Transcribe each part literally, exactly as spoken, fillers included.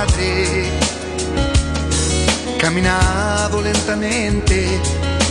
madre. Camminavo lentamente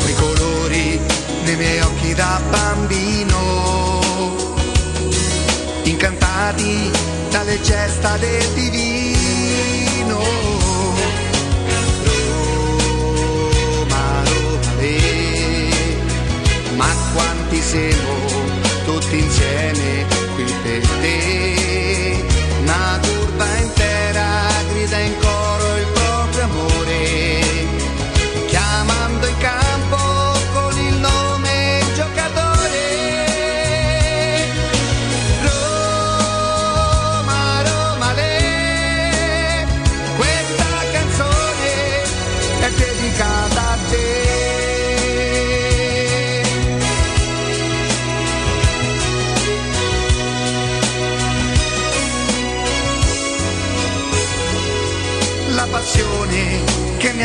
Quei colori nei miei occhi da bambino, incantati dalle gesta del divino. Roma, Roma, eh, ma quanti siamo tutti insieme qui per te. Una turba intera grida in coro il proprio amore, chiamando in campo con il nome giocatore. Roma, Roma, le, questa canzone è dedicata a te. Che mi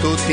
tutti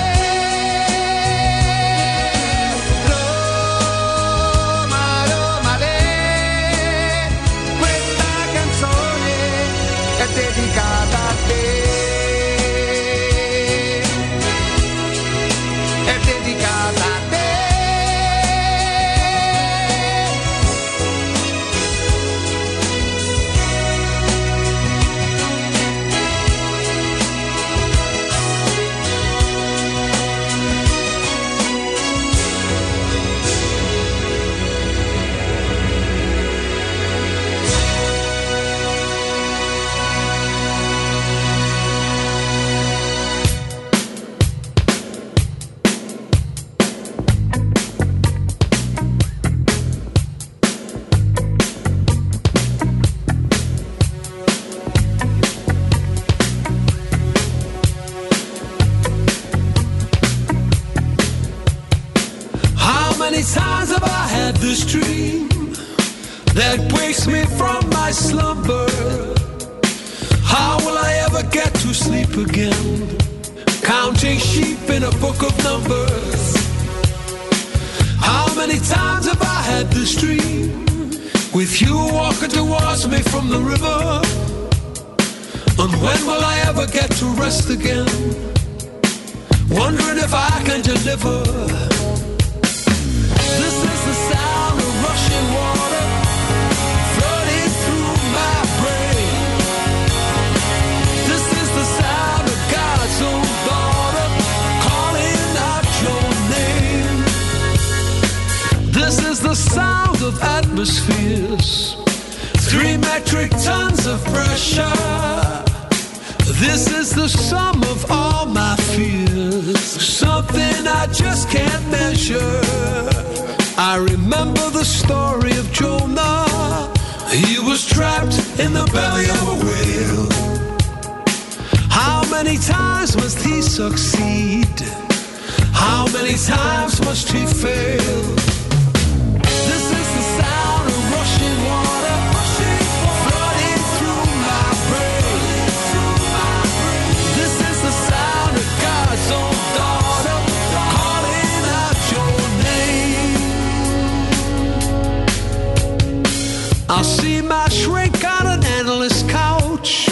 shrink on an endless couch.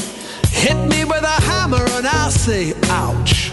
Hit me with a hammer and I'll say ouch.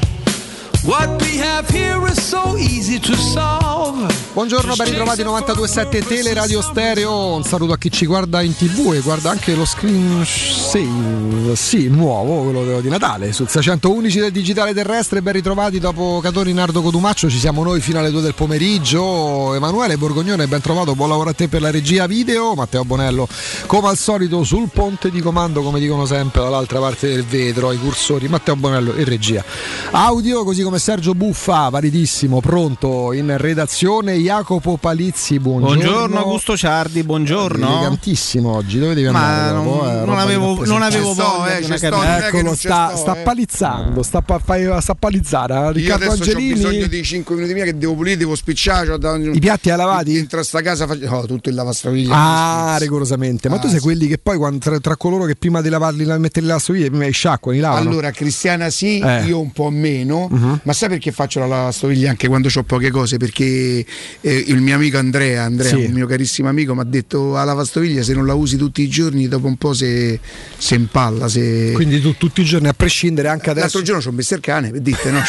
What we have here is so easy to solve. Buongiorno, ben ritrovati novantadue sette Teleradio Stereo. Un saluto a chi ci guarda in TV e guarda anche lo screen save, sì, nuovo, quello di Natale, sul seicentoundici del digitale terrestre. Ben ritrovati dopo Catoni, Nardo, Cotumaccio. Ci siamo noi fino alle due del pomeriggio. Emanuele Borgognone, ben trovato, buon lavoro a te per la regia video. Matteo Bonello, come al solito, sul ponte di comando, come dicono sempre, dall'altra parte del vetro, ai cursori. Matteo Bonello in regia audio, così come Sergio Buffa, validissimo, pronto in redazione. Jacopo Palizzi, buongiorno. Buongiorno Augusto Ciardi, buongiorno. Elegantissimo oggi, dove devi andare? Ma dopo, non, eh, non avevo non avevo voglia, eh, eccolo, sta, sto, sta eh. palizzando, sta sta palizzata. Riccardo Io adesso Angelini. Ho bisogno di cinque minuti mia che devo pulire, devo spicciare, i piatti a lavati. Dentro sta casa faccio no, tutto il lavastoviglie. Ah, rigorosamente. Ma ah, tu sei sì. quelli che poi quando, tra, tra coloro che prima di lavarli, metterli la lavastoviglie, prima li sciacquano, li lavano. Allora, Cristiana sì, eh. io un po' meno. Mm-hmm. Ma sai perché faccio la lavastoviglie anche quando ho poche cose? Perché eh, il mio amico Andrea, Andrea sì. un mio carissimo amico, mi ha detto: la lavastoviglie, se non la usi tutti i giorni, dopo un po' se, se impalla. Se... Quindi tu tutti i giorni, a prescindere, anche adesso. L'altro giorno c'ho messo il cane, per dite, no?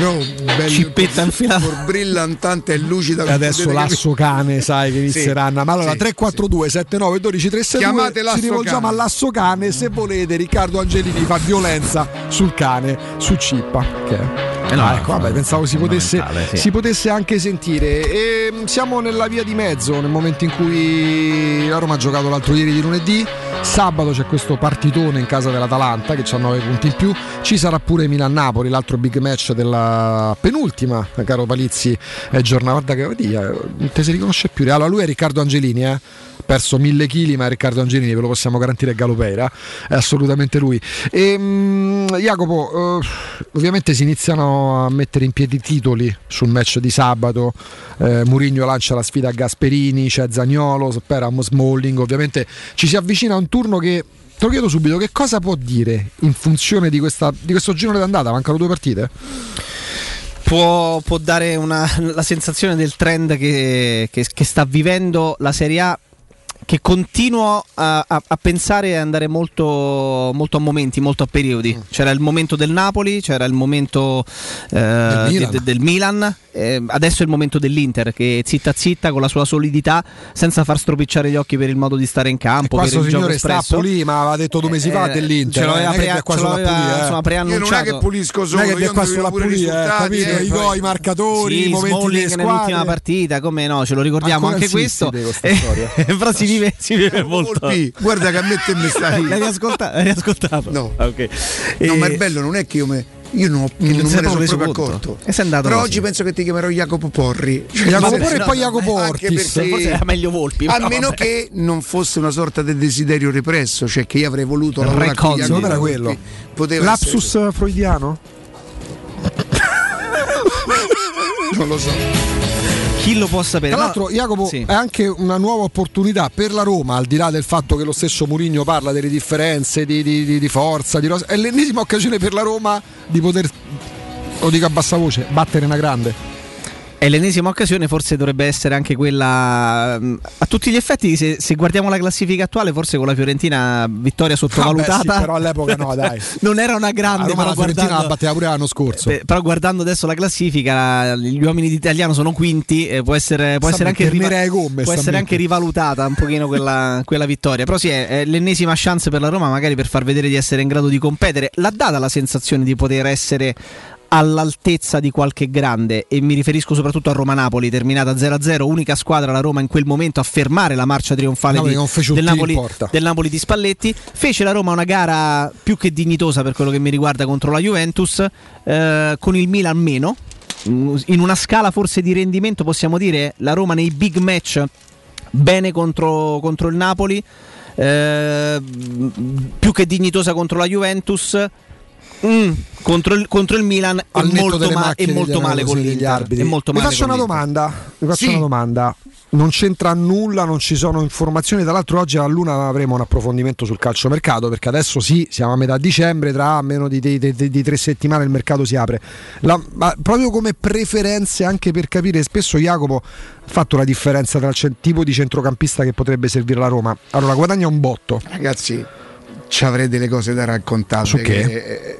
No, bello, cippetta infilata, brillantante e lucida. E adesso l'asso che... cane, sai che inizieranno. Sì, ma allora sì, tre quattro due sette nove uno due tre sei due. Chiamate l'asso cane. Ci rivolgiamo all'asso cane se volete. Riccardo Angelini fa violenza sul cane, su Cippa. Che okay. Eh no, ah, ecco, vabbè, pensavo si potesse, sì. si potesse anche sentire. E siamo nella via di mezzo, nel momento in cui la Roma ha giocato l'altro ieri di lunedì. Sabato c'è questo partitone in casa dell'Atalanta che c'ha nove punti in più. Ci sarà pure Milan-Napoli, l'altro big match della penultima, caro Palizzi, è giornata. Guarda che non te si riconosce più. Allora, lui è Riccardo Angelini, eh? Perso mille chili, ma è Riccardo Angelini, ve lo possiamo garantire, è Galopeira, è assolutamente lui. E, um, Jacopo, uh, ovviamente si iniziano a mettere in piedi i titoli sul match di sabato. Eh, Mourinho lancia la sfida a Gasperini, c'è Zaniolo, Speram, Smalling. Ovviamente ci si avvicina a un turno che, te lo chiedo subito, che cosa può dire in funzione di, questa, di questo girone d'andata? Mancano due partite? Può, può dare una, la sensazione del trend che, che, che sta vivendo la Serie A, che continuo a, a, a pensare e andare molto, molto a momenti, molto a periodi. C'era il momento del Napoli, c'era il momento eh, del Milan, de, del Milan. Eh, adesso è il momento dell'Inter, che zitta zitta con la sua solidità, senza far stropicciare gli occhi per il modo di stare in campo, per il gioco espresso. Questo signore sta a pulire, ma aveva detto due mesi fa eh, dell'Inter. Ce l'aveva pre- qua sulla pulire, eh. insomma, preannunciato. Io non è che pulisco solo, non è che io qua sulla pulire, eh, capito? Eh, I gol, i marcatori, sì, i momenti delle squadre. Nell'ultima partita, come no, ce lo ricordiamo ancora anche questo. Però si si vive molto. Guarda che a me te mi stai. L'hai riascoltato? L'hai riascoltato? No. Ah, okay. e... no, ma il bello non è che io me. Io non, ho, non, non me ne sono proprio accorto. Però così. Oggi penso che ti chiamerò Jacopo Porri. Cioè, Jacopo Porri no, e poi Jacopo Ortis. Forse era meglio Volpi. A meno vabbè. che non fosse una sorta di desiderio represso, cioè che io avrei voluto lavorare con Jacopo era quello. Lapsus essere... freudiano? Non lo so. Chi lo può sapere? Tra l'altro, Jacopo, sì. è anche una nuova opportunità per la Roma, al di là del fatto che lo stesso Mourinho parla delle differenze di, di, di, di forza, di rosa. È l'ennesima occasione per la Roma di poter, lo dico a bassa voce, battere una grande. È l'ennesima occasione, forse dovrebbe essere anche quella a tutti gli effetti. Se, se guardiamo la classifica attuale, forse con la Fiorentina vittoria sottovalutata. Vabbè, sì, però all'epoca no, dai. Non era una grande. Roma, però la Fiorentina la batteva pure l'anno scorso. Eh, però guardando adesso la classifica, gli uomini d'Italiano sono quinti, eh, può essere, può essere, anche, riva- gomme, può essere anche rivalutata un pochino quella, quella vittoria. Però sì, è, è l'ennesima chance per la Roma, magari per far vedere di essere in grado di competere. L'ha data la sensazione di poter essere all'altezza di qualche grande, e mi riferisco soprattutto a Roma-Napoli, terminata zero a zero, unica squadra la Roma in quel momento a fermare la marcia trionfale Napoli di, del, Napoli, del Napoli di Spalletti. Fece la Roma una gara più che dignitosa per quello che mi riguarda contro la Juventus, eh, con il Milan meno, in una scala forse di rendimento possiamo dire la Roma nei big match bene contro, contro il Napoli, eh, più che dignitosa contro la Juventus. Mm, contro, il, contro il Milan è molto, ma- è molto male con l'Inter. Mi faccio una domanda. Mi faccio sì. una domanda. non c'entra nulla, non ci sono informazioni. Tra l'altro oggi alla Luna avremo un approfondimento sul calciomercato, perché adesso sì, siamo a metà dicembre, tra meno di, di, di, di tre settimane il mercato si apre. La, ma proprio come preferenze, anche per capire, spesso Jacopo ha fatto la differenza tra il tipo di centrocampista che potrebbe servire alla Roma. Allora guadagna un botto. Ragazzi, ci avrei delle cose da raccontare. Su che? Eh,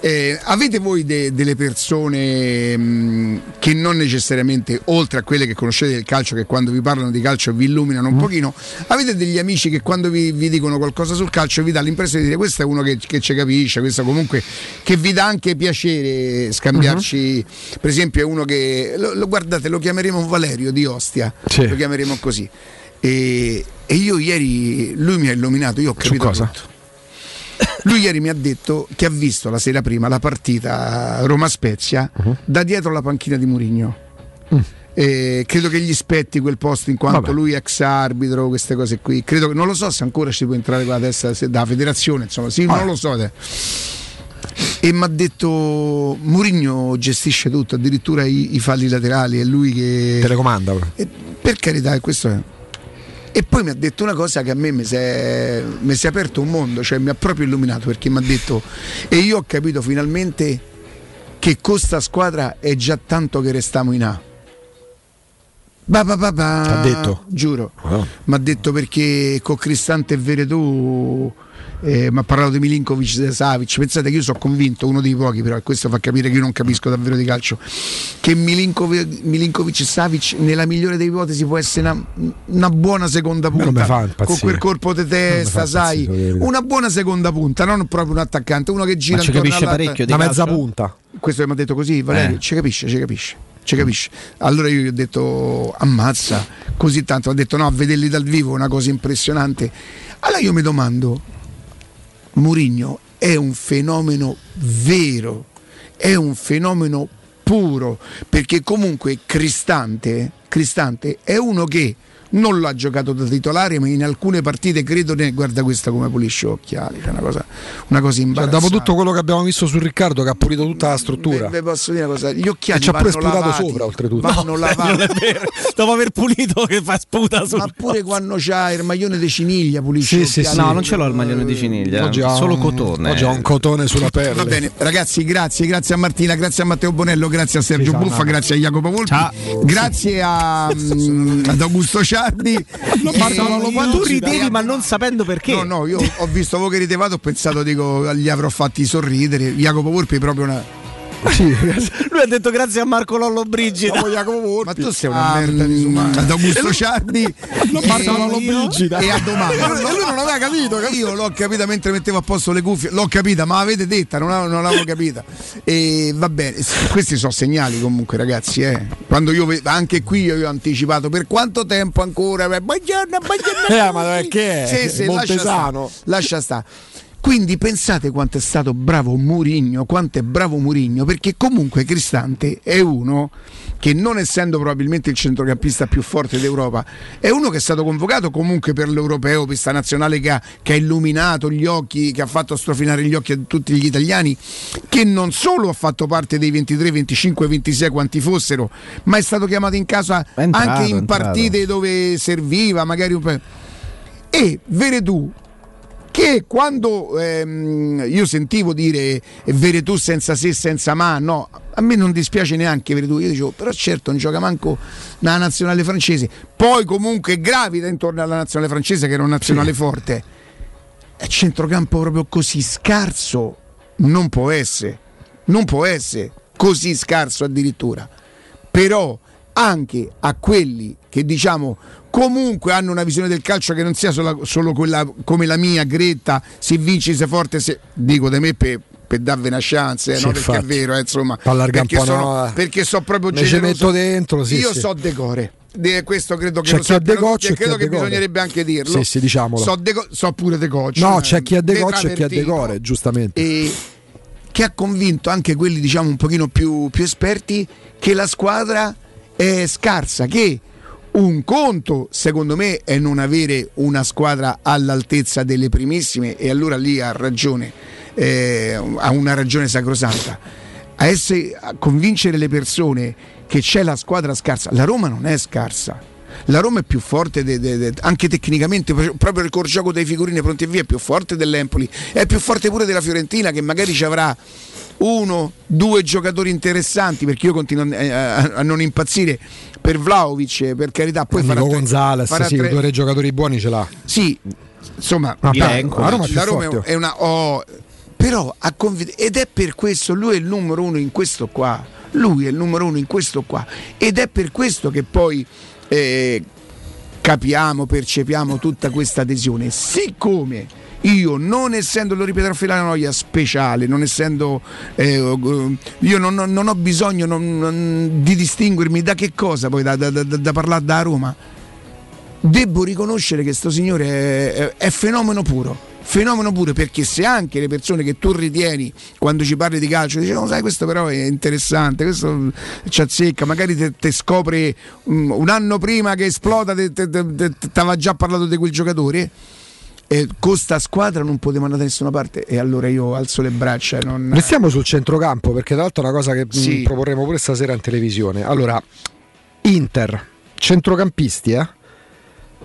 eh, avete voi de, delle persone mh, che non necessariamente, oltre a quelle che conoscete del calcio, che quando vi parlano di calcio vi illuminano un mm. pochino, avete degli amici che quando vi, vi dicono qualcosa sul calcio vi dà l'impressione di dire questo è uno che, che ci capisce, questo comunque che vi dà anche piacere scambiarci mm-hmm. Per esempio è uno che lo, lo, guardate, lo chiameremo Valerio di Ostia, sì. Lo chiameremo così, e, e io ieri lui mi ha illuminato, io ho capito su cosa? Tutto. Lui ieri mi ha detto che ha visto la sera prima la partita Roma-Spezia uh-huh. da dietro la panchina di Mourinho. Mm. Eh, credo che gli spetti quel posto in quanto Vabbè. Lui è ex arbitro, queste cose qui. Credo che, non lo so se ancora ci può entrare con la testa da federazione, insomma, sì, Vabbè. Non lo so. E mi ha detto Mourinho gestisce tutto, addirittura i, i falli laterali, è lui che telecomanda. Eh, per carità, questo è. E poi mi ha detto una cosa che a me mi si è aperto un mondo, cioè mi ha proprio illuminato, perché mi ha detto e io ho capito finalmente che questa squadra è già tanto che restiamo in A. Ba ba ba ba, t'ha detto? Giuro, wow. Mi ha detto perché con Cristante e Veretù eh, mi ha parlato di Milinkovic e Savic, pensate che io sono convinto, uno dei pochi però, e questo fa capire che io non capisco davvero di calcio, che Milinkovic, Milinkovic e Savic nella migliore delle ipotesi può essere una, una buona seconda punta, con quel colpo di testa, sai, una buona seconda punta, non proprio un attaccante, uno che gira intorno all'altro, una mezza punta, questo che mi ha detto così Valerio, eh. ci capisce, ci capisce. Ci capisci? Allora io gli ho detto ammazza, così tanto, ha detto no, a vederli dal vivo è una cosa impressionante. Allora io mi domando, Mourinho è un fenomeno vero, è un fenomeno puro, perché comunque Cristante, Cristante è uno che non l'ha giocato da titolare, ma in alcune partite credo ne guarda questa come pulisce occhiali, cioè una cosa, una cosa imbarazzante. Cioè, dopo tutto quello che abbiamo visto su Riccardo che ha pulito tutta la struttura. Beh, posso dire una cosa, gli occhiali ci ha pure sputato lavati, sopra oltretutto. Vanno no, lavati. Non è vero. Dopo aver pulito che fa sputa sopra. Ma pure quando c'ha il maglione di ciniglia pulisce. Sì, sì, sì. No, non ce l'ho il maglione di ciniglia, ho solo cotone. Ho già un cotone sulla pelle. Va bene, ragazzi, grazie, grazie a Martina, grazie a Matteo Bonello, grazie a Sergio sì, Buffa, no. grazie a Jacopo Volpi. Ciao. Grazie sì. a um, ad Augusto Ciao. Tu ridevi ma non sapendo perché. No, no, io ho visto voi che ridevate, ho pensato, dico, gli avrò fatti sorridere. Jacopo Volpi è proprio una. Lui ha detto grazie a Marco Lollo Brigida. No, Jacopo Volpi. Ma tu sei una ah, merda di sumana. Ad Augusto Ciardi Marco Lollo Brigida. E a domani. E lui non aveva capito, capito. Io l'ho capita mentre mettevo a posto le cuffie. L'ho capita, ma l'avete detta, non avevo, non l'avevo capita. E va bene, questi sono segnali comunque, ragazzi. Eh. Quando io anche qui io, io ho anticipato per quanto tempo ancora. Buongiorno, buongiorno. Eh, ma perché? Sì, sì, Montesano. Lascia sta. Quindi pensate quanto è stato bravo Mourinho, quanto è bravo Mourinho, perché comunque Cristante è uno che, non essendo probabilmente il centrocampista più forte d'Europa, è uno che è stato convocato comunque per l'Europeo, per questa nazionale che ha, che ha illuminato gli occhi, che ha fatto strofinare gli occhi a tutti gli italiani, che non solo ha fatto parte dei ventitré, venticinque, ventisei quanti fossero, ma è stato chiamato in casa entrato, anche in partite dove serviva magari un po'. E Veretù, che quando ehm, io sentivo dire Veretù senza se senza ma, no, a me non dispiace neanche Veretù, io dicevo però certo non gioca manco nella nazionale francese, poi comunque gravita intorno alla nazionale francese che era una nazionale sì. forte, è centrocampo proprio così scarso, non può essere, non può essere così scarso addirittura, però anche a quelli che diciamo comunque hanno una visione del calcio che non sia solo, solo quella come la mia, gretta, se vinci sei forte, se... dico da me per pe darvi una chance, eh, sì, no, perché è vero, eh, insomma, perché sono, perché so proprio generoso, me ci metto dentro, sì, io sì. so decore. De, questo credo che c'è lo chi so, degoccio, credo chi che decore. Bisognerebbe anche dirlo. Sì, sì, diciamolo. So, deco, so pure decore. No, c'è chi ha decoccio e chi ha decore, giustamente. E che ha convinto anche quelli diciamo un pochino più, più esperti che la squadra è scarsa, che un conto, secondo me, è non avere una squadra all'altezza delle primissime, e allora lì ha ragione, eh, ha una ragione sacrosanta. A, essere, a convincere le persone che c'è la squadra scarsa. La Roma non è scarsa. La Roma è più forte de, de, de, anche tecnicamente, proprio il gioco dei figurine pronti e via è più forte dell'Empoli, è più forte pure della Fiorentina, che magari ci avrà uno, due giocatori interessanti, perché io continuo a, a non impazzire per Vlahović, per carità, poi farà tre, Gonzalez, farà sì, tre... due giocatori buoni ce l'ha, sì, insomma, ma beh, ecco, la Roma, la Roma è una oh, però ha conv- ed è per questo lui è il numero uno in questo qua, lui è il numero uno in questo qua, ed è per questo che poi eh, capiamo, percepiamo tutta questa adesione. Siccome io, non essendo, lo ripeterò fino alla noia, speciale, non essendo eh, io non, non ho bisogno non, non, di distinguermi da che cosa poi da, da, da, da parlare da Roma, devo riconoscere che sto signore è, è, è fenomeno puro. Fenomeno pure, perché se anche le persone che tu ritieni, quando ci parli di calcio, dicono oh, sai, questo però è interessante, questo ci azzecca, magari te, te scopri um, un anno prima che esploda, te, te, te, te, te t'aveva già parlato di quel giocatore, e con sta squadra non poteva andare da nessuna parte, e allora io alzo le braccia. Non... Restiamo sul centrocampo, perché tra l'altro è una cosa che sì. proporremo pure stasera in televisione. Allora, Inter, centrocampisti, eh?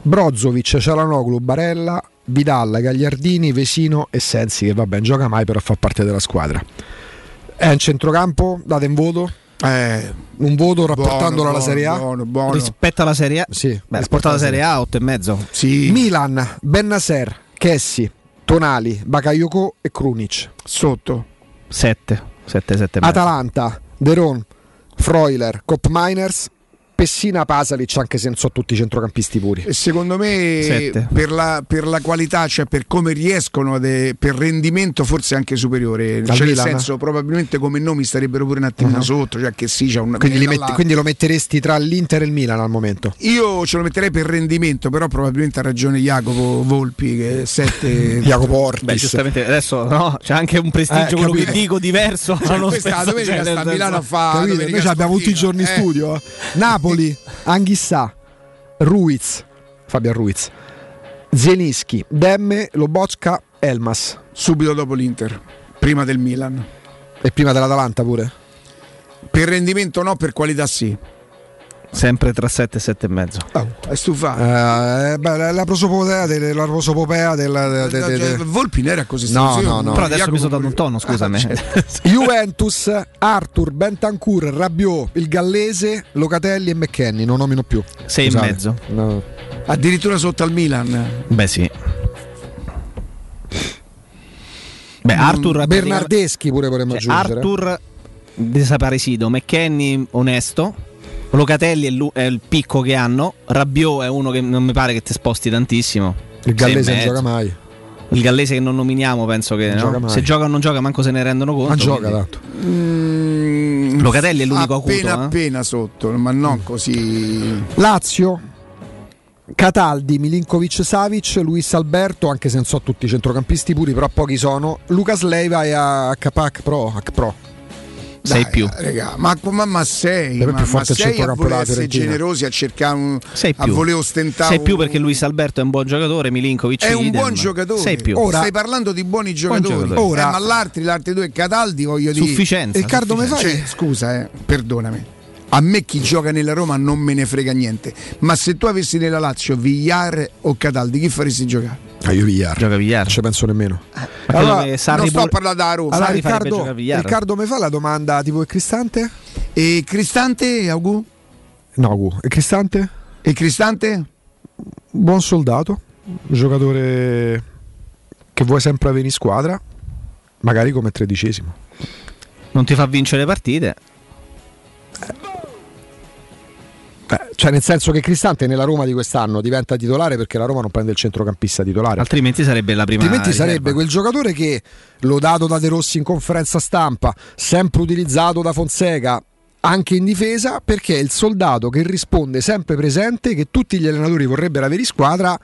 Brozovic, Çalhanoğlu, Barella, Vidal, Gagliardini, Vesino e Sensi, che vabbè non gioca mai però fa parte della squadra. È un centrocampo, date un voto, eh, un voto rapportandolo alla Serie A, buono, buono. rispetto alla Serie A, sì, rispetto alla Serie A otto e mezzo. Sì. Milan, Bennacer, Kessi, Tonali, Bakayoko e Krunic. Sotto sette sette sette. Atalanta, Deron, Freuler, Koopmeiners, Pessina, Pasalic, anche se non so tutti i centrocampisti puri. E secondo me per la, per la qualità, cioè per come riescono, de, per rendimento forse anche superiore, cioè nel senso probabilmente come nomi starebbero pure un attimino uh-huh. sotto, cioè che sì, c'è una, quindi, li metti, quindi lo metteresti tra l'Inter e il Milan al momento? Io ce lo metterei per rendimento, però probabilmente ha ragione Jacopo Volpi che è sette Jacopo Ortis. Beh, giustamente adesso no, c'è anche un prestigio, eh, quello che dico, diverso, cioè, non questa domenica sta a Milano a fare, noi ci abbiamo tutti i giorni in eh. studio. Napoli, Anghissà, Ruiz, Fabian Ruiz, Zielinski, Demme, Lobotka, Elmas. Subito dopo l'Inter, prima del Milan. E prima dell'Atalanta pure? Per rendimento no, per qualità sì. Sempre tra sette e sette e mezzo. Oh, è stufato. Uh, beh, la prosopopea del, la prosopopea del, del, del, del, del... Volpi non era così no, no, no, no. Però adesso Jacopo... mi sono dato un tono, scusami. Ah, certo. Juventus, Arthur, Bentancur, Rabiot, il gallese, Locatelli e McKennie. Non nomino più. sei e mezzo. No. Addirittura sotto al Milan. Beh sì. Beh, Arthur, Bernardeschi pure vorremmo cioè, aggiungere. Arthur desaparecido, McKennie onesto, Locatelli è, lu- è il picco che hanno, Rabiot è uno che non mi pare che ti sposti tantissimo. Il gallese non gioca mai. Il gallese che non nominiamo, penso che no? gioca se gioca o non gioca manco se ne rendono conto. Ma gioca tanto. Mm, Locatelli è l'unico acuto. Appena eh? appena sotto, ma non così. Lazio, Cataldi, Milinkovic Savic, Luis Alberto, anche se non so tutti i centrocampisti puri, però pochi sono. Lucas Leiva e H P A C Pro, H Pro. Dai, sei più regà, ma, ma, ma sei per ma, più forte, ma sei a voler essere generosi, a cercare un, a voler ostentare sei più un... perché Luis Alberto è un buon giocatore, Milinkovic è un idem. buon giocatore sei più. Ora, stai parlando di buoni giocatori, buon giocatore. Ora, eh, ma l'altri l'altri due Cataldi voglio dire sufficienza Riccardo me fai cioè, scusa eh, perdonami, a me chi gioca nella Roma non me ne frega niente, ma se tu avessi nella Lazio Villar o Cataldi chi faresti giocare? Ah, io Villar. Gioca Villar. Non ci penso nemmeno. Allora, Sarri non sto a parlare da Roma. Allora, Riccardo, Riccardo mi fa la domanda tipo e Cristante? E Cristante, Agu? No, Agu. E Cristante? E Cristante? Buon soldato, giocatore che vuoi sempre avere in squadra, magari come tredicesimo. Non ti fa vincere le partite. Cioè nel senso che Cristante nella Roma di quest'anno diventa titolare perché la Roma non prende il centrocampista titolare, altrimenti sarebbe la prima altrimenti riserva. Sarebbe quel giocatore che, lodato da De Rossi in conferenza stampa, sempre utilizzato da Fonseca anche in difesa, perché è il soldato che risponde sempre presente, che tutti gli allenatori vorrebbero avere in squadra,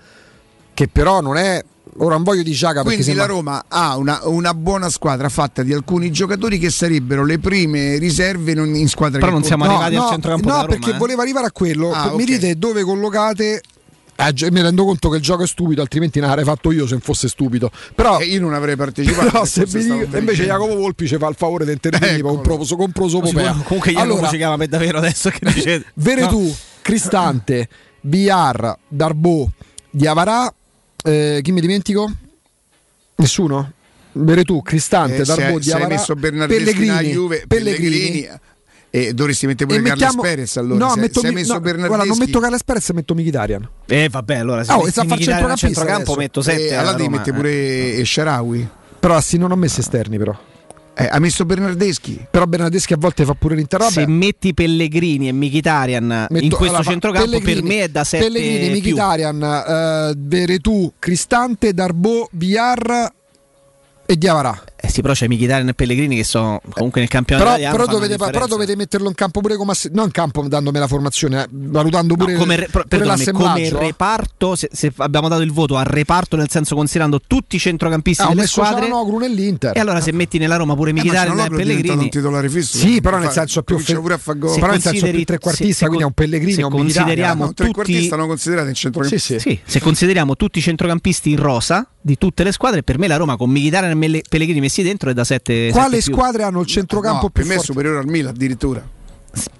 che però non è. Ora non voglio di Giaga, quindi perché la sembra... Roma ha una, una buona squadra fatta di alcuni giocatori che sarebbero le prime riserve in, in squadra. Però che non siamo no, arrivati no, al centrocampo no, della Roma. No, perché eh? volevo arrivare a quello. Ah, mi okay. dite dove collocate? Eh, mi rendo conto che il gioco è stupido, altrimenti ne avrei fatto io se non fosse stupido. Però eh, io non avrei partecipato. Però se mi dico, invece Jacopo Volpi ci fa il favore di intervenire con prosopopea. Comunque Jacopo allora, si chiama per davvero adesso che dice. Veretù, no. Cristante, Biar, Darbo, Diavarà, eh, chi mi dimentico? Nessuno? Veretù, Cristante, eh, Darbo, Diavarà, messo Pellegrini, a Juve, Pellegrini, Pellegrini. E dovresti mettere pure Carles Perez, allora. No, se, metto, se mi, messo no, guarda, non metto Carles Perez, metto Mkhitaryan. Eh vabbè, allora se oh, metti Mkhitaryan al centrocampo metto sette. Eh, allora devi mettere pure Shaarawy. Però sì, non ho messo esterni però. Eh, ha messo Bernardeschi. Però Bernardeschi a volte fa pure l'interno. Se metti Pellegrini e Mkhitaryan metto, in questo allora, centrocampo per me è da sette. Pellegrini, Mkhitaryan, Veretù, Cristante, Darbo, Villar e Diavarà. Eh sì, però c'è Mkhitaryan e Pellegrini che sono comunque nel campionato italiano. Però, però, dovete, però dovete metterlo in campo pure come ass- non in campo dandomi la formazione, eh, valutando pure, no, come, re- pure perdone, come reparto, se, se abbiamo dato il voto al reparto nel senso considerando tutti i centrocampisti ah, delle squadre. Noglu nell'Inter. E allora se metti nella Roma pure Mkhitaryan eh, e Pellegrini un titolare fisso. Sì, però nel senso più fe- pure a fa gol. Però nel senso più trequartista, se, quindi è un Pellegrini, se un consideriamo un trequartista non considerato in centrocampista. Sì, sì. Sì, se consideriamo tutti i centrocampisti in rosa di tutte le squadre, per me la Roma con Mkhitaryan e Pellegrini messi dentro è da sette. Quale squadre hanno il centrocampo no, più per me forte? È superiore al Milan addirittura.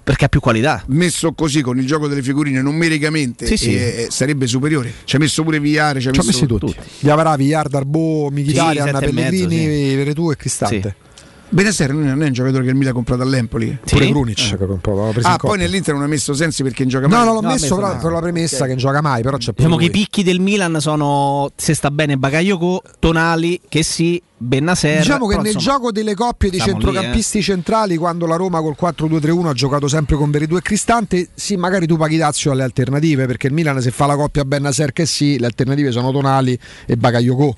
Perché ha più qualità. Messo così con il gioco delle figurine numericamente sì, sì. Eh, sarebbe superiore. Ci ha messo pure Villar, ci ha messo, messo tutti. tutti. Diavarà, Villar, Darbo, Mkhitaryan, sì, Pellegrini, sì. Veretù e Cristante. Sì. Benasser non è un giocatore che il Milan ha comprato all'Empoli, sì. Pure Krunic eh. comprato, ah poi nell'Inter non ha messo Sensi perché non gioca mai. No, no l'ho no, messo, messo no. per la premessa okay. che non gioca mai, però c'è diciamo lui. Che i picchi del Milan sono, se sta bene, Bakayoko, Tonali, che sì, Benasser. Diciamo che nel insomma, gioco delle coppie di centrocampisti lì, eh. centrali, quando la Roma col quattro due tre uno ha giocato sempre con Veretù e Cristante, sì, magari tu paghi Dazio alle alternative, perché il Milan se fa la coppia Benasser che sì, le alternative sono Tonali e Bakayoko.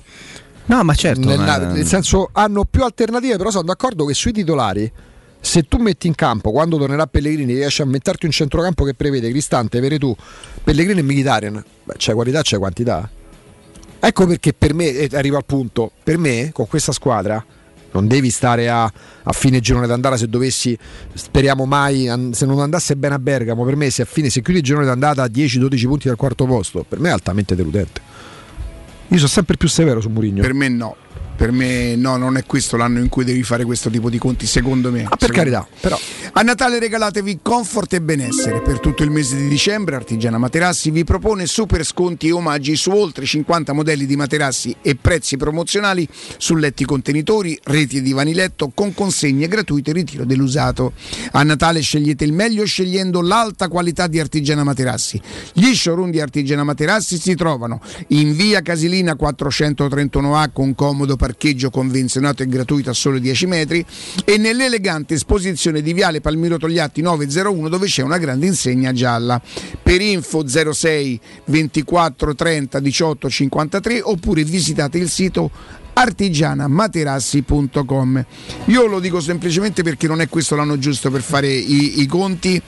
No, ma certo. Nel, ma... nel senso hanno più alternative, però sono d'accordo che sui titolari, se tu metti in campo quando tornerà Pellegrini, riesci a metterti un centrocampo che prevede Cristante, Veretù, Pellegrini e Mkhitaryan, beh, c'è qualità, c'è quantità. Ecco perché per me, eh, arrivo al punto, per me con questa squadra non devi stare a, a fine girone d'andata. Se dovessi, speriamo mai, an, se non andasse bene a Bergamo, per me se a fine, se chiudi il girone d'andata a dieci dodici punti dal quarto posto, per me è altamente deludente. Io sono sempre più severo su Mourinho. Per me no, per me no, non è questo l'anno in cui devi fare questo tipo di conti, secondo me. Ah, per carità, però. A Natale regalatevi comfort e benessere. Per tutto il mese di dicembre Artigiana Materassi vi propone super sconti e omaggi su oltre cinquanta modelli di materassi e prezzi promozionali su letti contenitori, reti e divani letto con consegne gratuite e ritiro dell'usato. A Natale scegliete il meglio scegliendo l'alta qualità di Artigiana Materassi. Gli showroom di Artigiana Materassi si trovano in via Casilina quattrocentotrentuno A con comodo parcheggio convenzionato e gratuito a solo dieci metri e nell'elegante esposizione di Viale Palmiro Togliatti novecentouno dove c'è una grande insegna gialla. Per info zero sei ventiquattro trenta diciotto cinquantatré oppure visitate il sito artigiana materassi punto com. Io lo dico semplicemente perché non è questo l'anno giusto per fare i, i conti,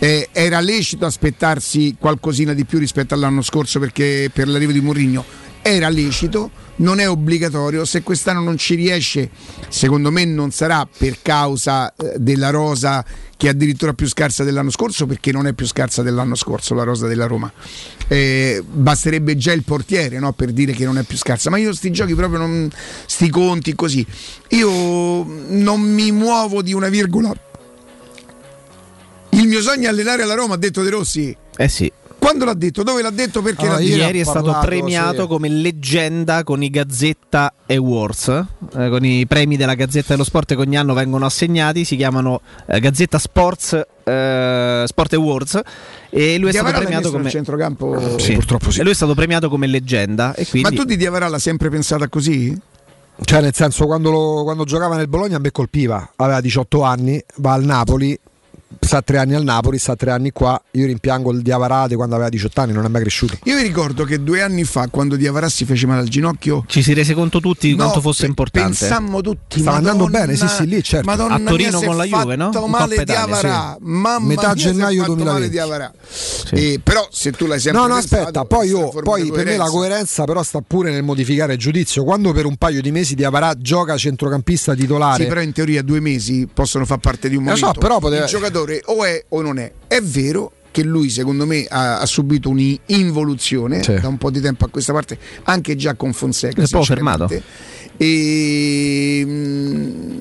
eh, era lecito aspettarsi qualcosina di più rispetto all'anno scorso perché per l'arrivo di Mourinho era lecito, non è obbligatorio. Se quest'anno non ci riesce, secondo me non sarà per causa della rosa che è addirittura più scarsa dell'anno scorso, perché non è più scarsa dell'anno scorso la rosa della Roma, eh, basterebbe già il portiere, no, per dire che non è più scarsa. Ma io sti giochi proprio non, sti conti così, io non mi muovo di una virgola. Il mio sogno è allenare la Roma, ha detto De Rossi. Eh sì. Quando l'ha detto? Dove l'ha detto? Perché allora, l'ha detto? Ieri è parlato, stato premiato sì. come leggenda con i Gazzetta Awards, eh, con i premi della Gazzetta dello Sport che ogni anno vengono assegnati, si chiamano eh, Gazzetta Sports eh, Sport Awards e lui è Diavarà stato premiato come centrocampo sì. Purtroppo sì. E lui è stato premiato come leggenda e quindi... Ma tu di Diavarà l'ha sempre pensata così? Cioè nel senso quando, lo, quando giocava nel Bologna a me colpiva, aveva diciotto anni, va al Napoli, sta tre anni al Napoli, sta tre anni qua. Io rimpiango il Diavarà quando aveva diciotto anni, non è mai cresciuto. Io vi ricordo che due anni fa, quando Diavarà si fece male al ginocchio, ci si rese conto tutti di no, quanto fosse pe- importante. Pensammo tutti. Stava Madonna, andando bene, sì, sì, lì certo. Madonna a Torino con la Juve, no? Fatto male Diavarà, sì. Mamma metà mia, gennaio duemilaventi. Sì. E, però se tu l'hai sempre no, no, pensato, aspetta. Poi io, poi per me la coerenza, però, sta pure nel modificare il giudizio. Quando per un paio di mesi Diavarà gioca centrocampista titolare, sì, però in teoria due mesi possono far parte di un momento. Lo so, però poteva... o è o non è. È vero che lui secondo me ha, ha subito un'involuzione sì. da un po' di tempo a questa parte, anche già con Fonseca. È un po' fermato. E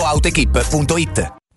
autoequip punto it.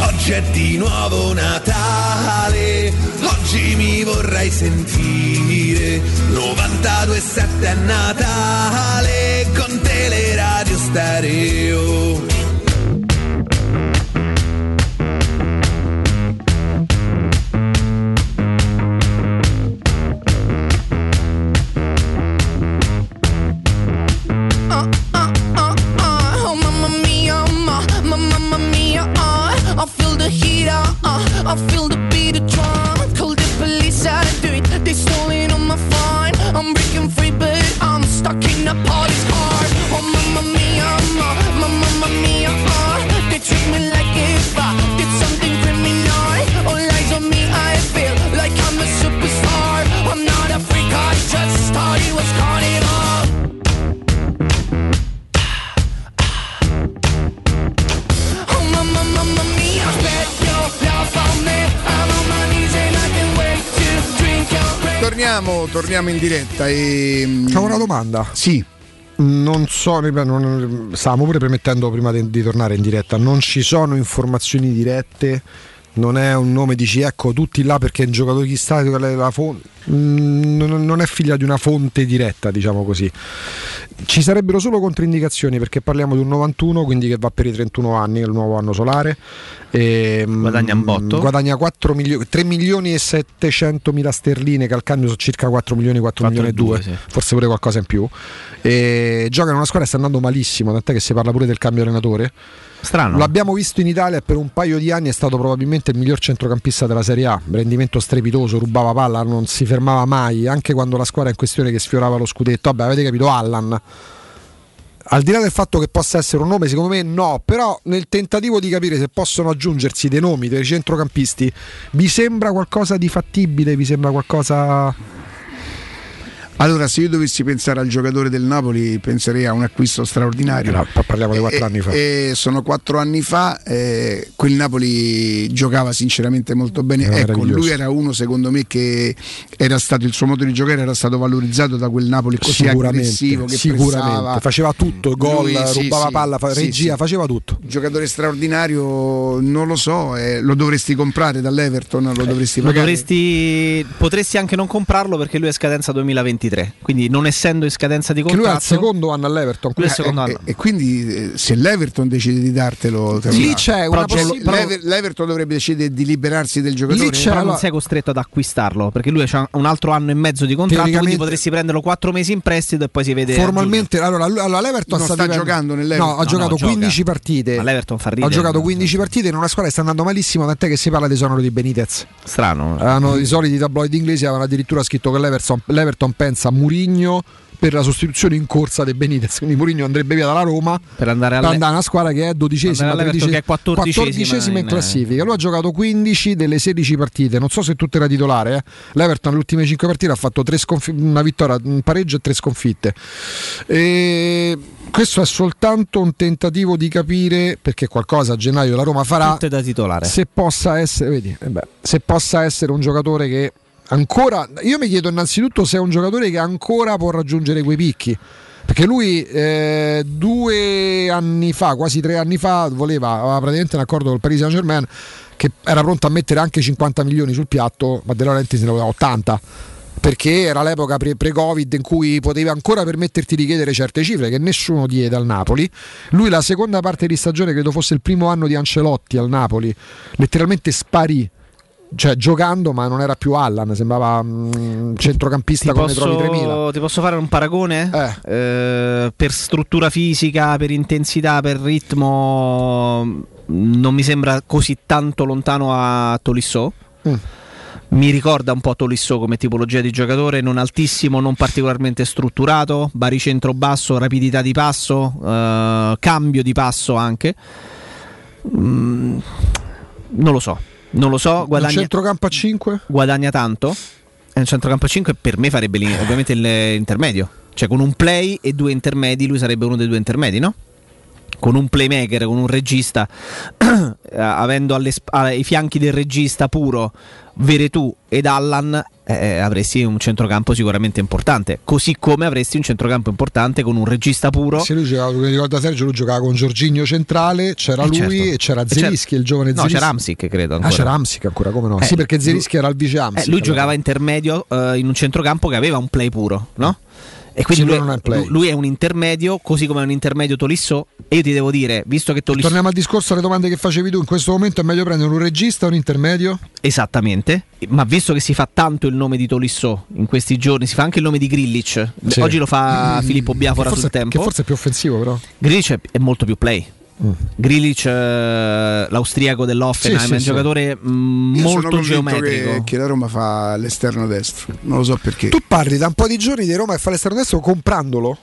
Oggi è di nuovo Natale, oggi mi vorrai sentire, novantadue e sette è Natale, con Teleradio Stereo. I feel the beat of drum, call the police, I do it. They stolen on my phone, I'm breaking free but I'm stuck in a party's car. Oh mamma mia, ma, ma, mamma mia, uh. They treat me like if I did something criminal. All eyes on me, I feel like I'm a superstar. I'm not a freak, I just thought it was carnival. Torniamo, torniamo in diretta e... C'ho una domanda. Sì. Non so, non, stavamo pure premettendo prima di, di tornare in diretta. Non ci sono informazioni dirette. Non è un nome, dici ecco tutti là perché è un giocatore chissà la fonte, non è figlia di una fonte diretta, diciamo così. Ci sarebbero solo controindicazioni perché parliamo di un novantuno, quindi che va per i trentuno anni, il nuovo anno solare, e guadagna un botto, guadagna quattro milioni, tre milioni e settecentomila sterline, calcando su circa quattro milioni, quattro milioni e due, sì. Forse pure qualcosa in più, e gioca in una squadra che sta andando malissimo, tant'è che si parla pure del cambio allenatore. Strano. L'abbiamo visto in Italia per un paio di anni, è stato probabilmente il miglior centrocampista della Serie A, rendimento strepitoso, rubava palla, non si fermava mai, anche quando la squadra in questione che sfiorava lo scudetto. Vabbè, avete capito, Allan. Al di là del fatto che possa essere un nome, secondo me no, però nel tentativo di capire se possono aggiungersi dei nomi dei centrocampisti, vi sembra qualcosa di fattibile? Vi sembra qualcosa... Allora, se io dovessi pensare al giocatore del Napoli, penserei a un acquisto straordinario. No, parliamo di quattro anni fa. E sono quattro anni fa, eh, quel Napoli giocava sinceramente molto bene. Era ecco, lui era uno, secondo me, che era stato, il suo modo di giocare era stato valorizzato da quel Napoli così aggressivo, che sicuramente pressava. Faceva tutto, gol, lui, sì, rubava sì, palla, fa, sì, regia, sì. Faceva tutto. Giocatore straordinario, non lo so, eh, lo dovresti comprare dall'Everton, lo eh, dovresti pagare. Lo dovresti, potresti anche non comprarlo perché lui è scadenza duemilaventi. Quindi non essendo in scadenza di contratto, che lui ha il secondo anno all'Everton, eh, secondo anno. E, e quindi se l'Everton decide di dartelo, te lì c'è una possi- l'Ever- l'Everton dovrebbe decidere di liberarsi del giocatore, lì c'è, però non sei costretto ad acquistarlo perché lui ha un altro anno e mezzo di contratto, quindi potresti prenderlo quattro mesi in prestito e poi si vede formalmente. Allora, allora l'Everton non sta, sta giocando nell'Everton, no, ha no, giocato no, quindici gioca. partite, l'Everton fa ridere, ha giocato quindici partite in una squadra che sta andando malissimo, tant'è che si parla d'esonero di Benitez. Strano. Erano i soliti tabloid inglesi, avevano addirittura scritto che l'Everton, l'Everton pensa a Mourinho per la sostituzione in corsa di Benitez, quindi Mourinho andrebbe via dalla Roma per andare, alle... per andare a una squadra che è dodicesima, tredicesima, che è quattordicesima, quattordicesima in classifica. Lui ha giocato quindici delle sedici partite, non so se tutte era titolare, eh. L'Everton le ultime cinque partite ha fatto tre sconf- una vittoria, un pareggio e tre sconfitte, e questo è soltanto un tentativo di capire, perché qualcosa a gennaio la Roma farà, tutte da titolare, se possa essere, vedi, eh beh, se possa essere un giocatore che ancora, io mi chiedo innanzitutto se è un giocatore che ancora può raggiungere quei picchi, perché lui eh, due anni fa, quasi tre anni fa, voleva, aveva praticamente un accordo col Paris Saint Germain che era pronto a mettere anche cinquanta milioni sul piatto, ma De Laurentiis ne voleva ottanta, perché era l'epoca pre-Covid in cui potevi ancora permetterti di chiedere certe cifre che nessuno diede al Napoli. Lui la seconda parte di stagione, credo fosse il primo anno di Ancelotti al Napoli, letteralmente sparì, cioè giocando, ma non era più Allan, sembrava mh, centrocampista come trovi tremila. Ti posso fare un paragone? Eh. Eh, per struttura fisica, per intensità, per ritmo non mi sembra così tanto lontano a Tolisso. Mm. Mi ricorda un po' Tolisso come tipologia di giocatore, non altissimo, non particolarmente strutturato, baricentro basso, rapidità di passo, eh, cambio di passo anche. mm, non lo so, non lo so. Guadagna, un centrocampo a cinque? Guadagna tanto. Un centrocampo a cinque per me farebbe ovviamente l'intermedio, cioè con un play e due intermedi lui sarebbe uno dei due intermedi, no? Con un playmaker, con un regista avendo alle sp- ai fianchi del regista puro Veretù ed Allan, eh, avresti un centrocampo sicuramente importante, così come avresti un centrocampo importante con un regista puro. Se lui giocava, come ricorda Sergio, lui giocava con Jorginho centrale, c'era eh lui certo. e c'era Zelinski, il giovane Zelinski. No, c'era Hamsik, credo ancora. Ah, c'era Hamsik ancora, come no? Eh, sì, perché Zelinski era il vice Hamsik. Eh, lui allora. giocava intermedio eh, in un centrocampo che aveva un play puro, no? E quindi lui, non è play. lui è un intermedio, così come è un intermedio Tolisso. E io ti devo dire, visto che Tolisso... Torniamo al discorso, alle domande che facevi tu. In questo momento è meglio prendere un regista o un intermedio? Esattamente. Ma visto che si fa tanto il nome di Tolisso in questi giorni, si fa anche il nome di Grilic. Sì. Oggi lo fa mm, Filippo Biafora sul Tempo, che forse è più offensivo, però Grilic è molto più play. Mm. Grilic, eh, l'austriaco dell'Hoffenheim, sì, sì, è un sì. giocatore mh, Io molto sono geometrico. Che, che la Roma fa l'esterno destro, non lo so perché. Tu parli da un po' di giorni di Roma che fa l'esterno destro comprandolo?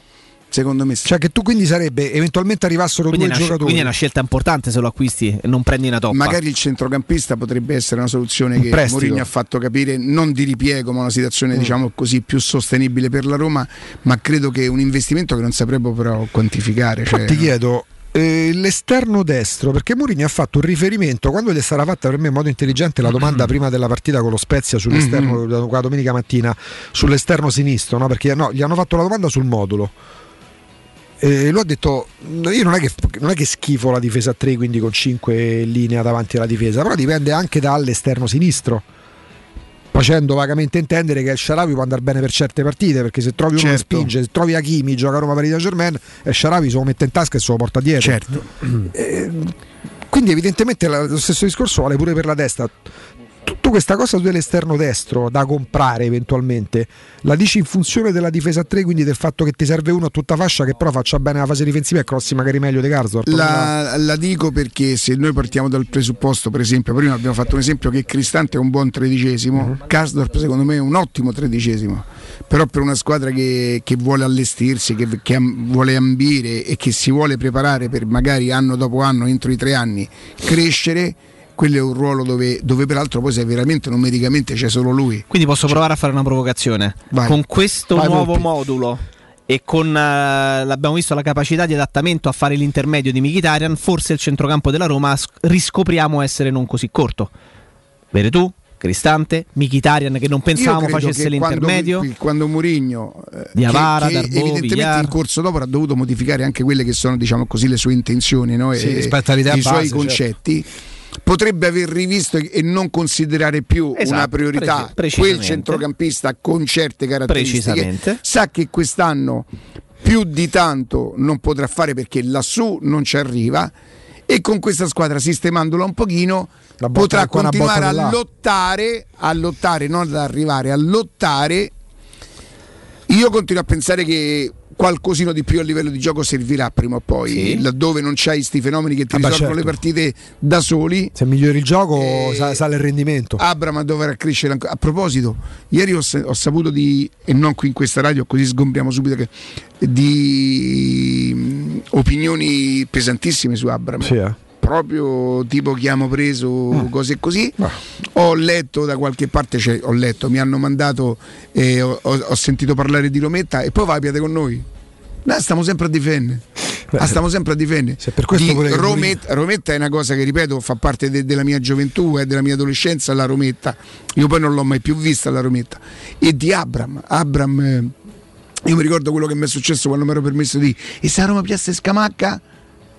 Secondo me sì. Cioè che tu quindi sarebbe eventualmente arrivassero quindi due una, giocatori. Quindi è una scelta importante se lo acquisti e non prendi una toppa. Magari il centrocampista potrebbe essere una soluzione, un che prestito. Mourinho ha fatto capire, non di ripiego, ma una situazione mm. diciamo così più sostenibile per la Roma, ma credo che un investimento che non sapremmo però quantificare. Poi cioè, ti no? chiedo Eh, l'esterno destro, perché Mourinho ha fatto un riferimento, quando gli sarà fatta per me in modo intelligente la domanda mm-hmm. prima della partita con lo Spezia sull'esterno, mm-hmm. la domenica mattina, sull'esterno sinistro, no? Perché no, gli hanno fatto la domanda sul modulo e lui ha detto io non è che, non è che schifo la difesa a tre, quindi con cinque linee davanti alla difesa, però dipende anche dall'esterno sinistro, facendo vagamente intendere che El Shaarawy può andare bene per certe partite, perché se trovi uno certo. che spinge, se trovi Hakimi, gioca a Roma Paris Saint-Germain, El Shaarawy se lo mette in tasca e se lo porta dietro. Certo. Eh, quindi evidentemente lo stesso discorso vale pure per la destra. Tutta questa cosa dell'esterno destro da comprare eventualmente la dici in funzione della difesa a tre, quindi del fatto che ti serve uno a tutta fascia che però faccia bene la fase difensiva e crossi magari meglio di Garzor. La, la dico perché se noi partiamo dal presupposto, per esempio prima abbiamo fatto un esempio che Cristante è un buon tredicesimo, mm-hmm. Garzor secondo me è un ottimo tredicesimo, però per una squadra che, che vuole allestirsi, che, che am, vuole ambire e che si vuole preparare per magari anno dopo anno, entro i tre anni crescere, quello è un ruolo dove, dove peraltro poi sei veramente numericamente c'è solo lui. Quindi posso cioè. provare a fare una provocazione. Vai. Con questo Vai, nuovo Volpi. modulo e con uh, l'abbiamo visto la capacità di adattamento a fare l'intermedio di Mkhitaryan, forse il centrocampo della Roma riscopriamo essere non così corto. Vedi tu? Cristante, Mkhitaryan che non pensavamo facesse l'intermedio, quando, quando Mourinho eh, Diawara, che, che Darbo, evidentemente Villar. In corso dopo ha dovuto modificare anche quelle che sono diciamo così le sue intenzioni, no? sì, e, rispetto all'idea i base, suoi concetti certo. potrebbe aver rivisto e non considerare più esatto, una priorità preci- quel centrocampista con certe caratteristiche, sa che quest'anno più di tanto non potrà fare perché lassù non ci arriva e con questa squadra sistemandola un pochino potrà continuare a lottare, a lottare, non ad arrivare, a lottare. Io continuo a pensare che qualcosino di più a livello di gioco servirà prima o poi, sì. laddove non c'hai sti fenomeni che ti ah, risolvono certo. le partite da soli. Se migliori il gioco eh, sale il rendimento. Abraham dovrà crescere ancora. A proposito, ieri ho, ho saputo di, e non qui in questa radio così sgombriamo subito, che, di opinioni pesantissime su Abraham. Sì, eh. Proprio tipo chi hanno preso mm. cose così no. Ho letto da qualche parte, cioè, ho letto, mi hanno mandato eh, ho, ho sentito parlare di Rometta e poi va piate con noi no, stiamo sempre a difendere ah, stiamo sempre a difendere Rometta, Rometta è una cosa che ripeto fa parte de, della mia gioventù e eh, della mia adolescenza, la Rometta io poi non l'ho mai più vista la Rometta. E di Abraham Abraham eh, io mi ricordo quello che mi è successo quando mi ero permesso di e se la Roma piace Scamacca.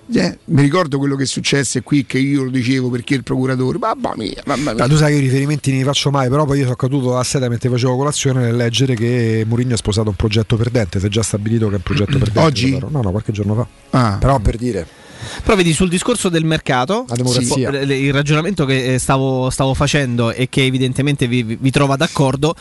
Yeah, mi ricordo quello che successe qui, che io lo dicevo perché il procuratore, mamma mia, mamma mia. Ma tu sai che i riferimenti non li faccio mai, però poi io sono caduto a seta mentre facevo colazione nel leggere che Mourinho ha sposato un progetto perdente, si è già stabilito che è un progetto perdente. Oggi? Però. No, no, qualche giorno fa. Ah. Però per dire. Però vedi sul discorso del mercato sì. il ragionamento che stavo, stavo facendo e che evidentemente vi, vi trova d'accordo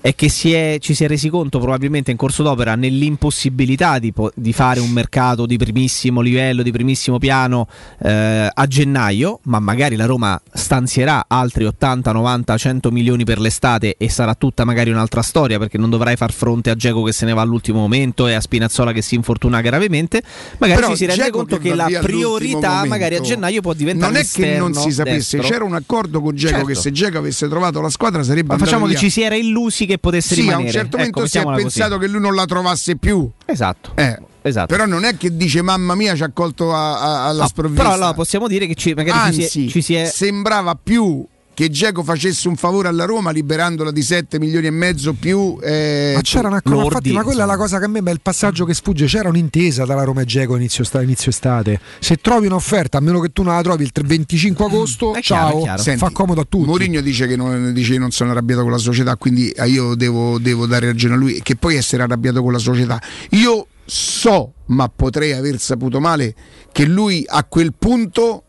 è che si è, ci si è resi conto probabilmente in corso d'opera nell'impossibilità di, di fare un mercato di primissimo livello, di primissimo piano eh, a gennaio, ma magari la Roma stanzierà altri ottanta, novanta, cento milioni per l'estate e sarà tutta magari un'altra storia perché non dovrai far fronte a Dzeko che se ne va all'ultimo momento e a Spinazzola che si infortuna gravemente. Magari ci si rende conto che la prima priorità magari a gennaio può diventare non è che non si sapesse destro. C'era un accordo con Dzeko, certo, che se Dzeko avesse trovato la squadra sarebbe ma facciamo via. Che ci si era illusi che potesse sì, rimanere a un certo momento, ecco, si è pensato così, che lui non la trovasse più, esatto, eh. Esatto. Però non è che dice mamma mia ci ha colto a, a, alla no, sprovvista. Però allora possiamo dire che ci, magari anzi, ci, si è, ci si è sembrava più che Dzeko facesse un favore alla Roma liberandola di sette milioni e mezzo più eh, ma c'era una cosa, infatti, ma quella è la cosa che a me è il passaggio che sfugge. C'era un'intesa dalla Roma e Dzeko inizio, inizio estate. Se trovi un'offerta, a meno che tu non la trovi il venticinque agosto, è ciao, chiaro, chiaro. Senti, fa comodo a tutti. Mourinho dice che non, dice non sono arrabbiato con la società, quindi io devo, devo dare ragione a lui, che poi essere arrabbiato con la società. Io so, ma potrei aver saputo male, che lui a quel punto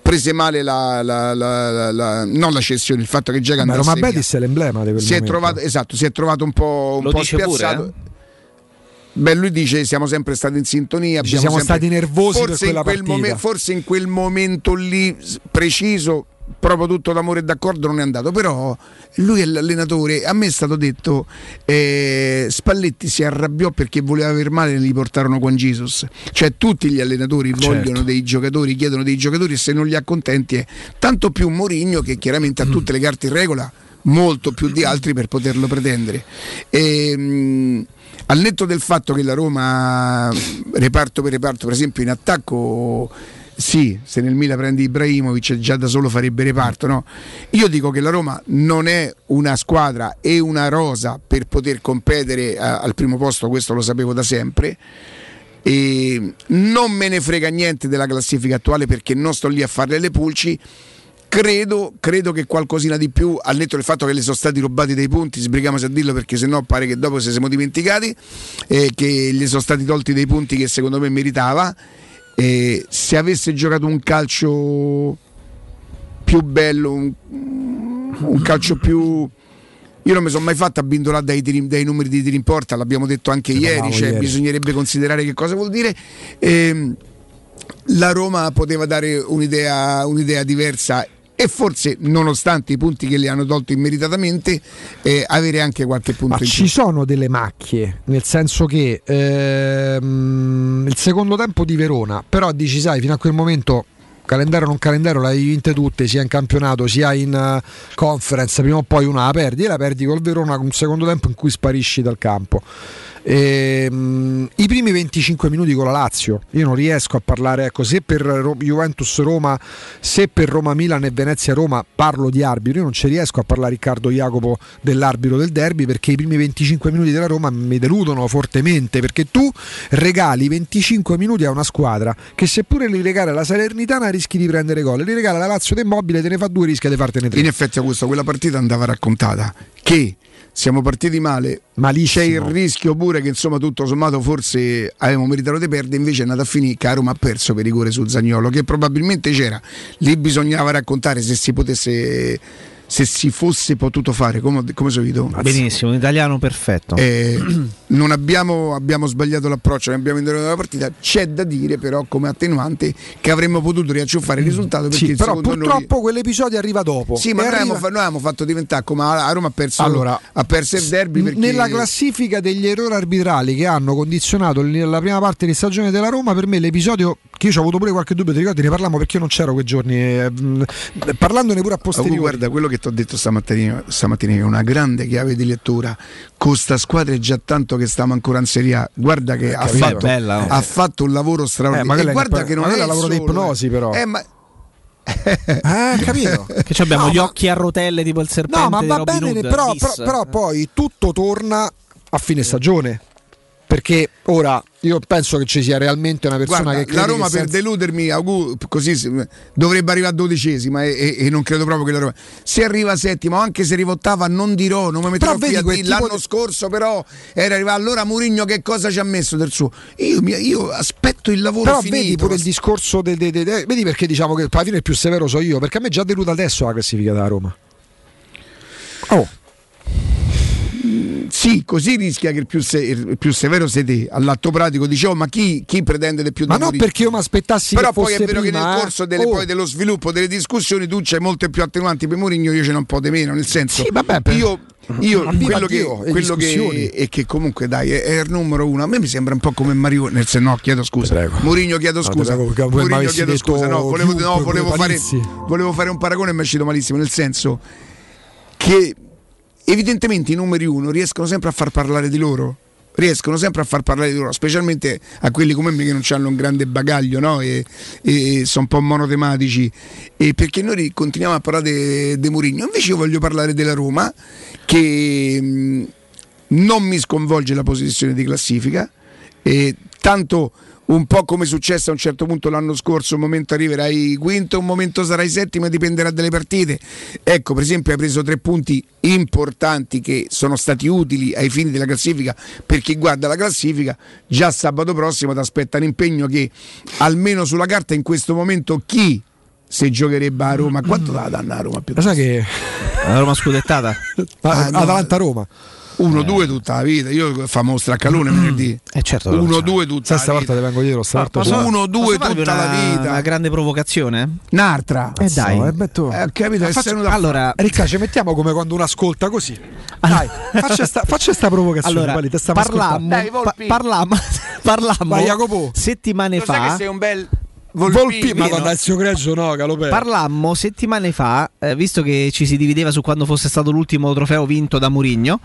prese male la, la, la, la, la non la cessione, il fatto che Dzeko andasse via. Ma Betis è l'emblema di quel si momento. È trovato, esatto, si è trovato un po', un po' spiazzato. Pure, eh? Beh, lui dice siamo sempre stati in sintonia, dice, siamo sempre stati nervosi forse per in quel momen, forse in quel momento lì preciso, proprio tutto d'amore e d'accordo non è andato, però lui è l'allenatore. A me è stato detto eh, Spalletti si arrabbiò perché voleva aver male e gli portarono Juan Jesus. Cioè tutti gli allenatori certo. vogliono dei giocatori, chiedono dei giocatori, e se non li accontenti è tanto più Mourinho, che chiaramente ha tutte le carte in regola, molto più di altri per poterlo pretendere. E, mh, al netto del fatto che la Roma reparto per reparto, per esempio in attacco, sì, se nel Milan prendi Ibrahimovic già da solo farebbe reparto, no? Io dico che la Roma non è una squadra e una rosa per poter competere a, al primo posto, questo lo sapevo da sempre, e non me ne frega niente della classifica attuale perché non sto lì a farle le pulci. Credo, credo che qualcosina di più, al netto del fatto che le sono stati rubati dei punti, sbrighiamoci a dirlo perché sennò pare che dopo se siamo dimenticati, eh, che gli sono stati tolti dei punti che secondo me meritava. Eh, se avesse giocato un calcio più bello, un, un calcio più... Io non mi sono mai fatto abbindolare dai, dai numeri di tiri in porta, l'abbiamo detto anche sì, ieri, cioè, ieri, bisognerebbe considerare che cosa vuol dire. Eh, la Roma poteva dare un'idea, un'idea diversa e forse, nonostante i punti che le hanno tolto immeritatamente, eh, avere anche qualche punto ma in ci più. Sono delle macchie, nel senso che... Ehm... il secondo tempo di Verona, però dici sai, fino a quel momento calendario o non calendario l'hai vinte tutte, sia in campionato sia in uh, conference, prima o poi una la perdi, e la perdi col Verona con un secondo tempo in cui sparisci dal campo. E, um, i primi venticinque minuti con la Lazio io non riesco a parlare, ecco, se per Ro- Juventus-Roma, se per Roma-Milan e Venezia-Roma parlo di arbitro, io non ci riesco a parlare, Riccardo Jacopo, dell'arbitro del derby, perché i primi venticinque minuti della Roma mi deludono fortemente, perché tu regali venticinque minuti a una squadra che seppure li regala la Salernitana rischi di prendere gol, li regala la Lazio del Mobile, te ne fa due, rischia di fartene tre. In effetti Augusto, quella partita andava raccontata, che siamo partiti male, ma lì c'è il rischio pure che insomma tutto sommato forse avevamo meritato di perdere, invece è andata a finire che Roma ha perso per rigore su Zaniolo, che probabilmente c'era, lì bisognava raccontare se si potesse, se si fosse potuto fare, come, come si vedo. Benissimo, un italiano perfetto. Eh, non abbiamo, abbiamo sbagliato l'approccio, non abbiamo interrotto la partita, c'è da dire però come attenuante che avremmo potuto riacciuffare il risultato, perché sì, il però purtroppo noi... quell'episodio arriva dopo. Sì, ma noi, arriva... abbiamo, noi abbiamo fatto diventare come a Roma ha perso, allora, ha perso il derby perché... nella classifica degli errori arbitrali che hanno condizionato la prima parte di stagione della Roma, per me l'episodio che io ci ho avuto pure qualche dubbio, ti ricordi, ne parlammo perché io non c'ero quei giorni, eh, parlandone pure a posteriori. Oh, guarda, quello che ti ho detto stamattina, stamattina è una grande chiave di lettura. Con sta squadra è già tanto che stiamo ancora in Serie A. Guarda che, che ha, fatto, bella, ha fatto un lavoro straordinario. Eh, ma e guarda che non è, è il lavoro solo, di ipnosi, però. Eh, ma... ah, capito che abbiamo no, gli ma... occhi a rotelle tipo il serpente. No, ma va bene, Hood, però, però, però poi tutto torna a fine stagione. Perché ora io penso che ci sia realmente una persona, guarda, che crede la Roma che per senza... deludermi August, così dovrebbe arrivare a dodicesima e, e, e non credo proprio che la Roma se arriva a settima o anche se arriva ottava non dirò, non mi metterò qui a dire l'anno di... scorso però era arrivato, allora Mourinho che cosa ci ha messo del suo, io, io aspetto il lavoro però finito. Però vedi pure il discorso de, de, de, de, vedi perché diciamo che alla fine il più severo so io, perché a me è già deluda adesso la classifica della Roma. Oh sì, Sì, così rischia che il più, se, il più severo sei te. All'atto pratico dicevo, ma chi, chi pretende di più di ma morire? No, perché io mi aspettassi però che fosse poi è vero prima, che nel corso delle, oh. poi dello sviluppo delle discussioni tu c'hai molte più attenuanti per Mourinho, io ce n'ho un po' di meno, nel senso sì, vabbè, per... io Io quello che, quello che è che comunque dai è, è il numero uno. A me mi sembra un po' come Mario nel se no chiedo scusa. Mourinho chiedo scusa. No, prego, Mourinho chiedo scusa. No, volevo, più, no, volevo fare volevo fare un paragone e mi è uscito malissimo, nel senso che evidentemente i numeri uno riescono sempre a far parlare di loro. Riescono sempre a far parlare di loro, specialmente a quelli come me che non hanno un grande bagaglio, no? E, e sono un po' monotematici. E perché noi continuiamo a parlare di Mourinho. Invece io voglio parlare della Roma, che mh, non mi sconvolge la posizione di classifica. E tanto un po' come è successo a un certo punto l'anno scorso, un momento arriverai quinto, un momento sarai settimo, dipenderà dalle partite. Ecco, per esempio hai preso tre punti importanti che sono stati utili ai fini della classifica. Per chi guarda la classifica, già sabato prossimo ti aspetta un impegno che almeno sulla carta in questo momento chi se giocherebbe a Roma, quanto la danno a Roma più? Lo sai che la Roma scudettata? Ah, no. Atalanta-Roma uno due eh. tutta la vita, io famo straccalone venerdì. Mm. Eh certo, uno due tutta la volta te vengo dietro, stavolta uno due tutta una, la vita. Una grande provocazione? Un'altra. E eh dai, eh, beh, tu. Eh, capito, ah, faccio... da... Allora, Ricca, ci mettiamo come quando uno ascolta così. Dai, faccia sta, faccia sta provocazione, allora, Pali, parlammo, dai, pa- parlammo, parlammo. Vai, Jacopo. Settimane lo fa. Sai che sei un bel Volpi, ma quando il suo greggio no, Galopè. Parlammo settimane fa, eh, visto che ci si divideva su quando fosse stato l'ultimo trofeo vinto da Mourinho,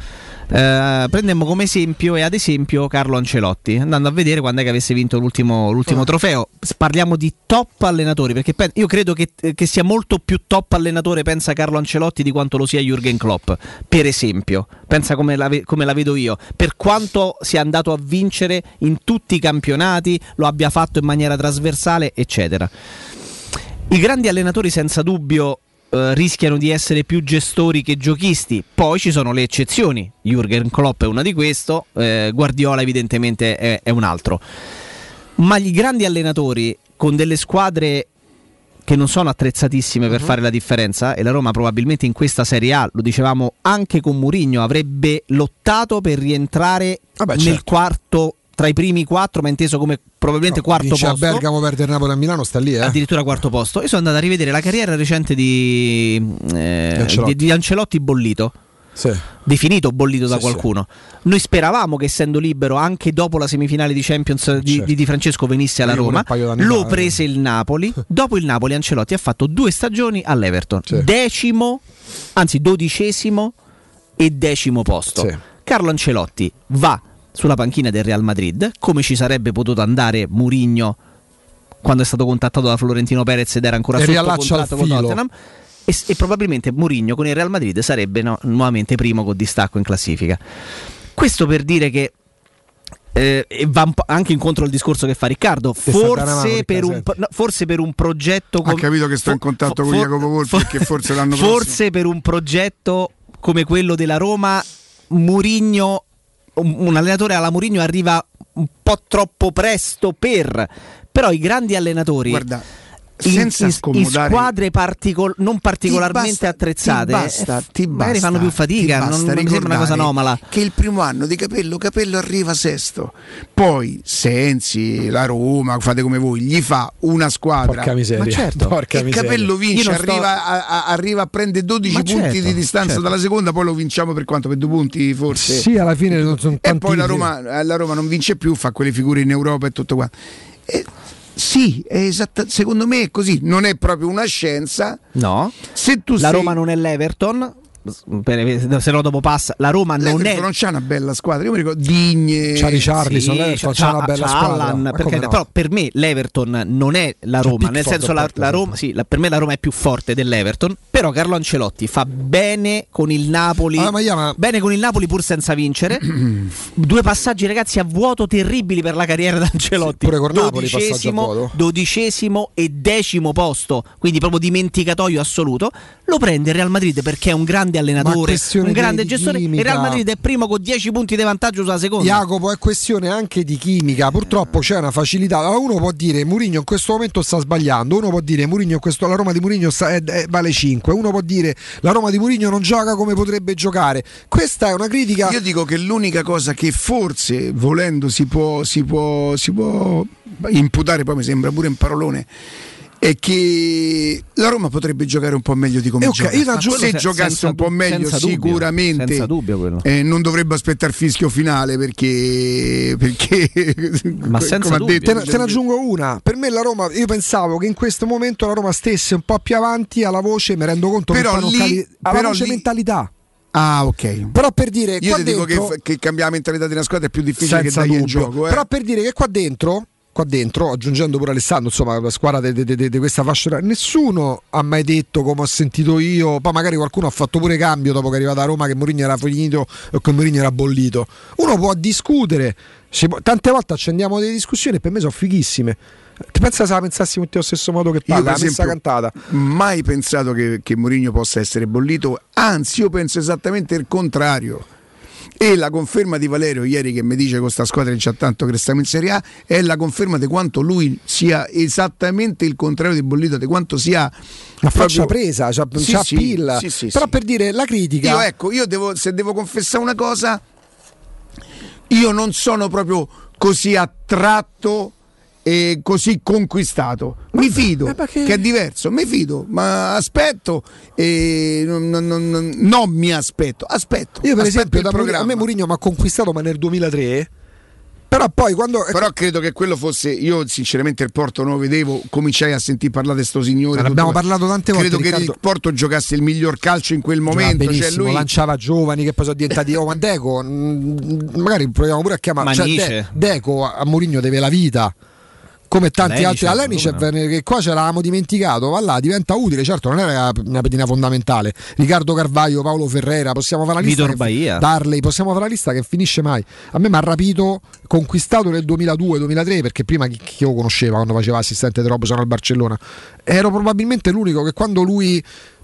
eh, prendemmo come esempio e ad esempio Carlo Ancelotti, andando a vedere quando è che avesse vinto l'ultimo, l'ultimo oh. trofeo. Parliamo di top allenatori, perché pen- io credo che, che sia molto più top allenatore pensa Carlo Ancelotti di quanto lo sia Jürgen Klopp, per esempio. Pensa come la, ve- come la vedo io, per quanto sia andato a vincere in tutti i campionati, lo abbia fatto in maniera trasversale eccetera. I grandi allenatori senza dubbio eh, rischiano di essere più gestori che giochisti, poi ci sono le eccezioni, Jürgen Klopp è una di questo, eh, Guardiola evidentemente è, è un altro, ma gli grandi allenatori con delle squadre che non sono attrezzatissime per uh-huh. fare la differenza, e la Roma probabilmente in questa Serie A, lo dicevamo anche con Mourinho, avrebbe lottato per rientrare ah beh, nel certo. quarto tra i primi quattro, ma inteso come probabilmente no, quarto posto. A Bergamo perde il Napoli a Milano, sta lì eh? Addirittura quarto posto. Io sono andato a rivedere la carriera recente di, eh, Ancelotti. di, di Ancelotti bollito sì. definito bollito sì, da qualcuno sì. Noi speravamo che essendo libero anche dopo la semifinale di Champions di, certo. di, di Francesco venisse alla Roma, lo prese il Napoli. Dopo il Napoli Ancelotti ha fatto due stagioni all'Everton sì. decimo, anzi dodicesimo e decimo posto sì. Carlo Ancelotti va sulla panchina del Real Madrid, come ci sarebbe potuto andare Mourinho quando è stato contattato da Florentino Perez ed era ancora e sotto contratto con Tottenham, e, e probabilmente Mourinho con il Real Madrid sarebbe no, nuovamente primo con distacco in classifica. Questo per dire che eh, e va anche incontro al discorso che fa Riccardo, forse per, un, no, forse per un progetto com- ha capito che sto in contatto for- con Jacopo Volpi for- che forse l'anno prossimo forse per un progetto come quello della Roma Mourinho un allenatore alla Mourinho arriva un po' troppo presto per però i grandi allenatori guarda senza in, scomodare in squadre particol- non particolarmente basta, attrezzate ti basta, eh, ti magari basta, fanno più fatica basta, non, non mi sembra una cosa anomala che il primo anno di Capello Capello arriva sesto, poi Sensi la Roma fate come voi gli fa una squadra porca miseria, ma certo, porca che miseria. Capello vince arriva, sto... a, a, arriva prende dodici ma punti certo, di distanza certo. dalla seconda, poi lo vinciamo per quanto per due punti forse sì alla fine non sono e poi la Roma, la Roma non vince più, fa quelle figure in Europa e tutto qua e, sì, è esatta, secondo me è così. Non è proprio una scienza. No, se tu la sei... Roma non è l'Everton. Se no dopo passa la Roma non L'Everton è non c'è una bella squadra. Io mi ricordo Digne, c'è Richarlison, sì, c'ha, c'ha una bella c'ha squadra. Allan, perché, no? Però per me l'Everton non è la Roma, nel senso la, la Roma, sì, la, per me la Roma è più forte dell'Everton, però Carlo Ancelotti fa bene con il Napoli, ah, ma io, ma... bene con il Napoli pur senza vincere. Due passaggi ragazzi a vuoto terribili per la carriera di Ancelotti. Sì, pure con dodicesimo, Napoli a vuoto. dodicesimo e decimo posto, quindi proprio dimenticatoio assoluto. Lo prende il Real Madrid perché è un grande grande allenatore, un grande gestore. Il Real Madrid è primo con dieci punti di vantaggio sulla seconda. Jacopo, è questione anche di chimica. Purtroppo c'è una facilità. Allora uno può dire Mourinho in questo momento sta sbagliando, uno può dire Mourinho questo, la Roma di Mourinho sta, eh, eh, vale cinque, uno può dire la Roma di Mourinho non gioca come potrebbe giocare. Questa è una critica. Io dico che l'unica cosa che forse volendo si può, si può, si può imputare, poi mi sembra pure un parolone, è che la Roma potrebbe giocare un po' meglio di come okay, gioca. Se, se giocasse un po' meglio senza sicuramente senza dubbio, eh, non dovrebbe aspettare fischio finale perché, perché ma senza dubbio. Detto, te, te ne aggiungo una. Per me la Roma, io pensavo che in questo momento la Roma stesse un po' più avanti alla voce, mi rendo conto però che lì, cali, alla però voce lì, mentalità. Ah, ok. Però per dire io ti dico dentro, che, che cambiare la mentalità della squadra è più difficile che dai in gioco, eh. Però per dire che qua dentro Qua dentro, aggiungendo pure Alessandro, insomma, la squadra di questa fascia, nessuno ha mai detto, come ho sentito io, poi magari qualcuno ha fatto pure cambio dopo che è arrivato a Roma, che Mourinho era finito o che Mourinho era bollito. Uno può discutere, può, tante volte accendiamo delle discussioni e per me sono fighissime. Ti pensa se la pensassimo allo stesso modo che parla, io, per esempio, la messa cantata? Mai pensato che, che Mourinho possa essere bollito, anzi io penso esattamente il contrario. E la conferma di Valerio ieri, che mi dice che con questa squadra c'è tanto che stiamo in Serie A, è la conferma di quanto lui sia esattamente il contrario di bollito, di quanto sia la faccia presa, c'ha, sì, c'ha sì, pilla sì, sì, però sì. Per dire la critica io ecco, io devo, se devo confessare una cosa, io non sono proprio così attratto e così conquistato, mi fido, eh, perché... che è diverso, mi fido, ma aspetto e non, non, non, non mi aspetto, aspetto. Io per aspetto esempio da, a me Mourinho mi ha conquistato ma nel duemilatré, però poi quando però credo che quello fosse, io sinceramente il Porto non lo vedevo, cominciai a sentire parlare di sto signore, ne abbiamo parlato tante volte, credo Riccardo... che il Porto giocasse il miglior calcio in quel momento, cioè lui lanciava giovani che poi sono diventati oh ma Deco magari proviamo pure a chiamare, cioè, Deco a Mourinho deve la vita come tanti Lenice, altri all'Enice, che qua ce l'avevamo dimenticato, va là, diventa utile, certo non era una pedina fondamentale. Riccardo Carvaio, Paolo Ferrera, possiamo fare la lista, Vitor Bahia, Darley, possiamo fare la lista che finisce mai. A me mi ha rapito, conquistato nel duemiladue duemilatré, perché prima chi, chi lo conosceva quando faceva assistente di Robson al Barcellona, ero probabilmente l'unico che quando lui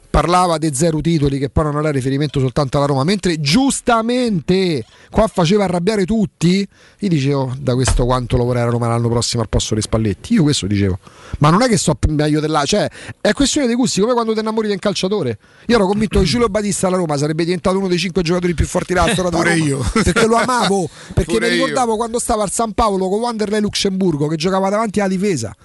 parlava dei zero titoli, che poi non era riferimento soltanto alla Roma, mentre giustamente qua faceva arrabbiare tutti, gli dicevo da questo quanto lo vorrei la Roma l'anno prossimo al posto dei Spalletti, io questo dicevo, ma non è che so meglio della, cioè è questione dei gusti, come quando ti innamori di un calciatore, io ero convinto che Giulio Battista alla Roma sarebbe diventato uno dei cinque giocatori più forti della storia da Roma, io. Perché lo amavo, perché pure mi ricordavo io. Quando stava al San Paolo con Wanderlei Lussemburgo che giocava davanti alla difesa,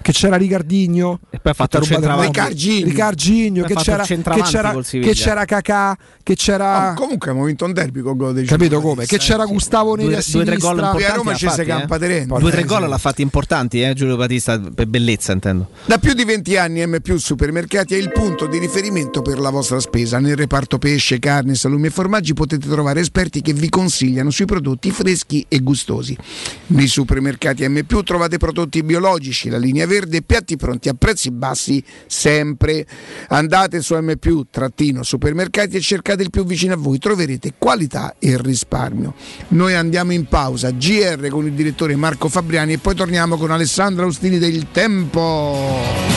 che c'era Ricardinho e poi ha fatto Ricardinho, che c'era che c'era che c'era Kakà, che c'era oh, comunque è un momento un derby con gol, capito come, che c'era Gustavo Neri a sinistra e a Roma c'è Secampa Terreno, due tre gol l'ha fatti importanti, eh, Giulio Battista, per bellezza intendo. Da più di venti anni M più Supermercati è il punto di riferimento per la vostra spesa nel reparto pesce, carne, salumi e formaggi. Potete trovare esperti che vi consigliano sui prodotti freschi e gustosi. Nei supermercati M più trovate prodotti biologici, la linea verde, piatti pronti a prezzi bassi sempre. Andate su M più supermercati e cercate il più vicino a voi, troverete qualità e risparmio. Noi andiamo in pausa G R con il direttore Marco Fabriani e poi torniamo con Alessandra Austini del Tempo.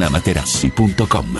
materassi punto com.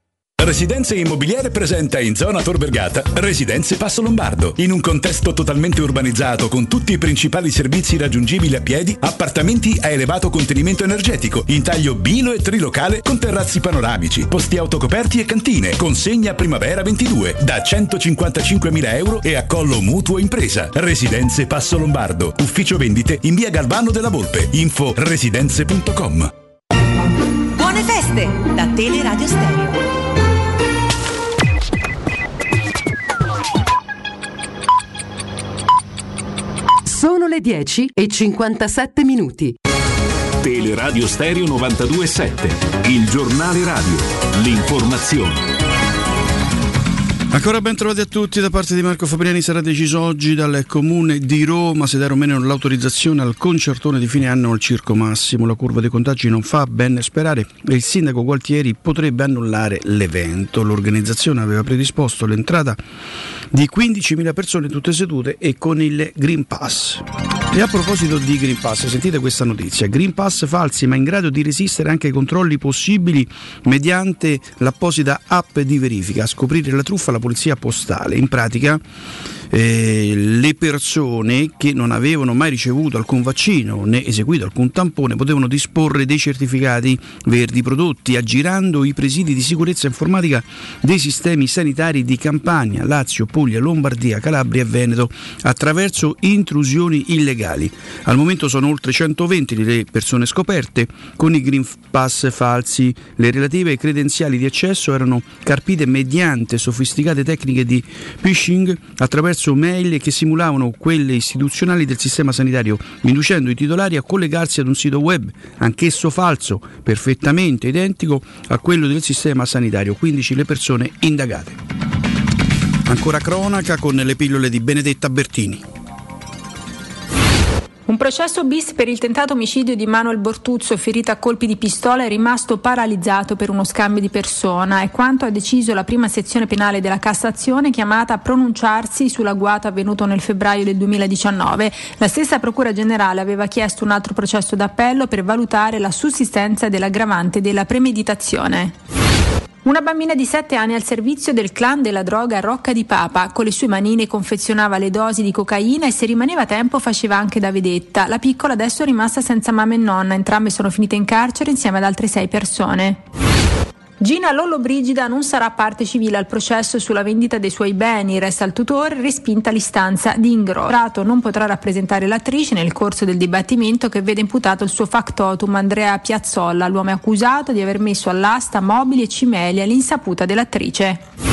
Residenze Immobiliare presenta in zona Tor Vergata Residenze Passo Lombardo. In un contesto totalmente urbanizzato con tutti i principali servizi raggiungibili a piedi, appartamenti a elevato contenimento energetico, in taglio bilo e trilocale con terrazzi panoramici, posti autocoperti e cantine, consegna primavera ventidue da centocinquantacinquemila euro e accollo mutuo impresa. Residenze Passo Lombardo, ufficio vendite in via Galvano della Volpe, info residenze punto com. Buone feste da Teleradio Stereo. Sono le dieci e cinquantasette minuti. Teleradio Stereo novantadue sette, il giornale radio, l'informazione. Ancora ben trovati a tutti da parte di Marco Fabriani. Sarà deciso oggi dal Comune di Roma se dare o meno l'autorizzazione al concertone di fine anno al Circo Massimo. La curva dei contagi non fa ben sperare e il sindaco Gualtieri potrebbe annullare l'evento. L'organizzazione aveva predisposto l'entrata di quindicimila persone tutte sedute e con il Green Pass. E a proposito di Green Pass, sentite questa notizia. Green Pass falsi ma in grado di resistere anche ai controlli possibili mediante l'apposita app di verifica. A scoprire la truffa la polizia postale. In pratica eh, le persone che non avevano mai ricevuto alcun vaccino né eseguito alcun tampone potevano disporre dei certificati verdi prodotti aggirando i presidi di sicurezza informatica dei sistemi sanitari di Campania, Lazio, Puglia, Lombardia, Calabria e Veneto attraverso intrusioni illegali. Al momento sono oltre centoventi le persone scoperte con i Green Pass falsi. Le relative credenziali di accesso erano carpite mediante sofisticati tecniche di phishing attraverso mail che simulavano quelle istituzionali del sistema sanitario, inducendo i titolari a collegarsi ad un sito web, anch'esso falso, perfettamente identico a quello del sistema sanitario. quindici le persone indagate. Ancora cronaca con le pillole di Benedetta Bertini. Un processo bis per il tentato omicidio di Manuel Bortuzzo, ferito a colpi di pistola, è rimasto paralizzato per uno scambio di persona. È quanto ha deciso la prima sezione penale della Cassazione, chiamata a pronunciarsi sull'agguato avvenuto nel febbraio del duemiladiciannove. La stessa Procura Generale aveva chiesto un altro processo d'appello per valutare la sussistenza dell'aggravante della premeditazione. Una bambina di sette anni al servizio del clan della droga Rocca di Papa. Con le sue manine confezionava le dosi di cocaina e se rimaneva tempo faceva anche da vedetta. La piccola adesso è rimasta senza mamma e nonna, entrambe sono finite in carcere insieme ad altre sei persone. Gina Lollobrigida non sarà parte civile al processo sulla vendita dei suoi beni, resta il tutore, respinta l'istanza di ingrosso. Il giudicato non potrà rappresentare l'attrice nel corso del dibattimento che vede imputato il suo factotum Andrea Piazzolla, l'uomo accusato di aver messo all'asta mobili e cimeli all'insaputa dell'attrice.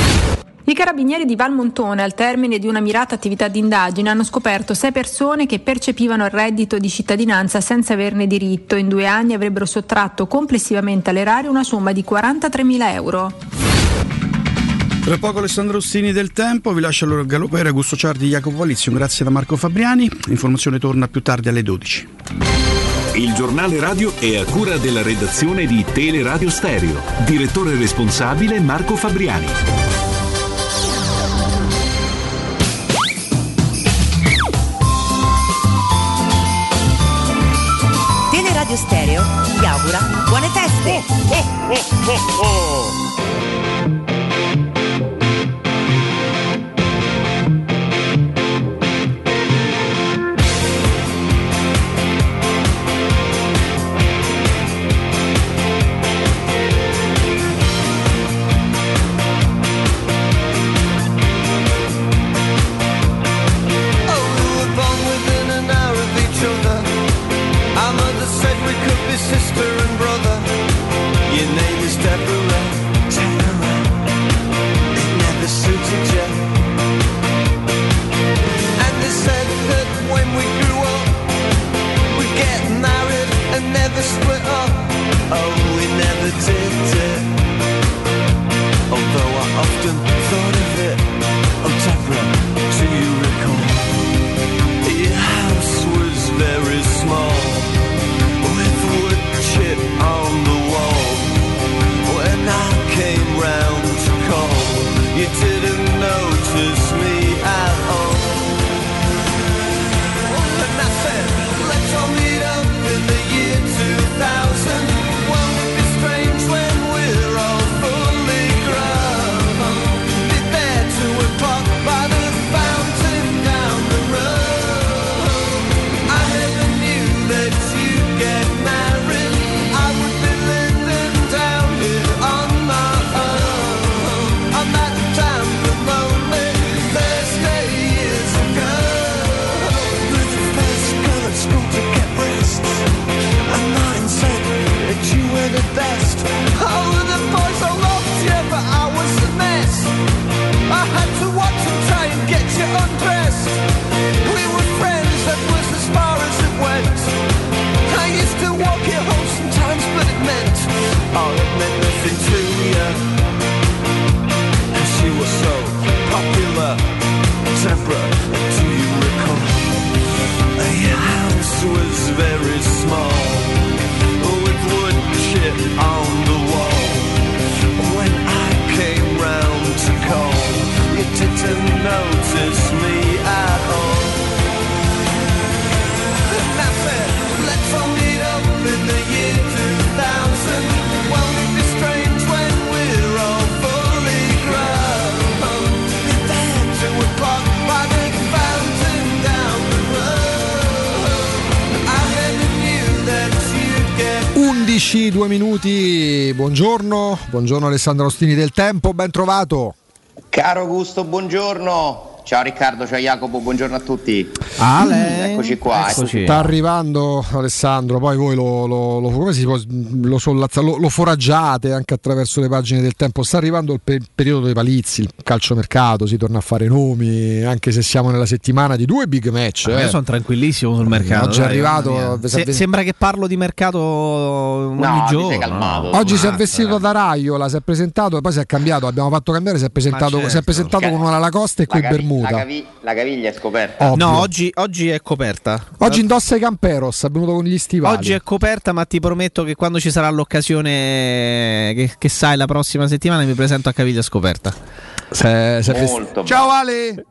I carabinieri di Valmontone, al termine di una mirata attività di indagine, hanno scoperto sei persone che percepivano il reddito di cittadinanza senza averne diritto. In due anni avrebbero sottratto complessivamente all'erario una somma di quarantatremila euro. Tra poco Alessandro Ostini del Tempo, vi lascio allora il Galopera, Augusto Ciardi, Jacopo Valizio, grazie da Marco Fabriani. L'informazione torna più tardi alle dodici. Il giornale radio è a cura della redazione di Teleradio Stereo. Direttore responsabile Marco Fabriani. Stereo vi augura buone feste. Due minuti, buongiorno, buongiorno Alessandro Ostini del Tempo, ben trovato. Caro Augusto, buongiorno. Ciao Riccardo, ciao Jacopo, buongiorno a tutti. Ale, eccoci qua. Eccoci. Sta arrivando Alessandro, poi voi lo, lo, lo, come si può, lo, sollazza, lo, lo foraggiate anche attraverso le pagine del Tempo. Sta arrivando il per- periodo dei palizzi, il calciomercato, si torna a fare nomi, anche se siamo nella settimana di due big match. Ah, eh. Io sono tranquillissimo sul mercato. Oggi è arrivato. Se, avven- sembra che parlo di mercato ogni no, giorno. Calmato, oggi si è vestito eh. da Raiola, si è presentato, poi si è cambiato, abbiamo fatto cambiare, si è presentato, certo. si è presentato Car- con una Lacoste e la coi Car- Bermuda. La, cavi- la caviglia è scoperta. Ovvio. No, oggi Oggi è coperta. Oggi indossa i Camperos, è venuto con gli stivali. Oggi è coperta, ma ti prometto che quando ci sarà l'occasione, che, che sai, la prossima settimana mi presento a caviglia scoperta. Se, se Molto fest... Ciao Ale.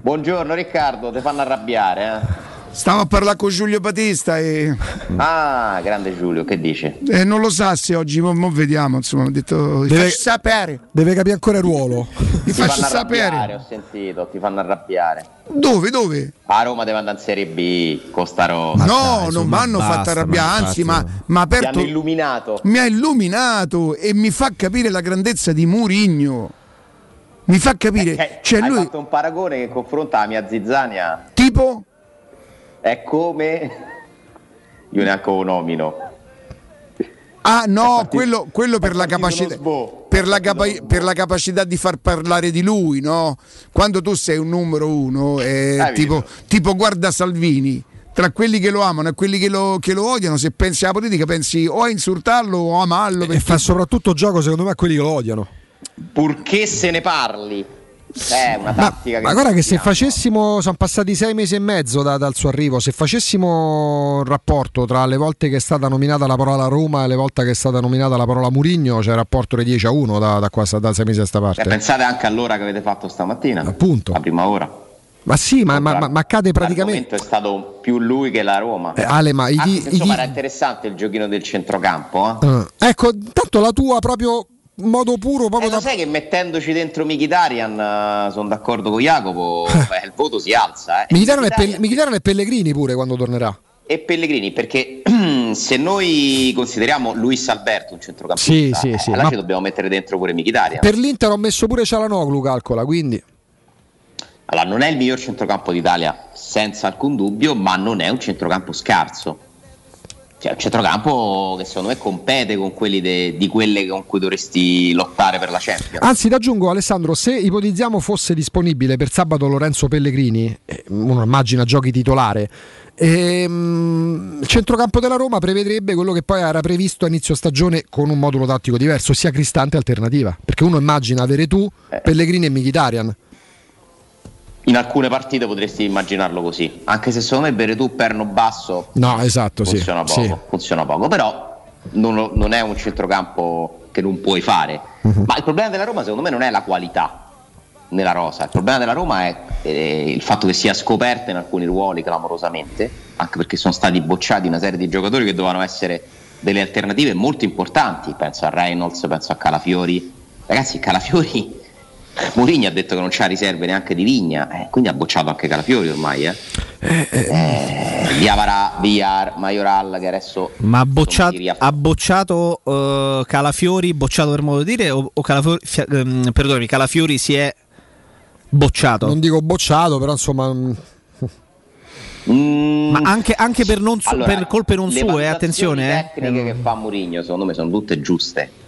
Buongiorno Riccardo, ti fanno arrabbiare, eh? Stavo a parlare con Giulio Battista e... Ah, grande Giulio, che dice? Eh, non lo sa se oggi, mo, mo vediamo, insomma, ho detto deve, faccio sapere. Deve capire ancora il ruolo. Ti faccio sapere. Ho sentito, ti fanno arrabbiare. Dove, dove? A Roma deve andare in Serie B, Costa Rosa. No, dai, non mi hanno fatto arrabbiare, anzi, ma, ma aperto, mi hanno illuminato. Mi ha illuminato e mi fa capire la grandezza di Mourinho. Mi fa capire, eh, cioè hai lui... fatto un paragone che confronta la mia zizzania. Tipo? È come io neanche nomino. Ah no, partito, quello, quello per la capacità per la, capa- per la capacità di far parlare di lui, no? Quando tu sei un numero uno, eh, tipo, tipo guarda Salvini, tra quelli che lo amano e quelli che lo, che lo odiano, se pensi alla politica pensi o a insultarlo o a amarlo. E fa soprattutto gioco secondo me a quelli che lo odiano. Purché se ne parli. Eh, una tattica ma, che ma guarda che se facessimo, sono passati sei mesi e mezzo da, dal suo arrivo, se facessimo un rapporto tra le volte che è stata nominata la parola Roma e le volte che è stata nominata la parola Mourinho, c'è cioè il rapporto del dieci a uno da, da, qua, da sei mesi a sta parte. Eh, pensate anche all'ora che avete fatto stamattina, appunto, la prima ora. Ma sì, ma, ma, ma, ma accade praticamente. È stato più lui che la Roma. Eh, Ale, ma i, anche, insomma, i, era interessante il giochino del centrocampo. Eh? Uh, ecco, tanto la tua proprio. In modo puro proprio eh, lo da... sai che mettendoci dentro Mkhitaryan, sono d'accordo con Jacopo, beh, il voto si alza, eh. Mkhitaryan, e Mkhitaryan... Pe... Mkhitaryan e Pellegrini pure quando tornerà. E Pellegrini, perché se noi consideriamo Luis Alberto un centrocampista, sì, sì, sì, eh, allora ma... ci dobbiamo mettere dentro pure Mkhitaryan. Per l'Inter ho messo pure Çalhanoğlu, calcola, quindi. Allora non è il miglior centrocampo d'Italia, senza alcun dubbio, ma non è un centrocampo scarso. Cioè, un centrocampo che secondo me compete con quelli de, di quelle con cui dovresti lottare per la Champions. Anzi, ti aggiungo, Alessandro, se ipotizziamo fosse disponibile per sabato Lorenzo Pellegrini, uno immagina giochi titolare, ehm, il centrocampo della Roma prevedrebbe quello che poi era previsto a inizio stagione con un modulo tattico diverso, sia Cristante alternativa, perché uno immagina avere tu eh. Pellegrini e Mkhitaryan. In alcune partite potresti immaginarlo così, anche se secondo me Beretù perno basso no, esatto, funziona, sì, poco, sì. funziona poco, però non, non è un centrocampo che non puoi fare. Uh-huh. Ma il problema della Roma secondo me non è la qualità nella rosa, il problema della Roma è eh, il fatto che sia scoperta in alcuni ruoli clamorosamente, anche perché sono stati bocciati una serie di giocatori che dovevano essere delle alternative molto importanti, penso a Reynolds, penso a Calafiori. Ragazzi, Calafiori... Mourinho ha detto che non c'ha riserve neanche di Vigna, eh, quindi ha bocciato anche Calafiori ormai, eh. Eh, eh, Diavara, Villar, Majoral che adesso ma ha bocciato, ha bocciato uh, Calafiori, bocciato per modo di dire o, o Calafiori, fia, um, perdonami, Calafiori si è bocciato. Non dico bocciato, però insomma mm. ma anche, anche per, non su, allora, per colpe non sue, attenzione. Le tecniche eh. che fa Mourinho secondo me sono tutte giuste.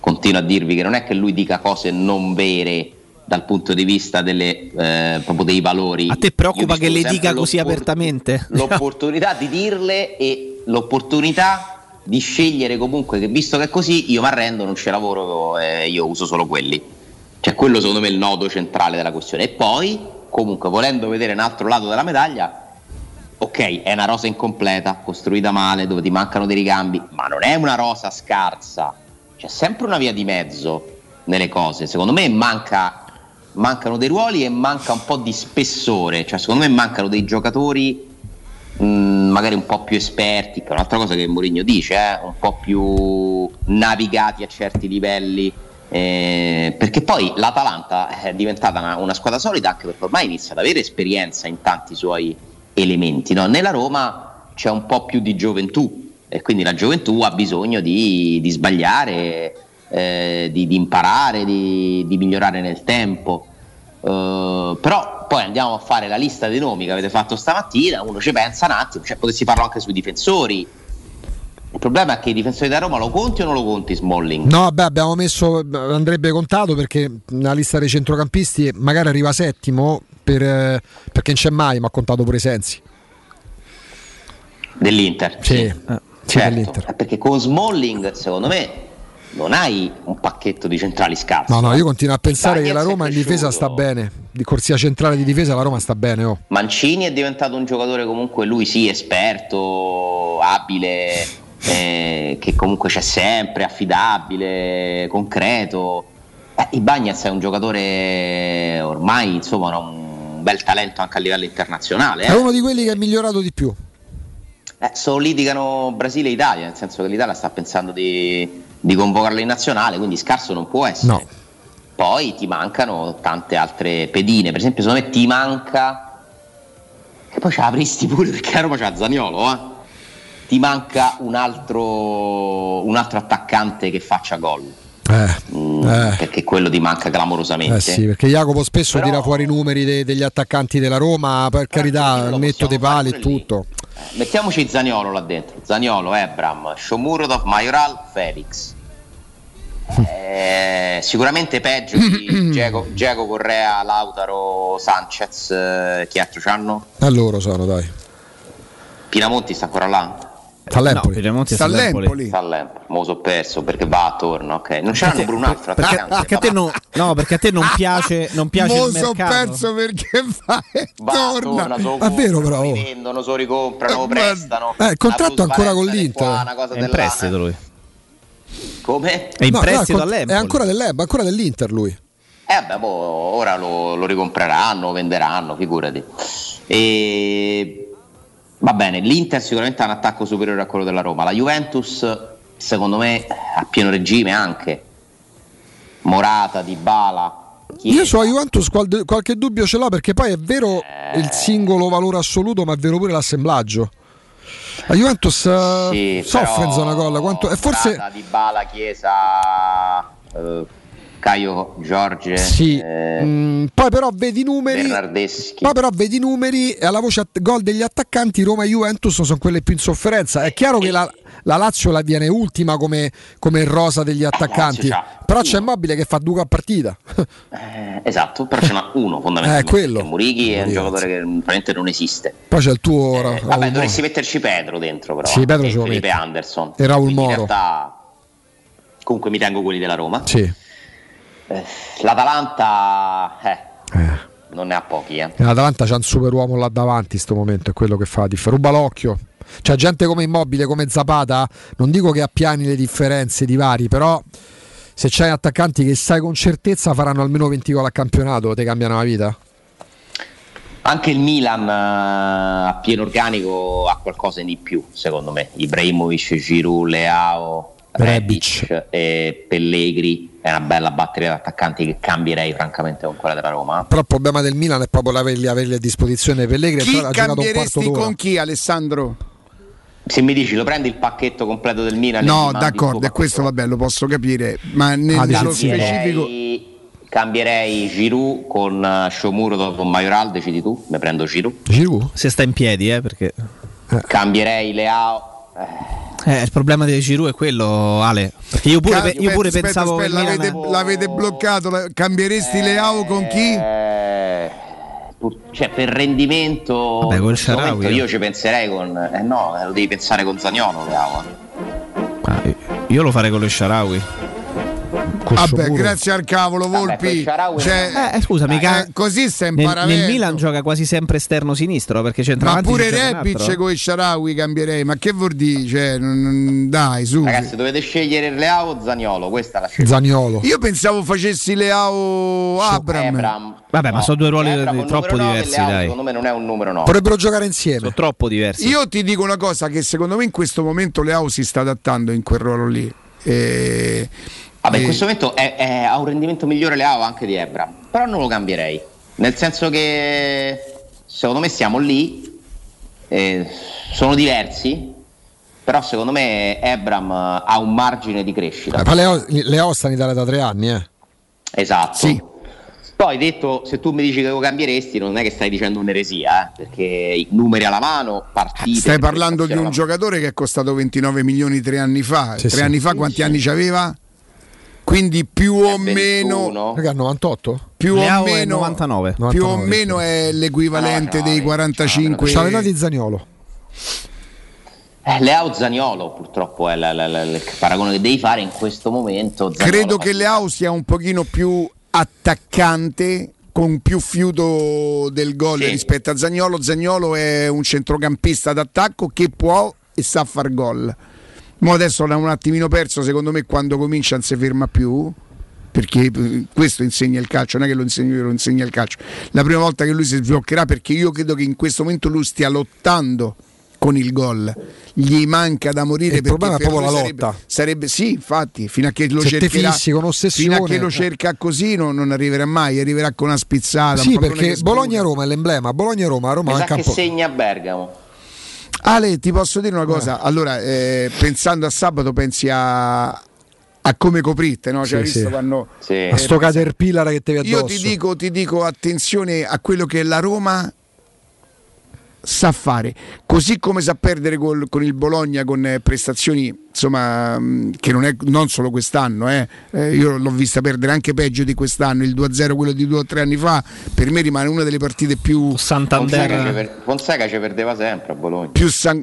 Continuo a dirvi che non è che lui dica cose non vere dal punto di vista delle, eh, proprio dei valori. A te preoccupa che le dica così apertamente? L'opportunità di dirle e l'opportunità di scegliere comunque che visto che è così io mi arrendo, non ci lavoro, eh, io uso solo quelli. Cioè quello secondo me è il nodo centrale della questione. E poi comunque volendo vedere un altro lato della medaglia, ok, è una rosa incompleta, costruita male, dove ti mancano dei ricambi, ma non è una rosa scarsa. C'è sempre una via di mezzo nelle cose. Secondo me manca, mancano dei ruoli e manca un po' di spessore. Cioè, secondo me mancano dei giocatori mh, magari un po' più esperti, che è un'altra cosa che Mourinho dice, eh, un po' più navigati a certi livelli. Eh, perché poi l'Atalanta è diventata una, una squadra solida anche perché ormai inizia ad avere esperienza in tanti suoi elementi. No? Nella Roma c'è un po' più di gioventù. E quindi la gioventù ha bisogno di, di sbagliare, eh, di, di imparare, di, di migliorare nel tempo. Eh, però poi andiamo a fare la lista dei nomi che avete fatto stamattina, uno ci pensa un attimo, cioè potessi farlo anche sui difensori. Il problema è che i difensori da Roma lo conti o non lo conti Smalling? No, beh, abbiamo messo, andrebbe contato perché nella lista dei centrocampisti magari arriva settimo per, perché non c'è mai, ma ha contato pure Sensi. Dell'Inter. Sì. Eh. Certo, perché con Smalling secondo me non hai un pacchetto di centrali scarsi. No, no, io continuo a pensare che la Roma in difesa sta bene, di corsia centrale di difesa la Roma sta bene. Oh. Mancini è diventato un giocatore comunque lui sì esperto, abile, eh, che comunque c'è sempre, affidabile, concreto. Eh, Ibañez è un giocatore ormai insomma non, un bel talento anche a livello internazionale. Eh. È uno di quelli che è migliorato di più. Eh, solidicano Brasile e Italia, nel senso che l'Italia sta pensando di, di convocarla in nazionale, quindi scarso non può essere. No. Poi ti mancano tante altre pedine, per esempio secondo me ti manca, che poi ce l'avresti pure perché a Roma c'ha Zaniolo, eh? Ti manca un altro, un altro attaccante che faccia gol. Eh, mm, eh. Perché quello ti manca clamorosamente, eh sì, perché Jacopo spesso però tira fuori i numeri de- degli attaccanti della Roma, per carità, metto dei pali e tutto. Eh, mettiamoci Zaniolo là dentro. Zaniolo, Ebram, Shomurodov, Majoral, Felix. Eh, sicuramente peggio di Diego, Diego Correa, Lautaro, Sanchez, eh, chi altro c'hanno? A loro sono, dai. Pinamonti sta ancora là? All'Empoli. No, sta all'Empoli. Mo so perso perché va attorno, ok. Non c'era pure un altro perché, attaccante, perché a te no, no, perché a te non piace, non piace il mercato. Mo so perso perché va e va, torna. torna so è vero, però lo vendono, so ricomprano, eh, prestano. Eh, il contratto è ancora con l'Inter. È in prestito lui. Come? È in no, prestito no, all'Empoli. È ancora dell'Ebba, ancora dell'Inter lui. Eh beh, boh, ora lo, lo ricompreranno, venderanno, figurati. E va bene, l'Inter sicuramente ha un attacco superiore a quello della Roma. La Juventus secondo me a pieno regime anche Morata, Dybala. Io sulla Juventus qual- qualche dubbio ce l'ho, perché poi è vero eh... il singolo valore assoluto, ma è vero pure l'assemblaggio. La Juventus sì, soffre in zona gol. Quanto... forse Morata, Dybala, Chiesa, eh, Caio Giorge, sì. eh, mm, poi però vedi i numeri, poi però vedi i numeri e alla voce att- gol degli attaccanti Roma e Juventus sono quelle più in sofferenza. È chiaro eh, che la, la Lazio la viene ultima come, come rosa degli attaccanti, però c'è Immobile che fa due a partita. Eh, esatto, però c'è uno fondamentalmente. Eh, quello. Murichi è un giocatore che praticamente non esiste. Poi c'è il tuo. Eh, Ra- vabbè, Raul dovresti Moro. Metterci Pedro dentro, però. Sì, Pedro ce lo Felipe metti. Anderson e Raul Moro. In realtà comunque mi tengo quelli della Roma. Sì. L'Atalanta eh, eh. non ne ha pochi, eh. L'Atalanta c'ha un superuomo là davanti in sto momento, è quello che fa, ruba l'occhio. C'è gente come Immobile, come Zapata, non dico che appiani le differenze, divari, però se c'hai attaccanti che sai con certezza faranno almeno venti gol al campionato, te cambiano la vita. Anche il Milan a pieno organico ha qualcosa di più, secondo me. Ibrahimovic, Giroud, Leao, Rebic e Pellegrini. È una bella batteria di attaccanti che cambierei francamente con quella della Roma. Però il problema del Milan è proprio l'averli, averli a disposizione Pellegrini. Chi cambieresti un con chi, Alessandro? Se mi dici lo prendi il pacchetto completo del Milan. No, d'accordo, e questo vabbè lo posso capire, ma nello ah, specifico cambierei Giroud con Shomurodov, con Majoral, decidi tu, mi prendo Giroud. Giroud? Se sta in piedi, eh, perché eh. Cambierei Leao. Eh, il problema di Giroud è quello, Ale. Perché io pure, Cambio, io pure aspetta, pensavo aspetta, che l'avete, Milan... l'avete bloccato. La... Cambieresti eh... Leao con chi? Cioè, per rendimento, vabbè, quel Sharawi, io. io ci penserei con. Eh no, lo devi pensare con Zaniolo, Leao. Ah, io lo farei con lo Sharawi. Vabbè, grazie al cavolo, Volpi. Vabbè, cioè, eh, scusami, ca- eh, così sta in paravento. Nel Milan gioca quasi sempre esterno sinistro perché c'entra. Ma pure Rebic con i Sharawi cambierei. Ma che vuol dire? Cioè, non, non, dai, su. Ragazzi, dovete scegliere Leao o Zaniolo. Questa è la scelta. Zaniolo. Io pensavo facessi Leao Abram. Abram. Vabbè, no, ma sono due ruoli Abram, troppo diversi. Leao, dai. Secondo me non è un numero nove. Potrebbero giocare insieme. Sono troppo diversi. Io ti dico una cosa: che secondo me in questo momento Leao si sta adattando in quel ruolo lì. E... vabbè, in questo momento è, è, ha un rendimento migliore Leao anche di Ebram, però non lo cambierei, nel senso che secondo me siamo lì, eh, sono diversi, però secondo me Ebram ha un margine di crescita. Ma Leo, Leo sta in Italia da tre anni, eh? Esatto, sì. Poi detto, se tu mi dici che lo cambieresti non è che stai dicendo un'eresia, eh? Perché i numeri alla mano, partite. Stai parlando di un giocatore che è costato ventinove milioni tre anni fa, sì, tre sì. anni fa quanti sì, anni sì. c'aveva? Quindi più o meno raga, novantotto? Più Leao o meno novantanove. novantanove più o meno è l'equivalente novantanove, dei quarantacinque. C'ha l'età di Zaniolo. Eh, Leao Zaniolo purtroppo è la, la, la, il paragone che devi fare in questo momento. Zaniolo credo che Leao sia un pochino più attaccante, con più fiuto del gol, sì, rispetto a Zaniolo. Zaniolo è un centrocampista d'attacco che può e sa far gol. Ma adesso l'ha un attimino perso, secondo me quando comincia non si ferma più. perché questo insegna il calcio, non è che lo insegno io, lo insegna il calcio. La prima volta che lui si sbloccherà, perché io credo che in questo momento lui stia lottando con il gol, gli manca da morire, il problema è proprio la sarebbe, lotta sarebbe, sì, infatti, fino a che lo se cercherà fissi, con fino a che lo cerca così non, non arriverà mai, arriverà con una spizzata, sì, un perché Bologna-Roma è l'emblema, Bologna-Roma, Roma manca che segna Bergamo. Ale, ti posso dire una cosa, eh. allora eh, pensando a sabato pensi a a come coprite, no? Cioè, sì, visto sì. Quando, sì. Eh, a sto caterpillar che te vi addosso. Io ti dico, ti dico attenzione a quello che la Roma sa fare, così come sa perdere col, con il Bologna, con prestazioni insomma che non è non solo quest'anno, eh. Eh, io l'ho vista perdere anche peggio di quest'anno, il due a zero quello di due o tre anni fa, per me rimane una delle partite più Santander. Fonseca ci perdeva sempre a Bologna. Più san...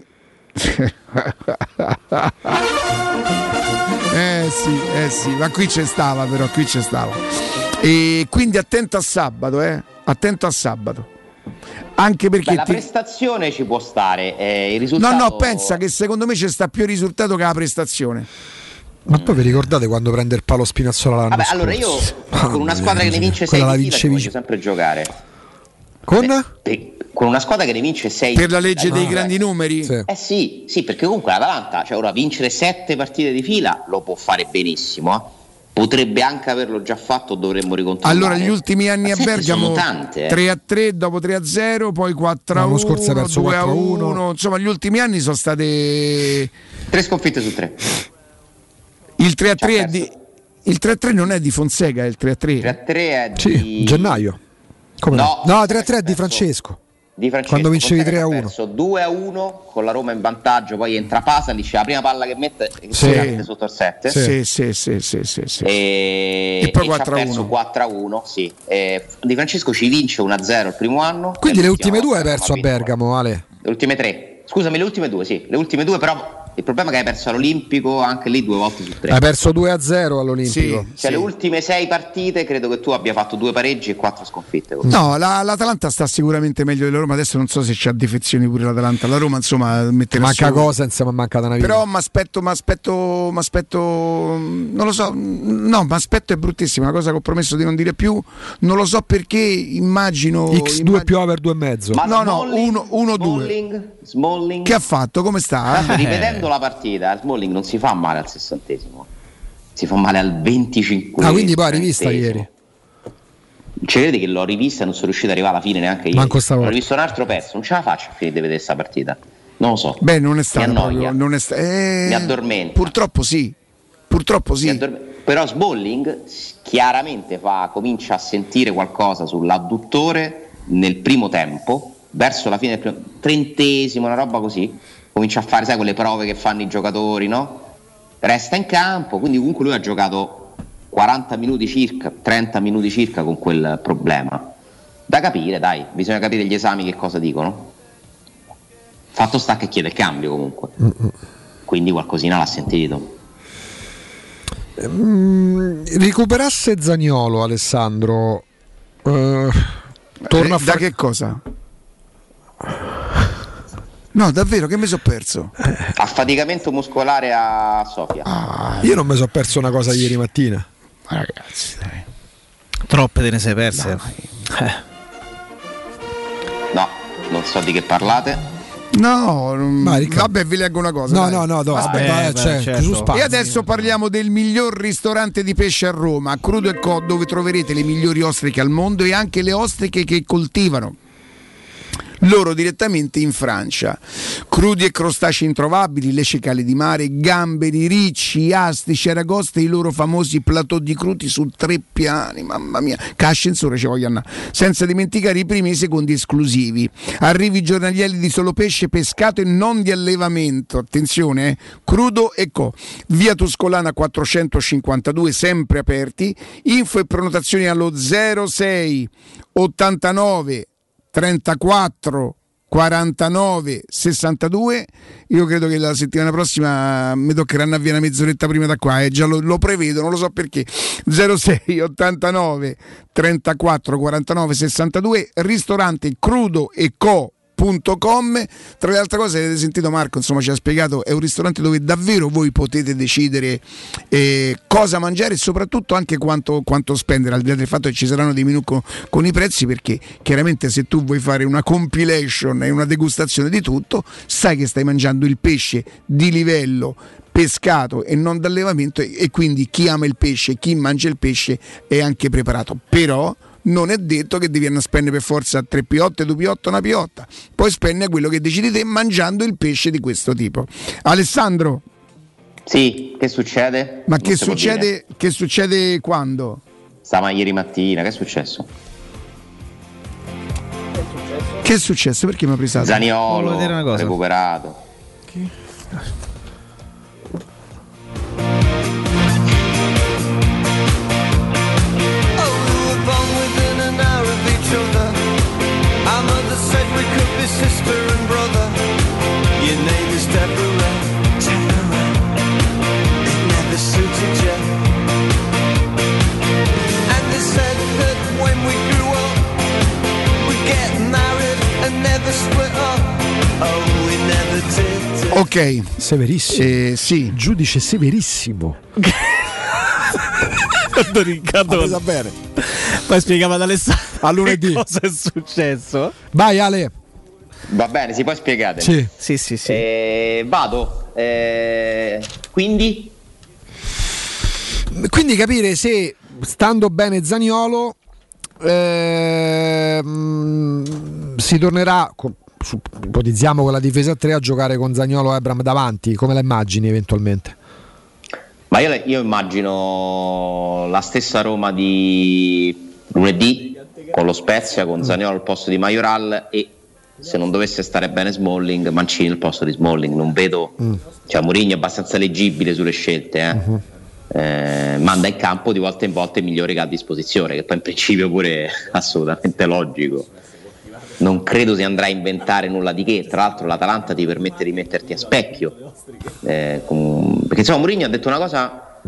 Eh sì, eh sì, ma qui c'è stava però, qui c'è stava. E quindi attento a sabato, eh? Attento a sabato. Anche perché beh, la ti... prestazione ci può stare, eh, il risultato... No, no, pensa che secondo me c'è sta più il risultato che la prestazione. Ma mm. poi vi ricordate quando prende il palo Spinazzola l'anno Vabbè, scorso? Allora io oh, con una squadra che ne vince sei di fila ci voglio sempre giocare. Con? Beh, per, con una squadra che ne vince sei per la legge dai, dei no, grandi no, numeri? Sì. Eh sì, sì, perché comunque l'Atalanta, cioè ora vincere sette partite di fila lo può fare benissimo, eh. Potrebbe anche averlo già fatto, dovremmo ricontrollare. Allora, gli ultimi anni a Bergamo tre a tre, dopo tre a zero, poi quattro a uno, due a uno. Insomma, gli ultimi anni sono state tre sconfitte su tre. Il tre a tre è di... il tre a tre non è di Fonseca, il tre a tre. tre a tre è di sì, gennaio. Come no, no, tre a tre è di Francesco. Di Francesco, quando vincevi tre a uno, due a uno con la Roma in vantaggio, poi entra Pasalic, dice la prima palla che mette che sì. mette sotto il sette, sì, sì, sì, sì, sì, sì. E, e poi quattro a uno, sì. E Di Francesco ci vince uno a zero il primo anno, quindi le ultime due hai perso a Bergamo, Ale. Le ultime tre, scusami, le ultime due, sì, le ultime due, però il problema è che hai perso all'Olimpico anche lì due volte su tre. Hai perso due a zero all'Olimpico. Sì, cioè sì. Le ultime sei partite credo che tu abbia fatto due pareggi e quattro sconfitte. Così. No, la, l'Atalanta sta sicuramente meglio della Roma. Adesso non so se c'ha defezioni pure l'Atalanta. La Roma, insomma, mette manca su... cosa, insomma, manca da una vita. Però mi aspetto, mi aspetto, mi aspetto, non lo so. No, mi aspetto è bruttissima. Una cosa che ho promesso di non dire più. Non lo so perché immagino X due immag... più over due e mezzo. Ma no, no, uno due. Che ha fatto? Come sta? Eh? Rivedendo la partita, il Smalling non si fa male al sessantesimo, si fa male al venticinquesimo. Ah, quindi poi rivista ieri. Cioè, vedi che l'ho rivista e non sono riuscito ad arrivare alla fine neanche ieri. Manco stavolta. Ho rivisto un altro pezzo, non ce la faccio a finire di vedere questa partita. Non lo so. Beh, non è stato. Mi annoia. Non è sta- eh, mi addormenta. Purtroppo sì. Purtroppo sì. Addorm- Però Smalling chiaramente fa, comincia a sentire qualcosa sull'adduttore nel primo tempo, verso la fine del primo, trentesimo, una roba così. Comincia a fare, sai, quelle prove che fanno i giocatori, no? Resta in campo, quindi comunque lui ha giocato quaranta minuti circa, trenta minuti circa con quel problema. Da capire, dai, bisogna capire gli esami che cosa dicono. Fatto sta che chiede il cambio comunque. Quindi qualcosina l'ha sentito. Mm, recuperasse Zaniolo, Alessandro. Uh, torna a far... Da che cosa? No, davvero, che mi sono perso? Affaticamento muscolare a Sofia. Ah, io non mi sono perso una cosa ieri mattina. Ma ragazzi, dai. Troppe te ne sei perse. No. Eh. No, non so di che parlate. No, ma, vabbè, vi leggo una cosa. No, dai. no, no, no aspetta, eh, cioè, certo. E adesso parliamo del miglior ristorante di pesce a Roma, a Crudo e Co, dove troverete le migliori ostriche al mondo e anche le ostriche che coltivano loro direttamente in Francia. Crudi e crostacei introvabili, le cicale di mare, gamberi, ricci, astici, aragoste, i loro famosi plateau di crudi su tre piani, mamma mia, che ascensore ci voglio andare, senza dimenticare i primi e i secondi esclusivi, arrivi giornalieri di solo pesce pescato e non di allevamento, attenzione, eh? Crudo e Co, via Tuscolana quattrocentocinquantadue, sempre aperti, info e prenotazioni allo zero sei ottantanove trentaquattro quarantanove sessantadue. Io credo che la settimana prossima mi toccherà andare via una mezz'oretta prima da qua, eh. Già lo, lo prevedo, non lo so perché. zero sei ottantanove trentaquattro quarantanove sessantadue, ristorante crudo e co Mangiare Bene punto com. Tra le altre cose, avete sentito Marco, insomma ci ha spiegato, è un ristorante dove davvero voi potete decidere eh, cosa mangiare e soprattutto anche quanto, quanto spendere, al di là del fatto che ci saranno dei menu con, con i prezzi, perché chiaramente se tu vuoi fare una compilation e una degustazione di tutto, sai che stai mangiando il pesce di livello pescato e non d'allevamento, e quindi chi ama il pesce, chi mangia il pesce è anche preparato. Però non è detto che devi andare a spendere per forza tre piotte, due piotte, una piotta, poi spendere quello che decidi te mangiando il pesce di questo tipo. Alessandro? Sì, che succede? Ma che succede, che succede quando? Stava ieri mattina, che è successo? Che è successo? Che è successo? Perché mi ha preso? Zaniolo, una cosa. Recuperato. Che... Ok, severissimo. Eh, sì, giudice severissimo. Riccardo, va bene. Poi spiegava ad Alessandro a lunedì cosa è successo. Vai Ale. Va bene, si può spiegare. Sì, sì, sì, sì. Eh, vado. Eh, quindi quindi capire se stando bene Zaniolo eh, si tornerà con, ipotizziamo con la difesa a tre a giocare con Zaniolo e Ebram davanti, come la immagini eventualmente? Ma io, io immagino la stessa Roma di lunedì con lo Spezia, con Zaniolo al posto di Majoral e se non dovesse stare bene Smalling, Mancini al posto di Smalling. Non vedo, mm. cioè Mourinho è abbastanza leggibile sulle scelte, eh? Uh-huh. Eh, manda in campo di volta in volta i migliori che ha a disposizione, che poi in principio pure è assolutamente logico. Non credo si andrà a inventare nulla di che, tra l'altro l'Atalanta ti permette di metterti a specchio, eh, con... perché insomma Mourinho ha detto una cosa,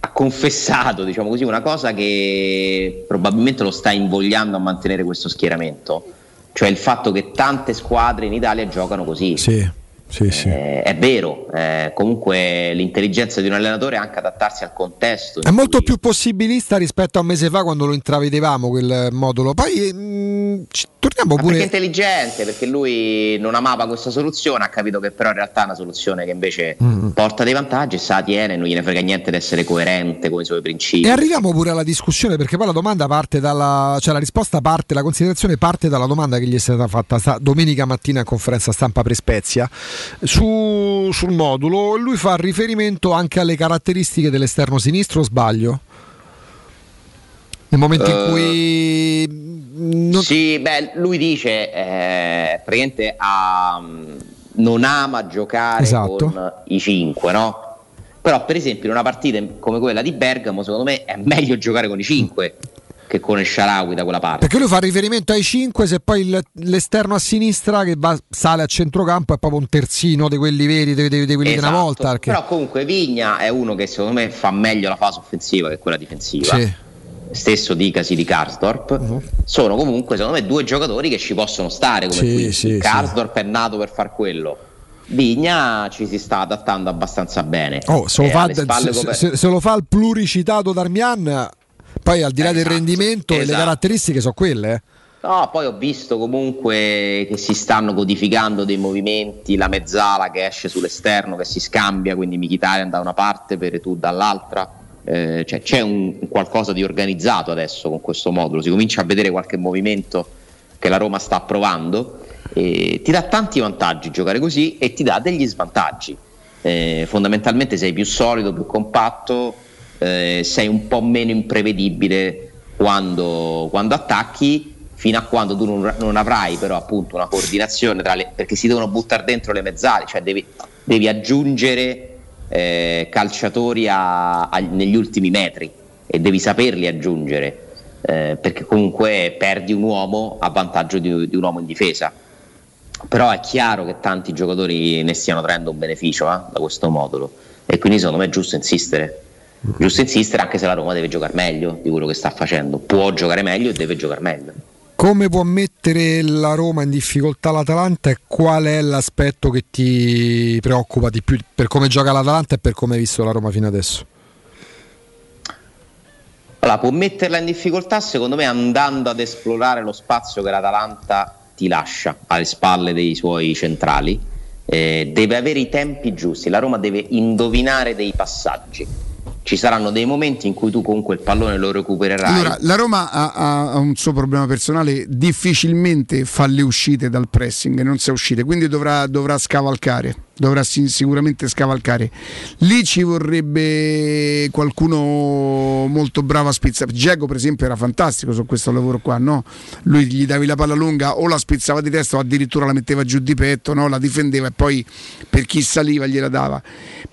ha confessato diciamo così una cosa che probabilmente lo sta invogliando a mantenere questo schieramento, cioè il fatto che tante squadre in Italia giocano così. Sì, sì, sì. Eh, è vero, eh, comunque l'intelligenza di un allenatore è anche adattarsi al contesto, è molto cui... più possibilista rispetto a un mese fa quando lo intravedevamo quel modulo. Poi mh, torniamo pure, perché è intelligente, perché lui non amava questa soluzione, ha capito che però in realtà è una soluzione che invece mm. porta dei vantaggi e se la tiene, non gliene frega niente di essere coerente con i suoi principi. E arriviamo pure alla discussione, perché poi la domanda parte dalla, cioè la risposta parte, la considerazione parte dalla domanda che gli è stata fatta sta, domenica mattina a conferenza stampa pre Spezia su, sul modulo. Lui fa riferimento anche alle caratteristiche dell'esterno sinistro, o sbaglio? Nel momento uh, in cui non... sì, beh, lui dice eh, praticamente ah, non ama giocare, esatto, con i cinque, no? Però per esempio in una partita come quella di Bergamo secondo me è meglio giocare con i cinque che con il Sharawi da quella parte, perché lui fa riferimento ai cinque, se poi il, l'esterno a sinistra che va, sale a centrocampo è proprio un terzino di quelli veri, di, di, di quelli, esatto, di una volta, perché... però comunque Vigna è uno che secondo me fa meglio la fase offensiva che quella difensiva, sì. Stesso dicasi di Karsdorp, uh-huh. Sono comunque secondo me due giocatori che ci possono stare come sì, qui. Sì, Karsdorp sì. È nato per far quello, Vigna ci si sta adattando abbastanza bene. Oh, se, lo fa, se, come... se, se lo fa il pluricitato Darmian, poi al di là eh, del esatto, rendimento esatto. E le caratteristiche sono quelle. No, poi ho visto comunque che si stanno codificando dei movimenti, la mezzala che esce sull'esterno, che si scambia, quindi Mkhitaryan da una parte, Veretout dall'altra, eh, cioè c'è un qualcosa di organizzato adesso con questo modulo, si comincia a vedere qualche movimento che la Roma sta provando, eh, ti dà tanti vantaggi giocare così e ti dà degli svantaggi, eh, fondamentalmente sei più solido, più compatto, Eh, sei un po' meno imprevedibile quando, quando attacchi, fino a quando tu non, non avrai però appunto una coordinazione tra le, perché si devono buttare dentro le mezzali, cioè devi, devi aggiungere eh, calciatori a, a, negli ultimi metri e devi saperli aggiungere, eh, perché comunque perdi un uomo a vantaggio di, di un uomo in difesa. Però è chiaro che tanti giocatori ne stiano traendo un beneficio eh, da questo modulo e quindi secondo me è giusto insistere. Giusto insistere anche se la Roma deve giocare meglio di quello che sta facendo, può giocare meglio e deve giocare meglio. Come può mettere la Roma in difficoltà l'Atalanta e qual è l'aspetto che ti preoccupa di più per come gioca l'Atalanta e per come hai visto la Roma fino adesso? Allora, può metterla in difficoltà secondo me andando ad esplorare lo spazio che l'Atalanta ti lascia alle spalle dei suoi centrali. Eh, deve avere i tempi giusti, la Roma deve indovinare dei passaggi. Ci saranno dei momenti in cui tu comunque il pallone lo recupererai. Allora, la Roma ha, ha un suo problema personale, difficilmente fa le uscite dal pressing, non sa uscite, quindi dovrà, dovrà scavalcare, dovrà sicuramente scavalcare. Lì ci vorrebbe qualcuno molto bravo a spizzare. Diego per esempio era fantastico su questo lavoro qua, no? Lui gli davi la palla lunga o la spizzava di testa o addirittura la metteva giù di petto, no? La difendeva e poi per chi saliva gliela dava,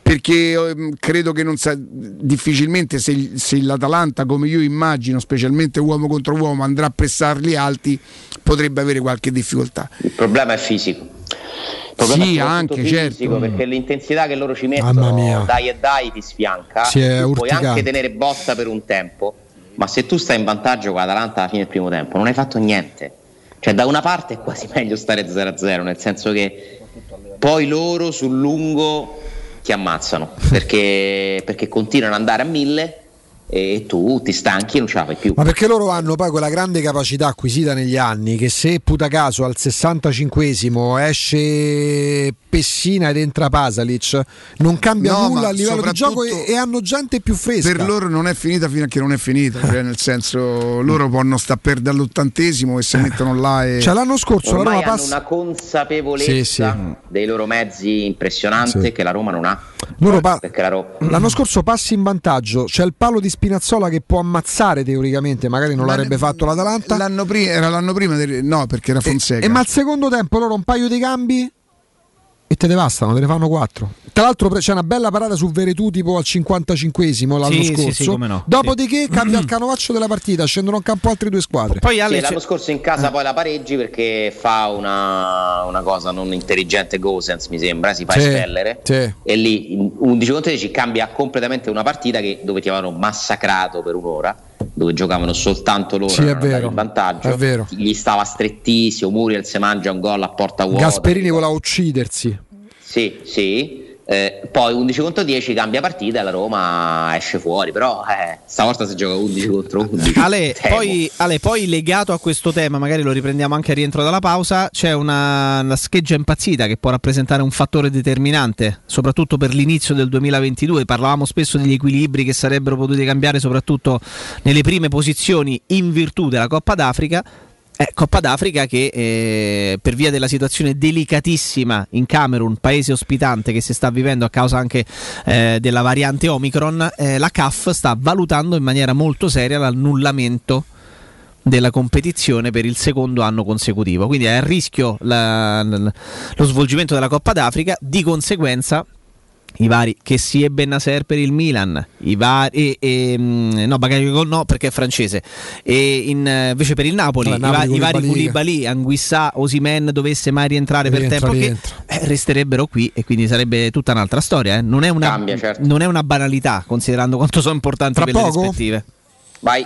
perché ehm, credo che non sa... difficilmente se, se l'Atalanta, come io immagino, specialmente uomo contro uomo, andrà a pressarli alti, potrebbe avere qualche difficoltà. Il problema è fisico. Sì, anche fisico, certo, perché l'intensità che loro ci mettono, dai e dai, ti sfianca. Si è urticante. Puoi anche tenere botta per un tempo, ma se tu stai in vantaggio con l'Atalanta alla fine del primo tempo non hai fatto niente. Cioè, da una parte è quasi meglio stare zero a zero, nel senso che poi loro sul lungo ti ammazzano perché, perché continuano ad andare a mille e tu ti stanchi e non ce la fai più. Ma perché loro hanno poi quella grande capacità acquisita negli anni che se puta caso al sessantacinquesimo esce Pessina ed entra Pasalic non cambia no, nulla a livello di gioco e, e hanno gente più fresca. Per loro non è finita fino a che non è finita, cioè nel senso loro possono sta per dall'ottantesimo e si mettono là e... cioè l'anno scorso ormai la Roma passa... hanno una consapevolezza sì, sì. dei loro mezzi impressionante sì. che la Roma non ha. Loro pa- la Roma... l'anno scorso passi in vantaggio, c'è il palo di Spinazzola che può ammazzare teoricamente, magari non ma l'avrebbe fatto l'Atalanta. L'anno prima era l'anno prima del, no, perché era Fonseca. E, e ma al secondo tempo loro un paio di cambi e te devastano, te ne fanno quattro. Tra l'altro c'è una bella parata su Veretù tipo al cinquantacinquesimo l'anno sì, scorso. Sì, sì, come no. Dopodiché sì. cambia il canovaccio della partita, scendono in campo altre due squadre. Poi Ale, sì, l'anno scorso in casa eh. poi la pareggi perché fa una, una cosa non intelligente Gosens, mi sembra, si fa sì, espellere sì. e lì undici contro dieci cambia completamente una partita che dove ti avevano massacrato per un'ora, dove giocavano soltanto loro, sì, è vero, in vantaggio, è vero. Gli stava strettissimo, Muriel si mangia un gol a porta vuota. Gasperini voleva uccidersi. Sì, sì. Eh, poi undici contro dieci cambia partita e la Roma esce fuori, però eh, stavolta si gioca undici contro undici. Ale, poi, Ale, poi legato a questo tema, magari lo riprendiamo anche a rientro dalla pausa, c'è una, una scheggia impazzita che può rappresentare un fattore determinante, soprattutto per l'inizio del duemilaventidue. Parlavamo spesso degli equilibri che sarebbero potuti cambiare soprattutto nelle prime posizioni in virtù della Coppa d'Africa. Eh, Coppa d'Africa che eh, per via della situazione delicatissima in Camerun, paese ospitante che si sta vivendo a causa anche eh, della variante Omicron, eh, la C A F sta valutando in maniera molto seria l'annullamento della competizione per il secondo anno consecutivo. Quindi è a rischio la, lo svolgimento della Coppa d'Africa, di conseguenza... I vari che si e Bennacer per il Milan, i vari, e, e, no, Bakayoko no perché è francese, e in, invece per il Napoli, no, i, Napoli va, i vari Koulibaly, Anguissa, Osimhen dovesse mai rientrare rientra, per tempo rientra. Che eh, resterebbero qui e quindi sarebbe tutta un'altra storia. Eh. Non, è una, Cambia, certo. non è una banalità considerando quanto sono importanti Tra quelle poco. rispettive. Vai.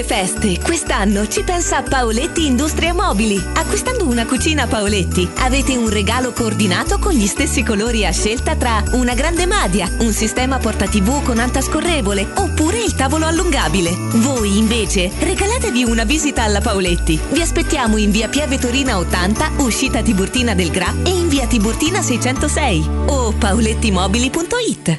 le feste, quest'anno ci pensa Paoletti Industria Mobili. Acquistando una cucina Paoletti avete un regalo coordinato con gli stessi colori a scelta tra una grande madia, un sistema porta tv con anta scorrevole oppure il tavolo allungabile. Voi invece regalatevi una visita alla Paoletti. Vi aspettiamo in via Pieve Torina ottanta, uscita Tiburtina del Gra e in via Tiburtina seicentosei o paolettimobili punto it.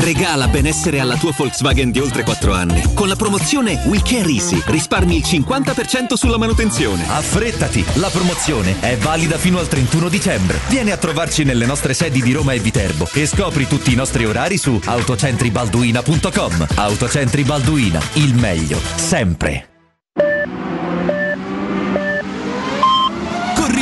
Regala benessere alla tua Volkswagen di oltre quattro anni. Con la promozione We Care Easy risparmi il cinquanta per cento sulla manutenzione. Affrettati, la promozione è valida fino al trentuno dicembre. Vieni a trovarci nelle nostre sedi di Roma e Viterbo e scopri tutti i nostri orari su autocentribalduina punto com. Autocentri Balduina, il meglio, sempre.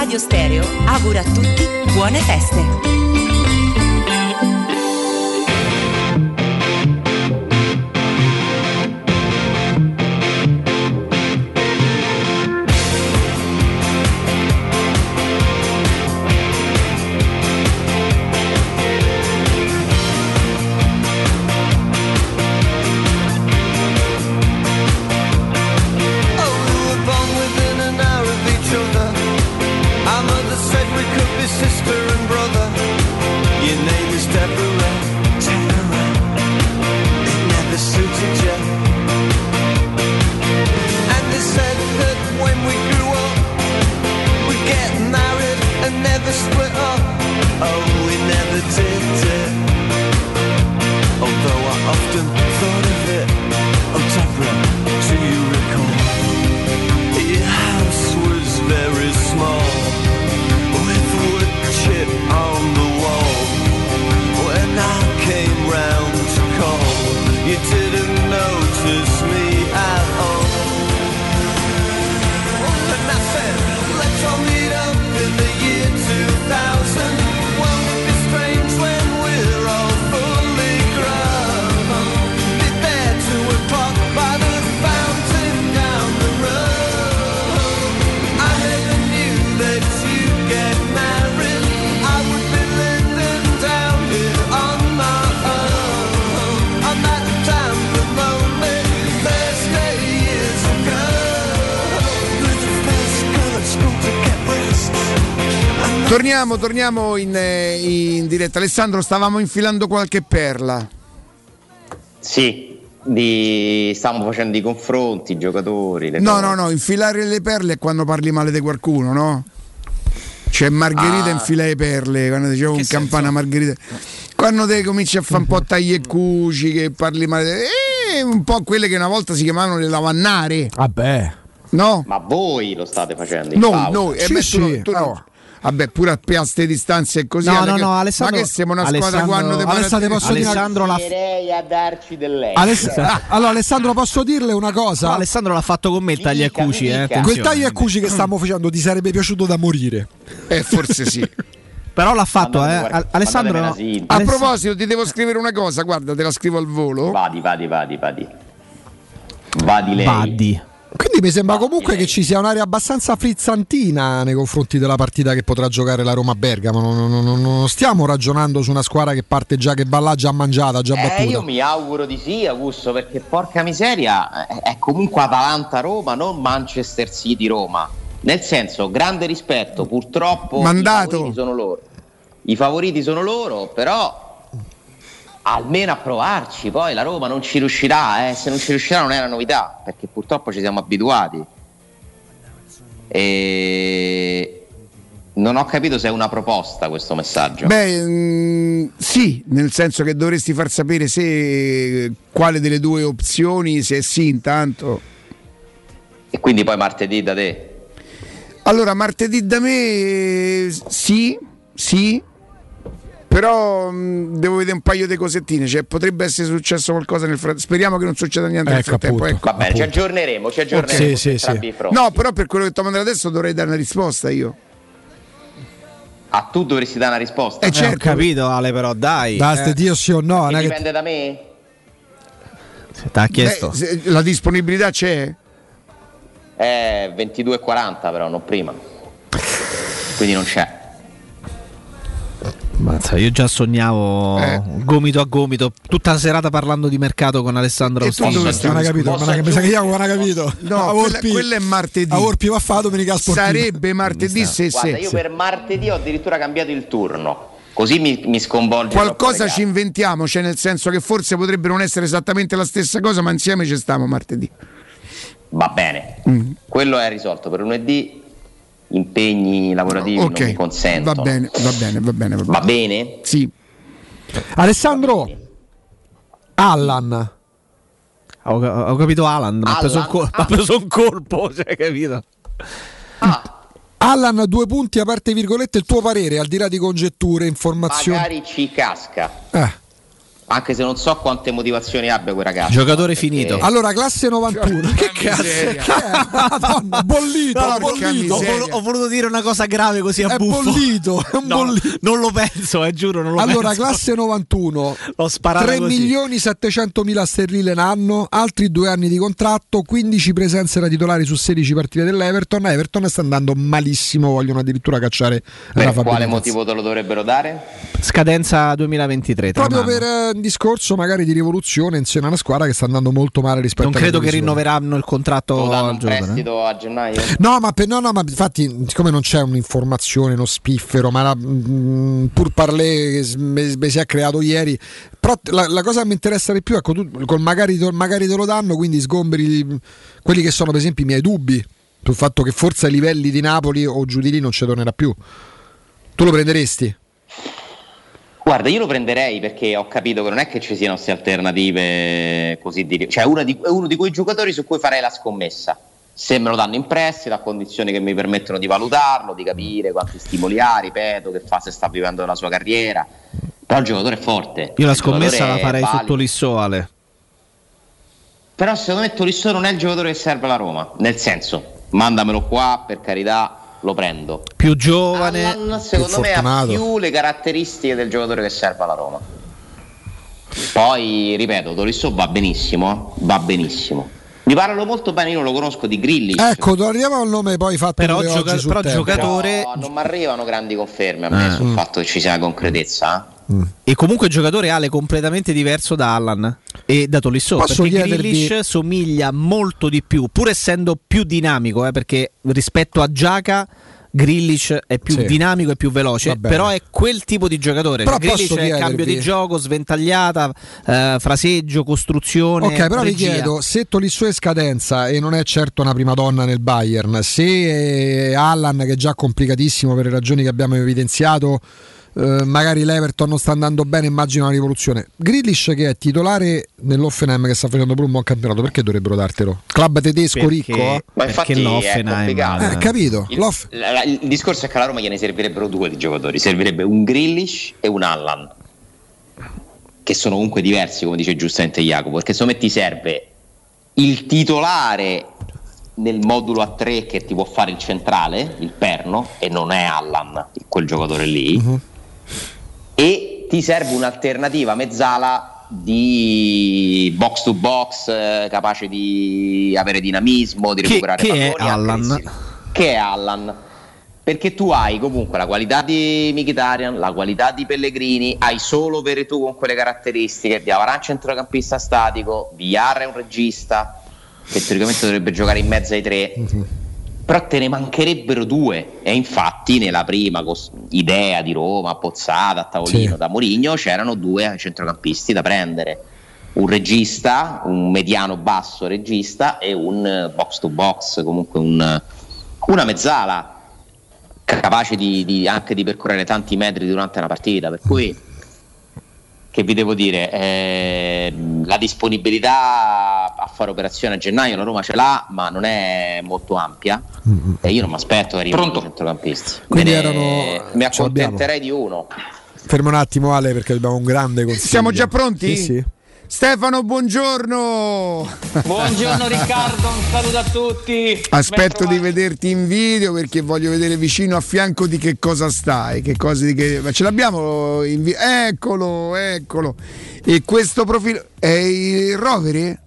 Radio Stereo augura a tutti buone feste. Torniamo, torniamo in, in diretta. Alessandro, stavamo infilando qualche perla. Sì, di... stavamo facendo i confronti, i giocatori. Le no, cose. no, no, infilare le perle è quando parli male di qualcuno, no? C'è Margherita ah. infila le perle, quando dicevo che un senso? Campana Margherita. Quando te cominci a fare un po' tagli e cuci, che parli male... Di... me un po' quelle che una volta si chiamavano le lavannare. Vabbè, no? Ma voi lo state facendo in pausa? No, noi, sì, eh, sì, tu, tu no. no. Vabbè, pure a queste distanze e così. No, no, no, Alessandro. Ma che siamo una squadra quando devo Alessandro, posso Alessandro dire... Alessandro la... a darci dell'esso. Aless... Allora, Alessandro, posso dirle una cosa? No, Alessandro l'ha fatto con me il taglia e cuci, eh. Quel taglia e cuci che stiamo facendo ti sarebbe piaciuto da morire. Eh, forse sì. Però l'ha fatto, eh. Guarda, Alessandro, no. A proposito, ti devo scrivere una cosa, guarda, te la scrivo al volo. Vadi, vadi, vadi, vadi. Vadi lei. Vadi. Quindi mi sembra comunque che ci sia un'area abbastanza frizzantina nei confronti della partita che potrà giocare la Roma a Bergamo. Non, non, non, non stiamo ragionando su una squadra che parte già, che va là già mangiata, già eh, battuta. Io mi auguro di sì, Augusto, perché porca miseria è comunque Atalanta-Roma, non Manchester City-Roma. Nel senso, grande rispetto, purtroppo mandato. I favoriti sono loro. I favoriti sono loro, però... almeno a provarci, poi la Roma non ci riuscirà, eh. Se non ci riuscirà non è una novità, perché purtroppo ci siamo abituati. E... non ho capito se è una proposta questo messaggio. Beh, mh, sì, nel senso che dovresti far sapere se quale delle due opzioni, se sì intanto. E quindi poi martedì da te? Allora, martedì da me sì, sì. Però mh, devo vedere un paio di cosettine, cioè potrebbe essere successo qualcosa nel frattempo. Speriamo che non succeda niente, ecco, nel frattempo. Appunto, ecco. Vabbè, appunto. ci aggiorneremo, ci aggiorneremo. Oh, sì, sì, sì. No, però per quello che ti ho mandato adesso dovrei dare una risposta io. Ah, tu dovresti dare una risposta? Eh, eh certo. Ho capito, Ale, però dai. Basta eh. Dio sì o no. Che dipende che... da me? T'ha chiesto. Beh, se, la disponibilità c'è? Eh, ventidue e quaranta però, non prima. Quindi non c'è. Mazza, io già sognavo eh. gomito a gomito tutta la serata parlando di mercato con Alessandro Ostini. Non ha capito, ma che mi sa che io non ha capito. No, quella, quella è martedì. A Orpi va fa domenica sportiva. Sarebbe martedì se Guarda, se, io se. per martedì ho addirittura cambiato il turno. Così mi, mi sconvolge. Qualcosa ci inventiamo, cioè nel senso che forse potrebbe non essere esattamente la stessa cosa, ma insieme ci stiamo martedì. Va bene. Mm. Quello è risolto per lunedì. Impegni lavorativi no, okay. non mi consentono. Va bene, va bene, va bene. Va bene? Va bene? Sì. Alessandro bene. Allan. Ho, ho capito Alan, ma ha preso, col- ah. preso un colpo, cioè, capito? Ah. Allan, due punti, aperte virgolette, il tuo parere, al di là di congetture, informazioni. Magari ci casca. Eh. Anche se non so quante motivazioni abbia quel ragazzo. Giocatore perché... finito. Allora, classe novantuno. Che cazzo? Madonna, bollito, no, bollito. Ho, vol- ho voluto dire una cosa grave così a è buffo. Bollito, è no, bollito. Non lo penso, eh, giuro, non lo allora, penso. Allora, classe novantuno. L'ho sparato tre milioni settecentomila sterline l'anno, altri due anni di contratto, quindici presenze da titolari su sedici partite dell'Everton. Everton sta andando malissimo, vogliono addirittura cacciare per Rafa. Per quale Benitez. Motivo te lo dovrebbero dare? Scadenza duemilaventitré. Proprio per discorso magari di rivoluzione insieme a una squadra che sta andando molto male rispetto non a credo che rinnoveranno il contratto al prestito eh? a gennaio no ma, per, no, no ma infatti siccome non c'è un'informazione uno spiffero ma la, mh, pur parlé che si è creato ieri però la, la cosa che mi interessa di più è col, col magari, magari te lo danno quindi sgomberi quelli che sono per esempio i miei dubbi sul fatto che forse ai livelli di Napoli o giù di lì non ci tornerà più. Tu lo prenderesti? Guarda, io lo prenderei perché ho capito che non è che ci siano queste alternative così di... Cioè, uno di, uno di quei giocatori su cui farei la scommessa. Se me lo danno in prestito, a condizioni che mi permettono di valutarlo, di capire quanti stimoli ha, ripeto, che fase sta vivendo la sua carriera. Però il giocatore è forte. Io la scommessa la farei su Tolisso, Ale. Però secondo me Tolisso non è il giocatore che serve alla Roma. Nel senso, mandamelo qua, per carità... lo prendo più giovane Alan, secondo più me fortunato. Ha più le caratteristiche del giocatore che serve alla Roma. Poi ripeto Tolisso va benissimo eh? va benissimo mi parlano molto bene, io non lo conosco di Grealish. Ecco, arriviamo al nome poi fatto però, gioca- oggi però giocatore no, non mi arrivano grandi conferme a me ah. sul mm. fatto che ci sia concretezza eh? Mm. E comunque giocatore Ale completamente diverso da Allan e da Tolisso. Posso perché Grealish somiglia molto di più, pur essendo più dinamico, eh, perché rispetto a Giaca Grealish è più sì. dinamico e più veloce, però è quel tipo di giocatore. Però Grealish è cambio di gioco, sventagliata, eh, fraseggio, costruzione. Ok, però vi chiedo, se Tolisso è scadenza e non è certo una prima donna nel Bayern, se Allan che è già complicatissimo per le ragioni che abbiamo evidenziato eh, magari l'Everton non sta andando bene, immagino una rivoluzione. Grealish, che è titolare nell'Hoffenheim, che sta facendo pure un buon campionato, perché dovrebbero dartelo? Club tedesco, perché, ricco, eh? Ma infatti è complicato, eh, capito? Il, la, il discorso è che alla Roma gliene servirebbero due di giocatori, servirebbe un Grealish e un Allan, che sono comunque diversi, come dice giustamente Jacopo, perché secondo me ti serve il titolare nel modulo a tre che ti può fare il centrale, il perno, e non è Allan quel giocatore lì, uh-huh. E ti serve un'alternativa mezzala di box to box, eh, capace di avere dinamismo, di recuperare che, che palloni, è Allan. Che è Allan, perché tu hai comunque la qualità di Mkhitaryan, la qualità di Pellegrini, hai solo Veretout con quelle caratteristiche, Diawara è un centrocampista statico, Villar è un regista che teoricamente dovrebbe giocare in mezzo ai tre, uh-huh. Però te ne mancherebbero due, e infatti nella prima cos- idea di Roma appozzata a tavolino, sì, da Mourinho, c'erano due centrocampisti da prendere, un regista, un mediano basso regista, e un box to box, comunque un, una mezzala capace di, di, anche di percorrere tanti metri durante una partita. Per cui, che vi devo dire, eh, la disponibilità a fare operazione a gennaio la Roma ce l'ha, ma non è molto ampia, mm-hmm. E io non mi aspetto che arrivino i centrocampisti. Quindi ne, erano... mi accontenterei di uno. Fermo un attimo, Ale, perché abbiamo un grande consiglio. Siamo già pronti? Sì, sì. Stefano, buongiorno. Buongiorno Riccardo, un saluto a tutti. Aspetto di vederti in video, perché voglio vedere vicino a fianco di che cosa stai, che cosa di che... Ma ce l'abbiamo in vi... Eccolo, eccolo. E questo profilo è il Roveri?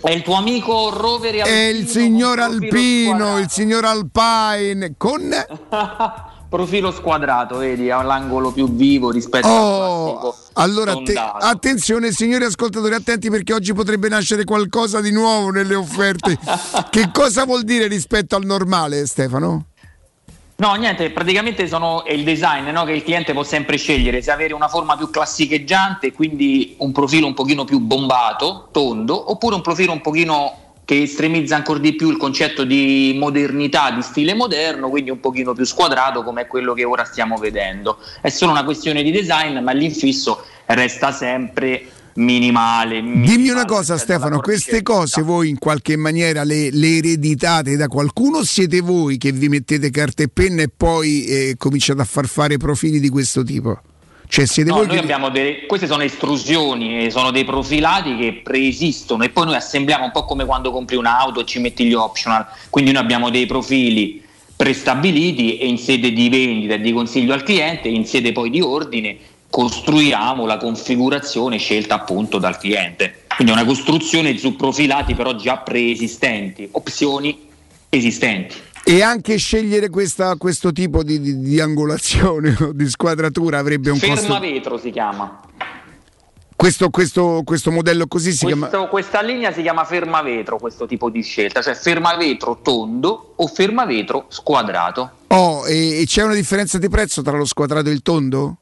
È il tuo amico Roveri Alpino. È il signor Alpino, il signor Alpine con profilo squadrato, vedi, ha l'angolo più vivo rispetto oh, al classico. Allora, te, attenzione signori ascoltatori, attenti, perché oggi potrebbe nascere qualcosa di nuovo nelle offerte. Che cosa vuol dire rispetto al normale, Stefano? No, niente, praticamente sono, è il design, no? Che il cliente può sempre scegliere se avere una forma più classicheggiante, quindi un profilo un pochino più bombato, tondo, oppure un profilo un pochino che estremizza ancora di più il concetto di modernità, di stile moderno, quindi un pochino più squadrato, come è quello che ora stiamo vedendo. È solo una questione di design, ma l'infisso resta sempre minimale, minimale. Dimmi una cosa, Stefano, queste cose voi in qualche maniera le, le ereditate da qualcuno? Siete voi che vi mettete carta e penna e poi eh, cominciate a far fare profili di questo tipo? Cioè siete no, voi noi che... abbiamo delle, queste sono estrusioni, sono dei profilati che preesistono e poi noi assembliamo, un po' come quando compri un'auto e ci metti gli optional, quindi noi abbiamo dei profili prestabiliti e in sede di vendita e di consiglio al cliente, in sede poi di ordine, costruiamo la configurazione scelta appunto dal cliente, quindi è una costruzione su profilati però già preesistenti, opzioni esistenti. E anche scegliere questa, questo tipo di, di, di angolazione o di squadratura avrebbe un costo. Ferma vetro si chiama. Questo, questo, questo modello così si questo, chiama. Questa linea si chiama ferma vetro, questo tipo di scelta, cioè ferma vetro tondo o ferma vetro squadrato. Oh, e, e c'è una differenza di prezzo tra lo squadrato e il tondo?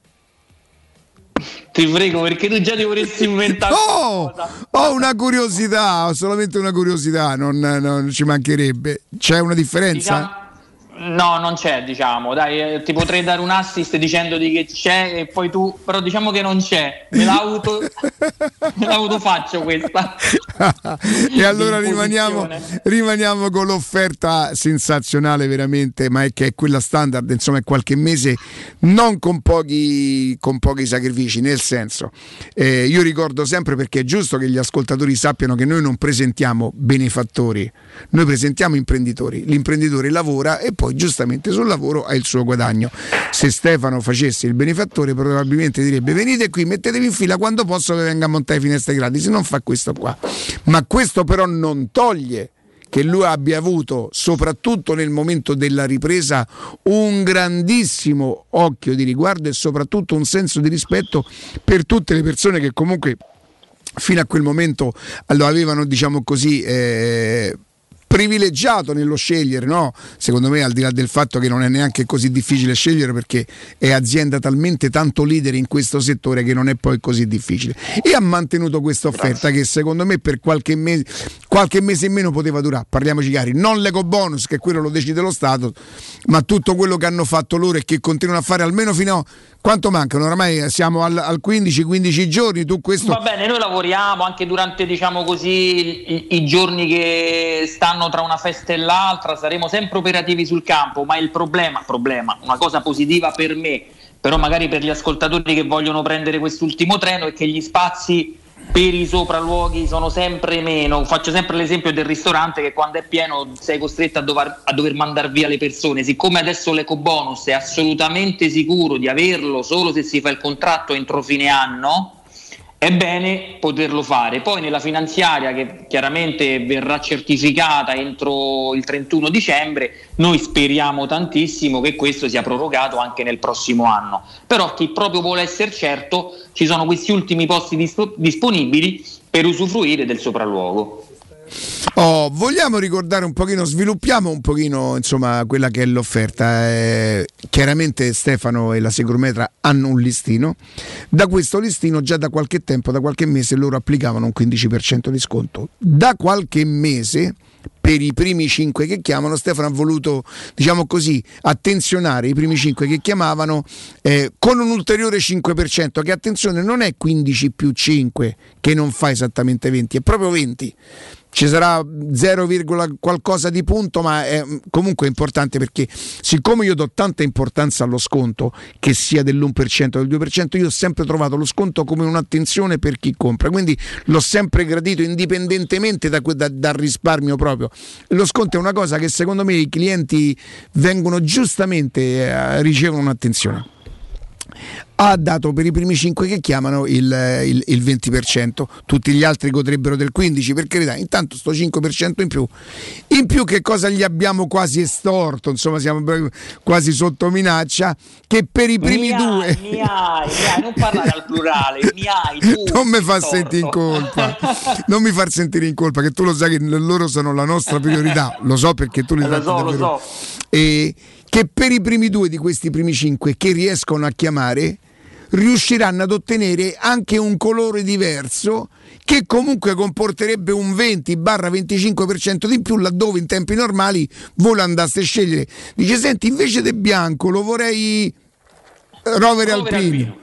Ti prego, perché tu già ti vorresti inventare. Oh, ho oh, una curiosità, ho solamente una curiosità, non, non ci mancherebbe. C'è una differenza? Diciamo, no, non c'è, diciamo. Dai, ti potrei dare un assist dicendoti che c'è e poi tu, però diciamo che non c'è. Me l'auto, me l'auto faccio questa. E allora rimaniamo, rimaniamo con l'offerta sensazionale veramente, ma è che è quella standard, insomma è qualche mese, non con pochi, con pochi sacrifici, nel senso eh, io ricordo sempre, perché è giusto che gli ascoltatori sappiano che noi non presentiamo benefattori, noi presentiamo imprenditori, l'imprenditore lavora e poi giustamente sul lavoro ha il suo guadagno. Se Stefano facesse il benefattore probabilmente direbbe venite qui, mettetevi in fila, quando posso che venga a montare finestre gratis, se non fa questo qua. Ma questo però non toglie che lui abbia avuto, soprattutto nel momento della ripresa, un grandissimo occhio di riguardo e soprattutto un senso di rispetto per tutte le persone che comunque fino a quel momento lo avevano, diciamo così, eh, privilegiato nello scegliere, no? Secondo me, al di là del fatto che non è neanche così difficile scegliere, perché è azienda talmente tanto leader in questo settore che non è poi così difficile, e ha mantenuto questa offerta che secondo me per qualche mese qualche mese in meno poteva durare. Parliamoci chiari, non l'ecobonus, che quello lo decide lo Stato, ma tutto quello che hanno fatto loro e che continuano a fare almeno fino a quanto mancano, oramai siamo al, al quindici quindici giorni. Tu questo va bene, noi lavoriamo anche durante, diciamo così, i, i giorni che stanno tra una festa e l'altra, saremo sempre operativi sul campo, ma il problema, problema, una cosa positiva per me, però magari per gli ascoltatori che vogliono prendere quest'ultimo treno, è che gli spazi per i sopralluoghi sono sempre meno. Faccio sempre l'esempio del ristorante, che quando è pieno sei costretto a dover, a dover mandare via le persone. Siccome adesso l'ecobonus è assolutamente sicuro di averlo solo se si fa il contratto entro fine anno, è bene poterlo fare. Poi nella finanziaria, che chiaramente verrà certificata entro il trentuno dicembre, noi speriamo tantissimo che questo sia prorogato anche nel prossimo anno. Però chi proprio vuole essere certo, ci sono questi ultimi posti disp- disponibili per usufruire del sopralluogo. Oh, vogliamo ricordare un pochino, sviluppiamo un pochino insomma quella che è l'offerta. Eh, chiaramente Stefano e la Securmetra hanno un listino. Da questo listino già da qualche tempo, da qualche mese, loro applicavano un quindici per cento di sconto. Da qualche mese, per i primi cinque che chiamano, Stefano ha voluto, diciamo così, attenzionare i primi cinque che chiamavano eh, con un ulteriore cinque per cento, che attenzione non è quindici più cinque che non fa esattamente venti, è proprio venti. Ci sarà zero, qualcosa di punto, ma è comunque importante, perché siccome io do tanta importanza allo sconto, che sia dell'uno per cento o del due per cento, io ho sempre trovato lo sconto come un'attenzione per chi compra, quindi l'ho sempre gradito indipendentemente da, da, dal risparmio proprio. Lo sconto è una cosa che secondo me i clienti vengono giustamente, eh, ricevono un'attenzione. Ha dato per i primi cinque che chiamano il, il, il venti per cento, tutti gli altri godrebbero del quindici per cento, per carità. Intanto sto cinque per cento in più in più che cosa gli abbiamo quasi estorto, insomma siamo quasi sotto minaccia, che per i primi miai, due miai, miai, non parlare al plurale, miai, tu, non mi fa sentire in colpa non mi far sentire in colpa, che tu lo sai che loro sono la nostra priorità, lo so perché tu li lo so, davvero. Lo so. E che per i primi due di questi primi cinque che riescono a chiamare riusciranno ad ottenere anche un colore diverso, che comunque comporterebbe un venti venticinque per cento di più, laddove in tempi normali voi andaste a scegliere. Dice: senti, invece del bianco lo vorrei Rover Alpino,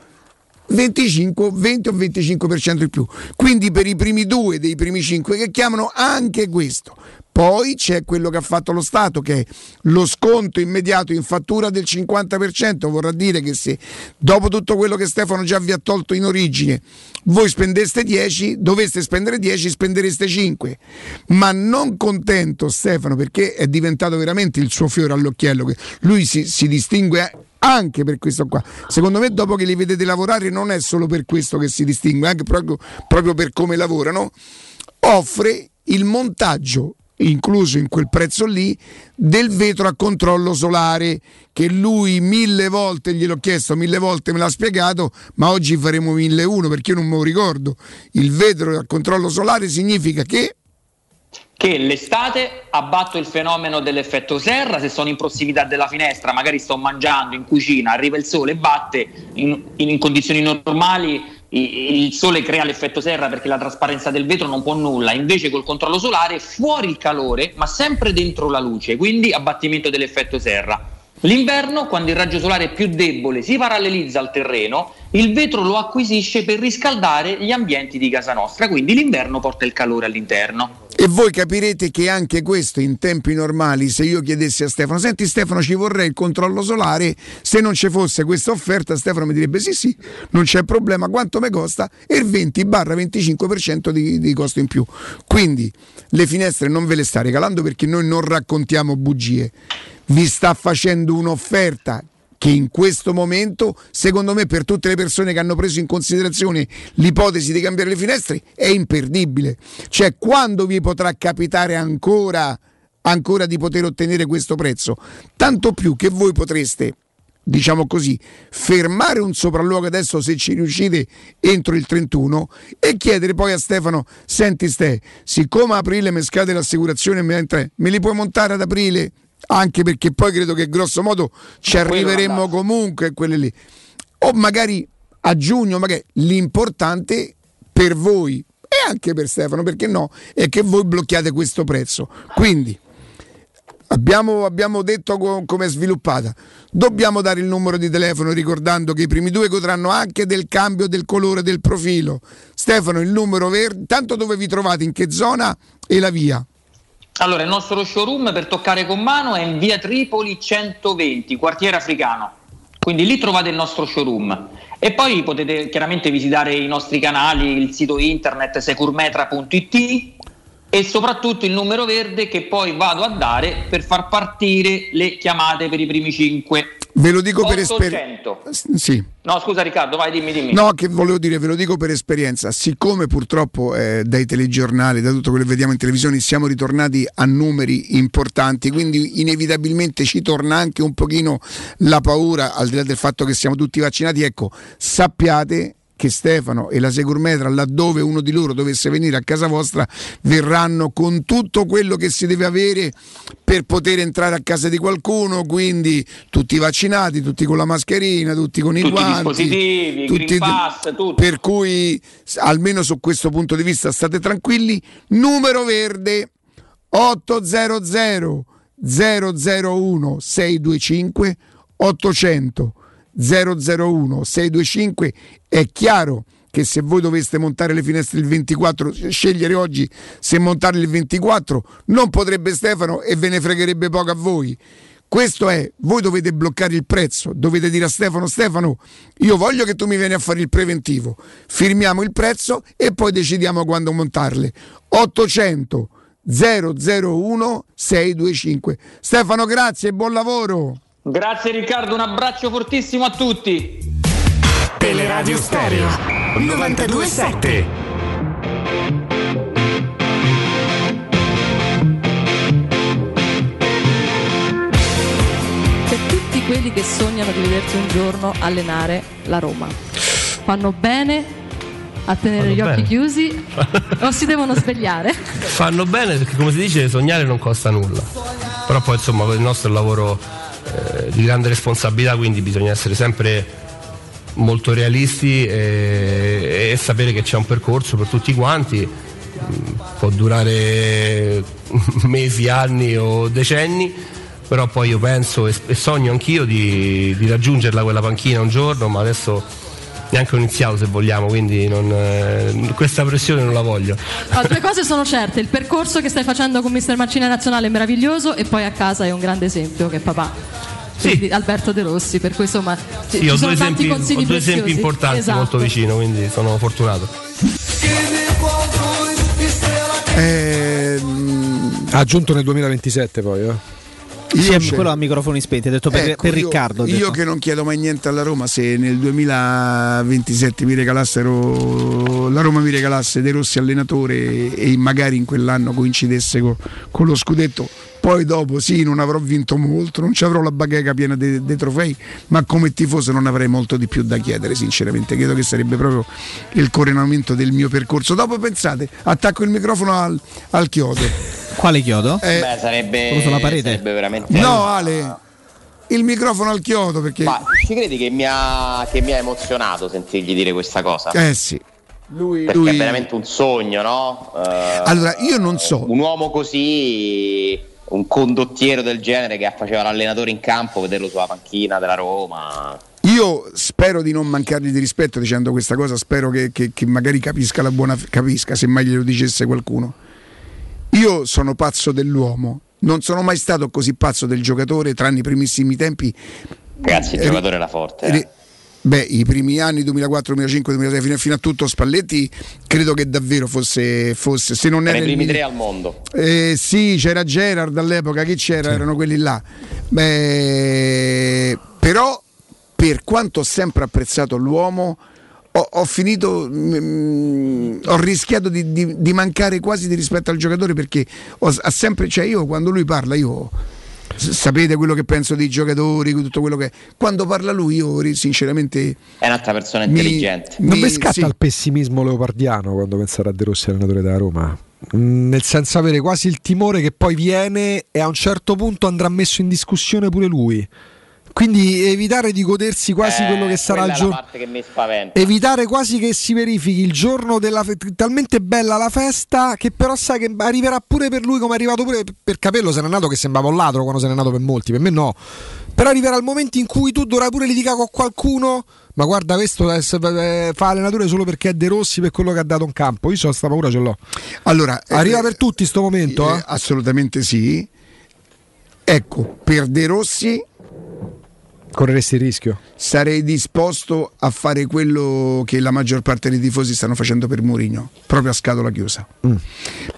venticinque, venti o venticinque per cento in più. Quindi per i primi due dei primi cinque che chiamano anche questo. Poi c'è quello che ha fatto lo Stato, che è lo sconto immediato in fattura del cinquanta per cento, vorrà dire che se dopo tutto quello che Stefano già vi ha tolto in origine, voi spendeste dieci, doveste spendere dieci, spendereste cinque. Ma non contento Stefano, perché è diventato veramente il suo fiore all'occhiello, che lui si, si distingue anche per questo qua. Secondo me, dopo che li vedete lavorare, non è solo per questo che si distingue, anche proprio, proprio per come lavorano. Offre il montaggio, incluso in quel prezzo lì, del vetro a controllo solare, che lui mille volte gliel'ho chiesto, mille volte me l'ha spiegato, ma oggi faremo mille e uno, perché io non me lo ricordo. Il vetro a controllo solare significa che che l'estate abbatto il fenomeno dell'effetto serra, se sono in prossimità della finestra, magari sto mangiando in cucina, arriva il sole e batte, in, in condizioni normali il sole crea l'effetto serra perché la trasparenza del vetro non può nulla, invece col controllo solare fuori il calore ma sempre dentro la luce, quindi abbattimento dell'effetto serra. L'inverno, quando il raggio solare è più debole, si parallelizza al terreno, il vetro lo acquisisce per riscaldare gli ambienti di casa nostra, quindi l'inverno porta il calore all'interno. E voi capirete che anche questo in tempi normali, se io chiedessi a Stefano: senti Stefano, ci vorrei il controllo solare, se non ci fosse questa offerta, Stefano mi direbbe sì sì, non c'è problema, quanto mi costa? E il venti venticinque per cento di, di costo in più. Quindi le finestre non ve le sta regalando, perché noi non raccontiamo bugie, vi sta facendo un'offerta che in questo momento, secondo me, per tutte le persone che hanno preso in considerazione l'ipotesi di cambiare le finestre, è imperdibile. Cioè, quando vi potrà capitare ancora ancora di poter ottenere questo prezzo? Tanto più che voi potreste diciamo così, fermare un sopralluogo adesso, se ci riuscite, entro il trentuno, e chiedere poi a Stefano: senti Ste, siccome a aprile mi scade l'assicurazione, mentre me li puoi montare ad aprile? Anche perché poi credo che grosso modo ci Ma arriveremmo comunque, quelle lì, o magari a giugno. Magari l'importante per voi e anche per Stefano, perché no, è che voi blocchiate questo prezzo. Quindi Abbiamo, abbiamo detto com- come è sviluppata. Dobbiamo dare il numero di telefono, ricordando che i primi due godranno anche del cambio del colore del profilo. Stefano, il numero verde, tanto dove vi trovate, in che zona e la via? Allora, il nostro showroom, per toccare con mano, è in via Tripoli centoventi, quartiere africano. Quindi lì trovate il nostro showroom. E poi potete chiaramente visitare i nostri canali, il sito internet securmetra punto it, e soprattutto il numero verde che poi vado a dare per far partire le chiamate per i primi cinque. Ve lo dico ottocento per esperienza. Sì. No, scusa Riccardo, vai, dimmi, dimmi. No, che volevo dire, ve lo dico per esperienza, siccome purtroppo eh, dai telegiornali, da tutto quello che vediamo in televisione, siamo ritornati a numeri importanti, quindi inevitabilmente ci torna anche un pochino la paura, al di là del fatto che siamo tutti vaccinati. Ecco, sappiate che Stefano e la Securmetra, laddove uno di loro dovesse venire a casa vostra, verranno con tutto quello che si deve avere per poter entrare a casa di qualcuno, quindi tutti vaccinati, tutti con la mascherina, tutti con i tutti guanti, dispositivi, tutti Green Pass, tutto. Per cui almeno su questo punto di vista state tranquilli. Numero verde ottocento zero zero uno sei due cinque ottocento zero zero uno sei due cinque. È chiaro che se voi doveste montare le finestre il ventiquattro, scegliere oggi se montarle il ventiquattro, non potrebbe Stefano e ve ne fregherebbe poco a voi. Questo è, voi dovete bloccare il prezzo, dovete dire a Stefano: Stefano, io voglio che tu mi vieni a fare il preventivo, firmiamo il prezzo e poi decidiamo quando montarle. Ottocento zero zero uno sei due cinque. Stefano, grazie e buon lavoro. Grazie Riccardo, un abbraccio fortissimo a tutti. Teleradio Stereo novantadue sette. Per tutti quelli che sognano di vedersi un giorno allenare la Roma, fanno bene a tenere fanno gli bene. Occhi chiusi o si devono svegliare? Fanno bene, perché come si dice, sognare non costa nulla. Però poi insomma il nostro lavoro di grande responsabilità, quindi bisogna essere sempre molto realisti e, e sapere che c'è un percorso per tutti quanti, può durare mesi, anni o decenni, però poi io penso e, e sogno anch'io di, di raggiungerla quella panchina un giorno, ma adesso neanche ho iniziato, se vogliamo, quindi non, eh, questa pressione non la voglio. No, due cose sono certe: il percorso che stai facendo con mister Mancini nazionale è meraviglioso, e poi a casa è un grande esempio che è papà, sì, Alberto De Rossi, per cui insomma sì, ci ho sono due tanti esempi, consigli ho due preziosi. Esempi importanti, esatto. Molto vicino, quindi sono fortunato. Eh, ha aggiunto nel duemilaventisette poi, eh. Io sì, quello a microfoni spenti, ho detto per, ecco, per Riccardo. Io, io che non chiedo mai niente alla Roma, se nel duemilaventisette mi regalassero, la Roma mi regalasse De Rossi allenatore e magari in quell'anno coincidesse con, con lo scudetto, poi dopo sì, non avrò vinto molto, non ci avrò la bacheca piena dei de trofei, ma come tifoso non avrei molto di più da chiedere, sinceramente. Credo che sarebbe proprio il coronamento del mio percorso. Dopo pensate, attacco il microfono al, al chiodo. Quale chiodo? Eh, Beh, sarebbe, la parete. Sarebbe veramente. No, Ale, il microfono al chiodo, perché. Ma ci credi che mi ha, che mi ha emozionato sentirgli dire questa cosa? Eh sì. Lui, perché lui... è veramente un sogno, no? Uh, allora, io non so. Un uomo così, un condottiero del genere che faceva l'allenatore in campo, vederlo sulla panchina della Roma. Io spero di non mancargli di rispetto dicendo questa cosa, spero che, che, che magari capisca la buona. Capisca, se mai glielo dicesse qualcuno. Io sono pazzo dell'uomo, non sono mai stato così pazzo del giocatore, tranne i primissimi tempi. Ragazzi, il giocatore era forte. Eh. Beh, i primi anni duemilaquattro duemilacinque duemilasei fino a, fino a tutto Spalletti, credo che davvero fosse, fosse se non era i primi il... tre al mondo. Eh, sì, c'era Gerard all'epoca, chi c'era? Sì. Erano quelli là. Beh, però per quanto ho sempre apprezzato l'uomo, Ho, ho finito, mh, ho rischiato di, di, di mancare quasi di rispetto al giocatore, perché ho, ha sempre, cioè io quando lui parla io sapete quello che penso dei giocatori, tutto quello che quando parla lui io sinceramente è un'altra persona mi, intelligente mi, non mi scatta sì. il pessimismo leopardiano quando pensare a De Rossi allenatore della Roma, nel senso avere quasi il timore che poi viene e a un certo punto andrà messo in discussione pure lui, quindi evitare di godersi quasi eh, quello che sarà il giorno, evitare quasi che si verifichi il giorno della fe- talmente bella la festa che però sai che arriverà pure per lui come è arrivato pure per Capello, se n'è nato che sembrava un ladro quando se n'è nato per molti, per me no, però arriverà il momento in cui tu dovrai pure litigare con qualcuno, ma guarda questo fa allenatore solo perché è De Rossi, per quello che ha dato in campo, io so sta paura ce l'ho. Allora arriva eh, per tutti sto momento eh, eh? Assolutamente sì, ecco, per De Rossi correresti il rischio? Sarei disposto a fare quello che la maggior parte dei tifosi stanno facendo per Mourinho, proprio a scatola chiusa. Mm.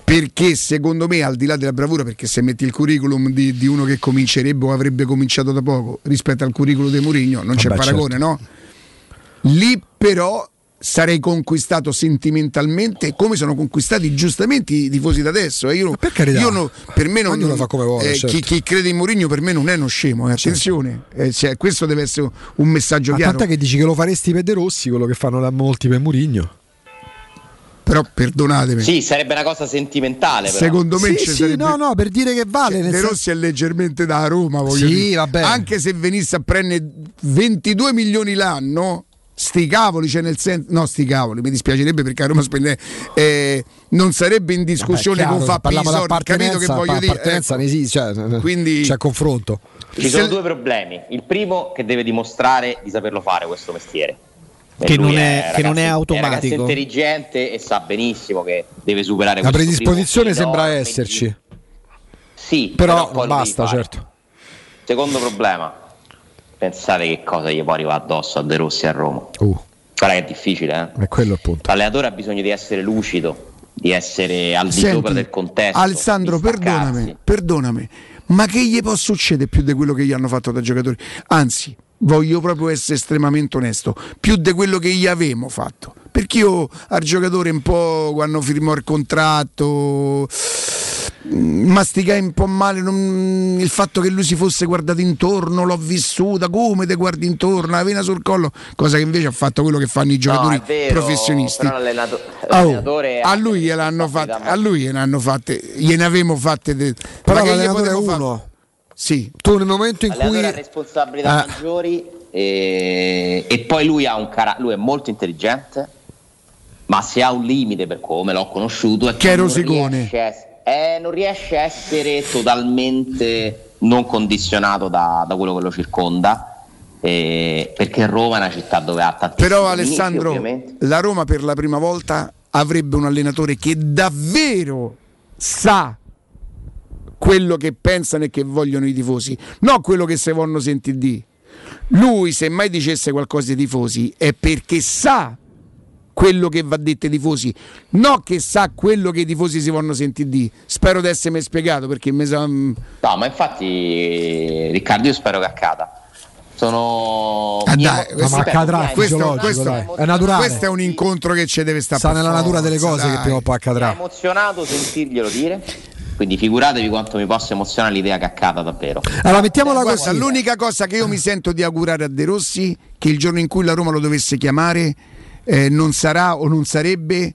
Perché secondo me, al di là della bravura, perché se metti il curriculum di, di uno che comincerebbe o avrebbe cominciato da poco rispetto al curriculum di Mourinho, non c'è Vabbè, paragone, certo. no? Lì però sarei conquistato sentimentalmente, come sono conquistati giustamente i tifosi da adesso. Eh, io, per carità, io no, per me non, lo fa come vuole, eh, certo. chi, chi crede in Mourinho per me non è uno scemo. Eh, attenzione, certo. eh, cioè, questo deve essere un messaggio chiaro. Tant'è che dici che lo faresti per De Rossi, quello che fanno da molti per Mourinho. Però perdonatemi. Sì, sarebbe una cosa sentimentale. Però. Secondo me sì, ci sì, sarebbe... no, no, per dire che vale. Cioè, nel De Rossi sen- è leggermente da Roma, voglio sì, dire. Vabbè. Anche se venisse a prendere ventidue milioni l'anno. Sti cavoli, cioè nel senso, no, sti cavoli, mi dispiacerebbe perché a Roma spende, eh, non sarebbe in discussione con Fabio. Capito che voglio dire? Ecco. Sì, cioè, quindi c'è confronto. Ci sono Se... due problemi. Il primo, che deve dimostrare di saperlo fare questo mestiere, che non è, è che ragazzo, non è automatico. È ragazzo intelligente e sa benissimo che deve superare. La predisposizione sembra enorme, esserci, sì, però, però basta, certo. Secondo problema. Pensate che cosa gli può arrivare addosso a De Rossi a Roma. Uh. Guarda che è difficile, eh? È quello appunto. L'allenatore ha bisogno di essere lucido, di essere al di sopra del contesto. Alessandro, perdonami, perdonami, ma che gli può succedere più di quello che gli hanno fatto da giocatori? Anzi, voglio proprio essere estremamente onesto, più di quello che gli avevamo fatto. Perché io al giocatore un po' quando firmò il contratto... masticai un po' male non... il fatto che lui si fosse guardato intorno, l'ho vissuta, come te guardi intorno, la vena sul collo, cosa che invece ha fatto quello che fanno i giocatori no, vero, professionisti l'allenato... oh, a lui gliel'hanno fatte a lui gliel'hanno fatte glien'avevo fatte de... però l'allenatore è uno fa... sì. tu nel momento in cui ha responsabilità ah. maggiori e... e poi lui ha un cara... lui è molto intelligente, ma se ha un limite per come l'ho conosciuto è che rosicone Eh, non riesce a essere totalmente non condizionato da, da quello che lo circonda, eh, perché Roma è una città dove ha tantissimi però Alessandro ovviamente. La Roma per la prima volta avrebbe un allenatore che davvero sa quello che pensano e che vogliono i tifosi, non quello che se vogliono sentire di lui. Se mai dicesse qualcosa ai tifosi è perché sa quello che va detto ai tifosi, no che sa quello che i tifosi si vogliono sentire di. Spero di essermi spiegato, perché mi sa... No, ma infatti Riccardo io spero che accada. Sono ah, dai, emo... ma accadrà, questo, questo è naturale. Questo è un incontro che ci deve stare. Sta nella natura delle cose dai. Che prima o poi accadrà. Mi è emozionato sentirglielo dire. Quindi figuratevi quanto mi possa emozionare l'idea che accada davvero. Allora mettiamola così. L'unica cosa che io mi sento di augurare a De Rossi che il giorno in cui la Roma lo dovesse chiamare Eh, non sarà o non sarebbe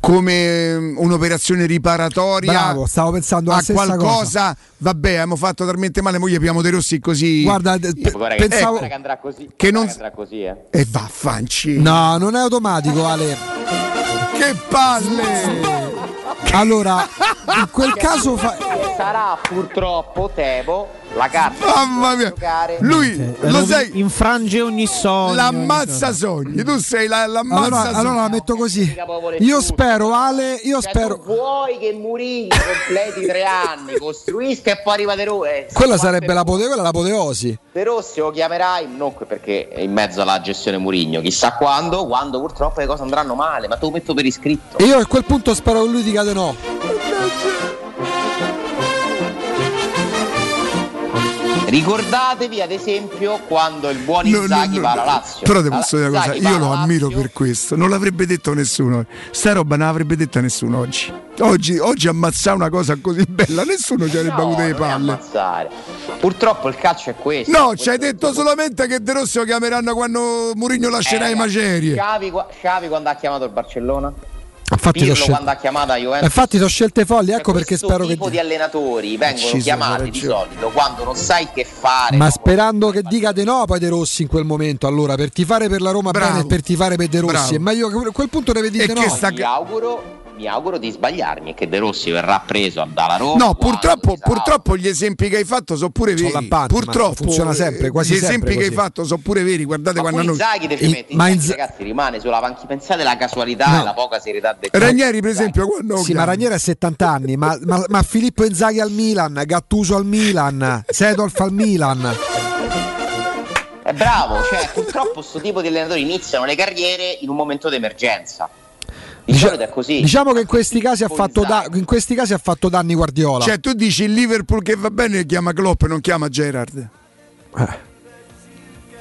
come un'operazione riparatoria. Bravo, stavo pensando a qualcosa cosa. Vabbè, abbiamo fatto talmente male, moglie abbiamo De Rossi così. Guarda, eh, p- guarda che pensavo guarda che andrà così. Che non andrà così, eh. E vaffanci. No, non è automatico, Ale. Che palle! Allora, in quel caso fa... sarà purtroppo Tebo la carta. Mamma mia. Lui eh, lo sai, infrange ogni sogno. L'ammazza sogni. Tu sei la l'ammazza allora, sogni. Allora la metto così. Io spero Ale, io cioè, spero tu vuoi che Mourinho completi tre anni, costruisca e poi arriva De Rossi. Eh, quella sarebbe la pote- quella l'apoteosi. De Rossi lo chiamerai non perché è in mezzo alla gestione Mourinho, chissà quando, quando purtroppo le cose andranno male, ma te lo metto per iscritto. E io a quel punto spero che lui dica no. No. Ricordatevi ad esempio quando il buon Inzaghi no, no, va alla Lazio. Però te posso dire una cosa, io lo ammiro per questo. Non l'avrebbe detto nessuno. Sta roba non l'avrebbe detta nessuno oggi. oggi, oggi ammazzare una cosa così bella, nessuno ci avrebbe no, avuto le palle. Purtroppo il calcio è questo. No, ci hai detto questo. Solamente che De Rossi lo chiameranno quando Mourinho lascerà eh, i macerie. Xavi, Xavi quando ha chiamato il Barcellona? Infatti sono scelte, infatti sono scelte folli, ecco perché spero che questo tipo di allenatori vengono chiamati di solito quando non sai che fare. Ma no, sperando che dica De no poi De Rossi in quel momento, allora per tifare per la Roma bene e per tifare per De Rossi, ma io a quel punto deve dire De no. Sta... Mi auguro mi auguro di sbagliarmi e che De Rossi verrà preso dalla Roma. No, purtroppo purtroppo gli esempi che hai fatto sono pure veri. Lampante, purtroppo funziona sempre, quasi gli sempre esempi così. Che hai fatto sono pure veri. Guardate ma quando noi Inzaghi e... ma Inzaghi, Inzaghi, ragazzi, rimane sulla panchina. Pensate alla casualità no. e la poca serietà del Ranieri, per esempio, quando Sì, ma Ranieri ha settanta anni, ma, ma, ma Filippo Inzaghi al Milan, Gattuso al Milan, Sedorf al Milan. È bravo, cioè purtroppo questo tipo di allenatori iniziano le carriere in un momento d'emergenza. Diciamo, diciamo che in questi casi ha fatto da, in questi casi ha fatto danni Guardiola. Cioè tu dici il Liverpool che va bene chiama Klopp, non chiama Gerrard. Eh.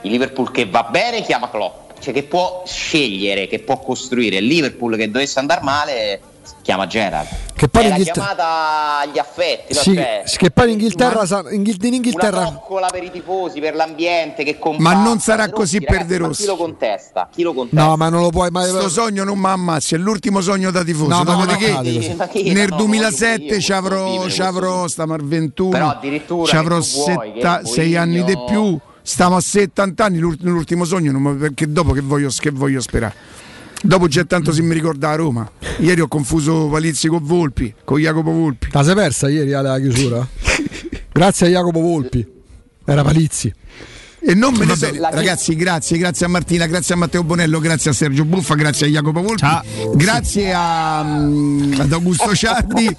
Il Liverpool che va bene chiama Klopp, cioè che può scegliere, che può costruire. Il Liverpool che dovesse andare male chiama Gerrard. Che poi è la chiamata agli affetti, sì, cioè, che poi in Inghilterra in Inghilterra una coccola per i tifosi, per l'ambiente che combatte. Ma non sarà Rossi, così ragazzi, per De Rossi. Chi lo contesta? Chi lo contesta? No, ma non lo puoi mai. Questo sogno non mi ammazzi, è l'ultimo sogno da tifoso. No, dopodiché no, no, no, nel no, duemilasette ci avrò ci avrò stiamo al ventuno. Però addirittura ci avrò sei anni di più. Stiamo a settanta anni, l'ultimo sogno non, perché dopo che voglio che voglio sperare. Dopo già tanto se mi ricorda a Roma. Ieri ho confuso Palizzi con Volpi, con Jacopo Volpi. La sei persa ieri alla chiusura? Grazie a Jacopo Volpi. Era Palizzi. E non me ne sei... Ragazzi, grazie, grazie a Martina, grazie a Matteo Bonello, grazie a Sergio Buffa, grazie a Jacopo Volpi. Ciao. Grazie a, ad Augusto Ciardi.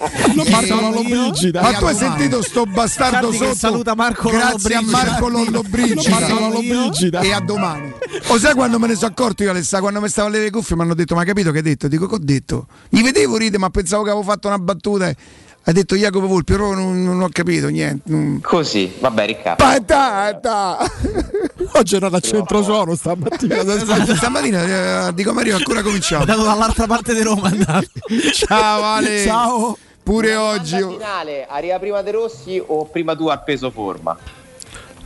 Marco Lollobrigida. Ma tu hai sentito sto bastardo Ciardi sotto? Saluta Marco grazie a Marco Lollobrigida. E a domani. O sai quando me ne sono accorto io, Alessà, quando mi stavo alle le cuffie mi hanno detto: ma hai capito che hai detto? Dico che ho detto. Gli vedevo ride, ma pensavo che avevo fatto una battuta. Ha detto Jacopo Volpi, però non, non ho capito niente. Non... Così, vabbè, Riccardo. Patata! Oggi era da centrosuono stamattina. Stamattina eh, dico Mario, ancora cominciamo. È andato dall'altra parte di Roma. Ciao Ale. Ciao. Pure una oggi. Finale, arriva prima De Rossi o prima tu al peso forma?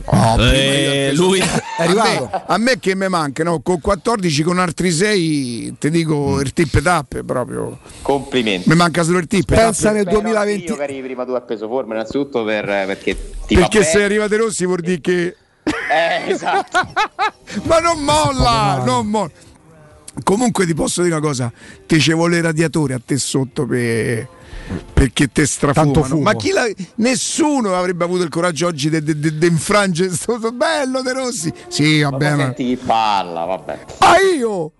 Oh, eh, lui è arrivato. A me, a me che mi manca, no? Con quattordici, con altri sei, ti dico il tip tappe proprio. Complimenti. Mi manca solo il tip. Pensa nel duemilaventi. Io che arrivi prima tu a peso forma, innanzitutto per, perché ti perché se arriva De Rossi vuol dire che eh, esatto. Ma non molla, non molla. Comunque ti posso dire una cosa, ti ci vuole il radiatore a te sotto per perché te strafumano. Ma chi la... nessuno avrebbe avuto il coraggio oggi di infrangere questo bello De Rossi. Sì, vabbè, ma senti chi parla, vabbè. Ah, io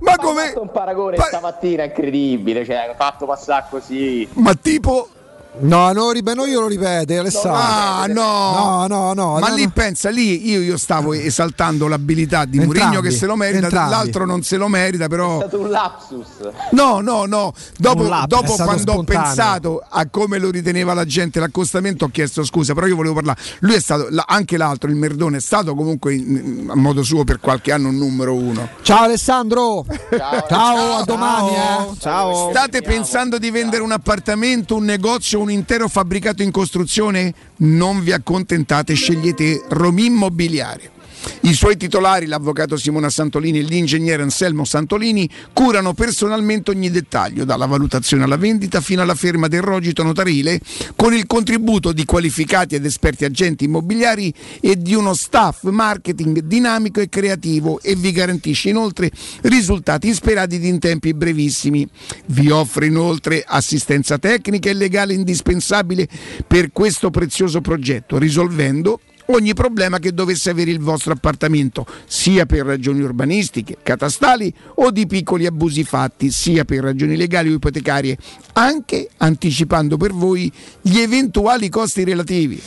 ma come? Ho fatto un paragone pa... stamattina incredibile, cioè fatto passare così. Ma tipo no, no, no, io lo ripete Alessandro. Ah, no, no, no, no. Ma no, lì no. Pensa, lì io, io stavo esaltando l'abilità di Mourinho che se lo merita, entrambi. L'altro non se lo merita, però. È stato un lapsus. No, no, no. Dopo, dopo quando spontaneo. Ho pensato a come lo riteneva la gente l'accostamento, ho chiesto scusa, però io volevo parlare. Lui è stato anche l'altro, il Merdone, è stato comunque in, a modo suo per qualche anno un numero uno. Ciao Alessandro. Ciao, ciao a domani. Ciao. Eh. Ciao. State pensando di vendere un appartamento, un negozio, un intero fabbricato in costruzione? Non vi accontentate, scegliete Romimmobiliare. I suoi titolari, l'avvocato Simona Santolini e l'ingegnere Anselmo Santolini, curano personalmente ogni dettaglio, dalla valutazione alla vendita fino alla firma del rogito notarile, con il contributo di qualificati ed esperti agenti immobiliari e di uno staff marketing dinamico e creativo, e vi garantisce inoltre risultati sperati in tempi brevissimi. Vi offre inoltre assistenza tecnica e legale indispensabile per questo prezioso progetto, risolvendo ogni problema che dovesse avere il vostro appartamento, sia per ragioni urbanistiche, catastali o di piccoli abusi fatti, sia per ragioni legali o ipotecarie, anche anticipando per voi gli eventuali costi relativi.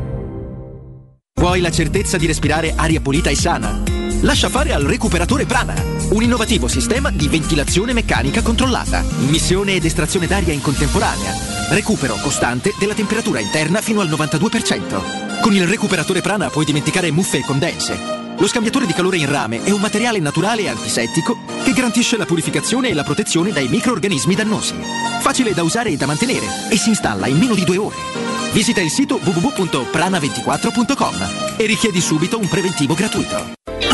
Vuoi la certezza di respirare aria pulita e sana? Lascia fare al recuperatore Prana, un innovativo sistema di ventilazione meccanica controllata, immissione ed estrazione d'aria in contemporanea, recupero costante della temperatura interna fino al novantadue per cento. Con il recuperatore Prana puoi dimenticare muffe e condense. Lo scambiatore di calore in rame è un materiale naturale e antisettico che garantisce la purificazione e la protezione dai microorganismi dannosi. Facile da usare e da mantenere e si installa in meno di due ore. Visita il sito w w w punto prana ventiquattro punto com e richiedi subito un preventivo gratuito.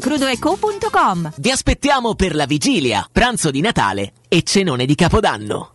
crudo e co punto com. Vi aspettiamo per la vigilia, pranzo di Natale e cenone di Capodanno.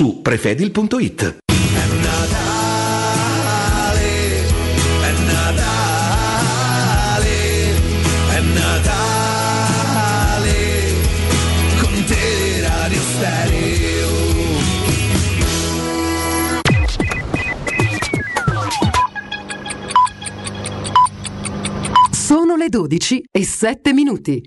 su prefedil punto it. È Natale, è Natale, è Natale, con te Radio Stereo. Sono le dodici e sette minuti.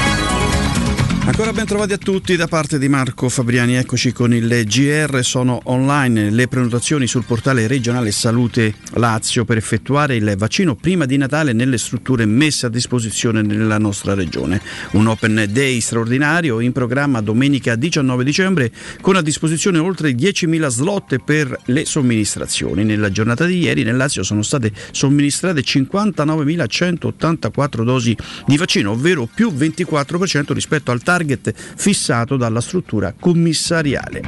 Ancora ben trovati a tutti da parte di Marco Fabriani, eccoci con il G R. Sono online le prenotazioni sul portale regionale Salute Lazio per effettuare il vaccino prima di Natale nelle strutture messe a disposizione nella nostra regione. Un open day straordinario in programma domenica diciannove dicembre con a disposizione oltre diecimila slot per le somministrazioni. Nella giornata di ieri nel Lazio sono state somministrate cinquantanovemilacentottantaquattro dosi di vaccino, ovvero più ventiquattro per cento rispetto al target fissato dalla struttura commissariale.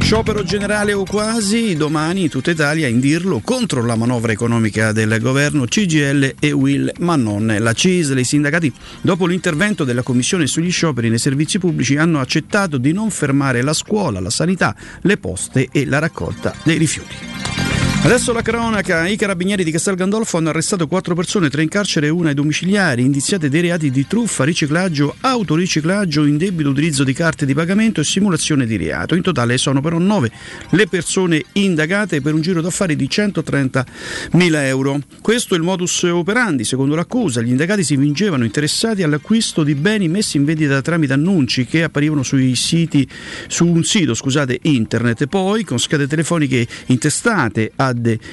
Sciopero generale o quasi, domani tutta Italia in dirlo contro la manovra economica del governo, C G I L e U I L, ma non la C I S L. I sindacati, dopo l'intervento della Commissione sugli scioperi nei servizi pubblici, hanno accettato di non fermare la scuola, la sanità, le poste e la raccolta dei rifiuti. Adesso la cronaca. I carabinieri di Castel Gandolfo hanno arrestato quattro persone, tre in carcere e una ai domiciliari, indiziate dei reati di truffa, riciclaggio, autoriciclaggio, indebito utilizzo di carte di pagamento e simulazione di reato. In totale sono però nove le persone indagate per un giro d'affari di centotrentamila euro. Questo è il modus operandi. Secondo l'accusa, gli indagati si fingevano interessati all'acquisto di beni messi in vendita tramite annunci che apparivano sui siti, su un sito scusate, internet. Poi, con scade telefoniche intestate a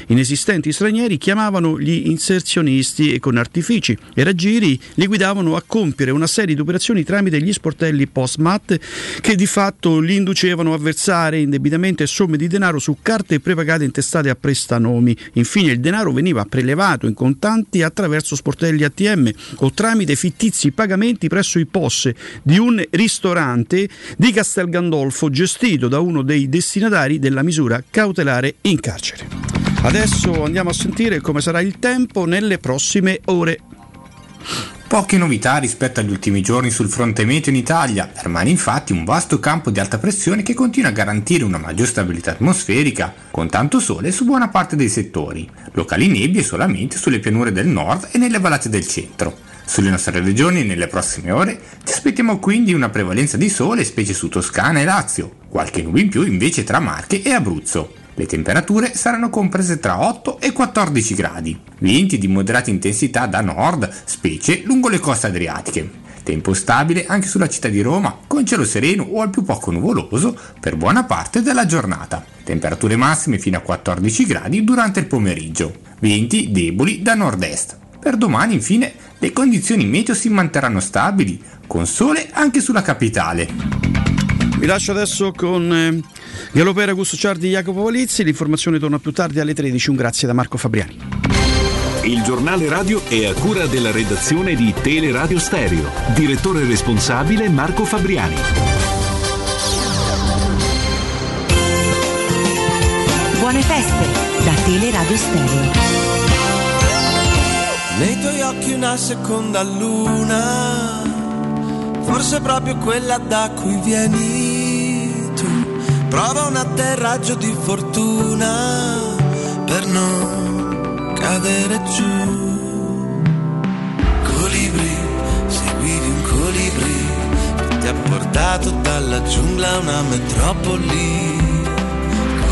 inesistenti stranieri, chiamavano gli inserzionisti e con artifici e raggiri li guidavano a compiere una serie di operazioni tramite gli sportelli Postmat, che di fatto li inducevano a versare indebitamente somme di denaro su carte prepagate intestate a prestanomi. Infine il denaro veniva prelevato in contanti attraverso sportelli A T M o tramite fittizi pagamenti presso i P O S di un ristorante di Castel Gandolfo gestito da uno dei destinatari della misura cautelare in carcere. Adesso andiamo a sentire come sarà il tempo nelle prossime ore. Poche novità rispetto agli ultimi giorni sul fronte meteo in Italia. Permane infatti un vasto campo di alta pressione che continua a garantire una maggior stabilità atmosferica, con tanto sole su buona parte dei settori, locali nebbie solamente sulle pianure del nord e nelle vallate del centro. Sulle nostre regioni nelle prossime ore ci aspettiamo quindi una prevalenza di sole, specie su Toscana e Lazio, qualche nube in più invece tra Marche e Abruzzo. Le temperature saranno comprese tra otto e quattordici gradi, venti di moderata intensità da nord, specie lungo le coste adriatiche. Tempo stabile anche sulla città di Roma, con cielo sereno o al più poco nuvoloso per buona parte della giornata. Temperature massime fino a quattordici gradi durante il pomeriggio, venti deboli da nord-est. Per domani, infine, le condizioni meteo si manterranno stabili, con sole anche sulla capitale. Vi lascio adesso con... Galopera, Augusto Ciardi, Jacopo Valizzi. L'informazione torna più tardi alle tredici. Un grazie da Marco Fabriani. Il giornale radio è a cura della redazione di Teleradio Stereo. Direttore responsabile Marco Fabriani. Buone feste da Teleradio Stereo. Nei tuoi occhi una seconda luna, forse proprio quella da cui vieni tu. Prova un atterraggio di fortuna per non cadere giù. Colibri, seguivi un colibri che ti ha portato dalla giungla a una metropoli.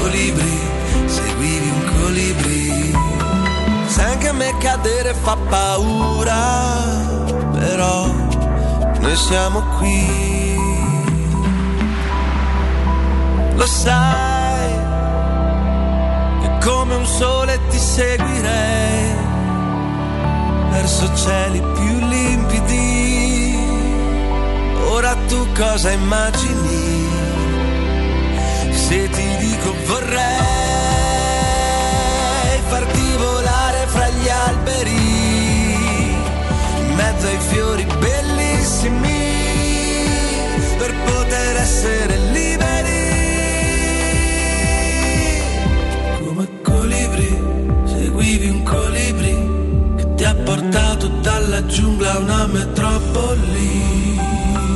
Colibri, seguivi un colibri. Se anche a me cadere fa paura, però noi siamo qui. Lo sai che come un sole ti seguirei verso cieli più limpidi. Ora tu cosa immagini se ti dico vorrei farti volare fra gli alberi in mezzo ai fiori bellissimi per poter essere liberi. Seguivi un colibri che ti ha portato dalla giungla a una metropoli.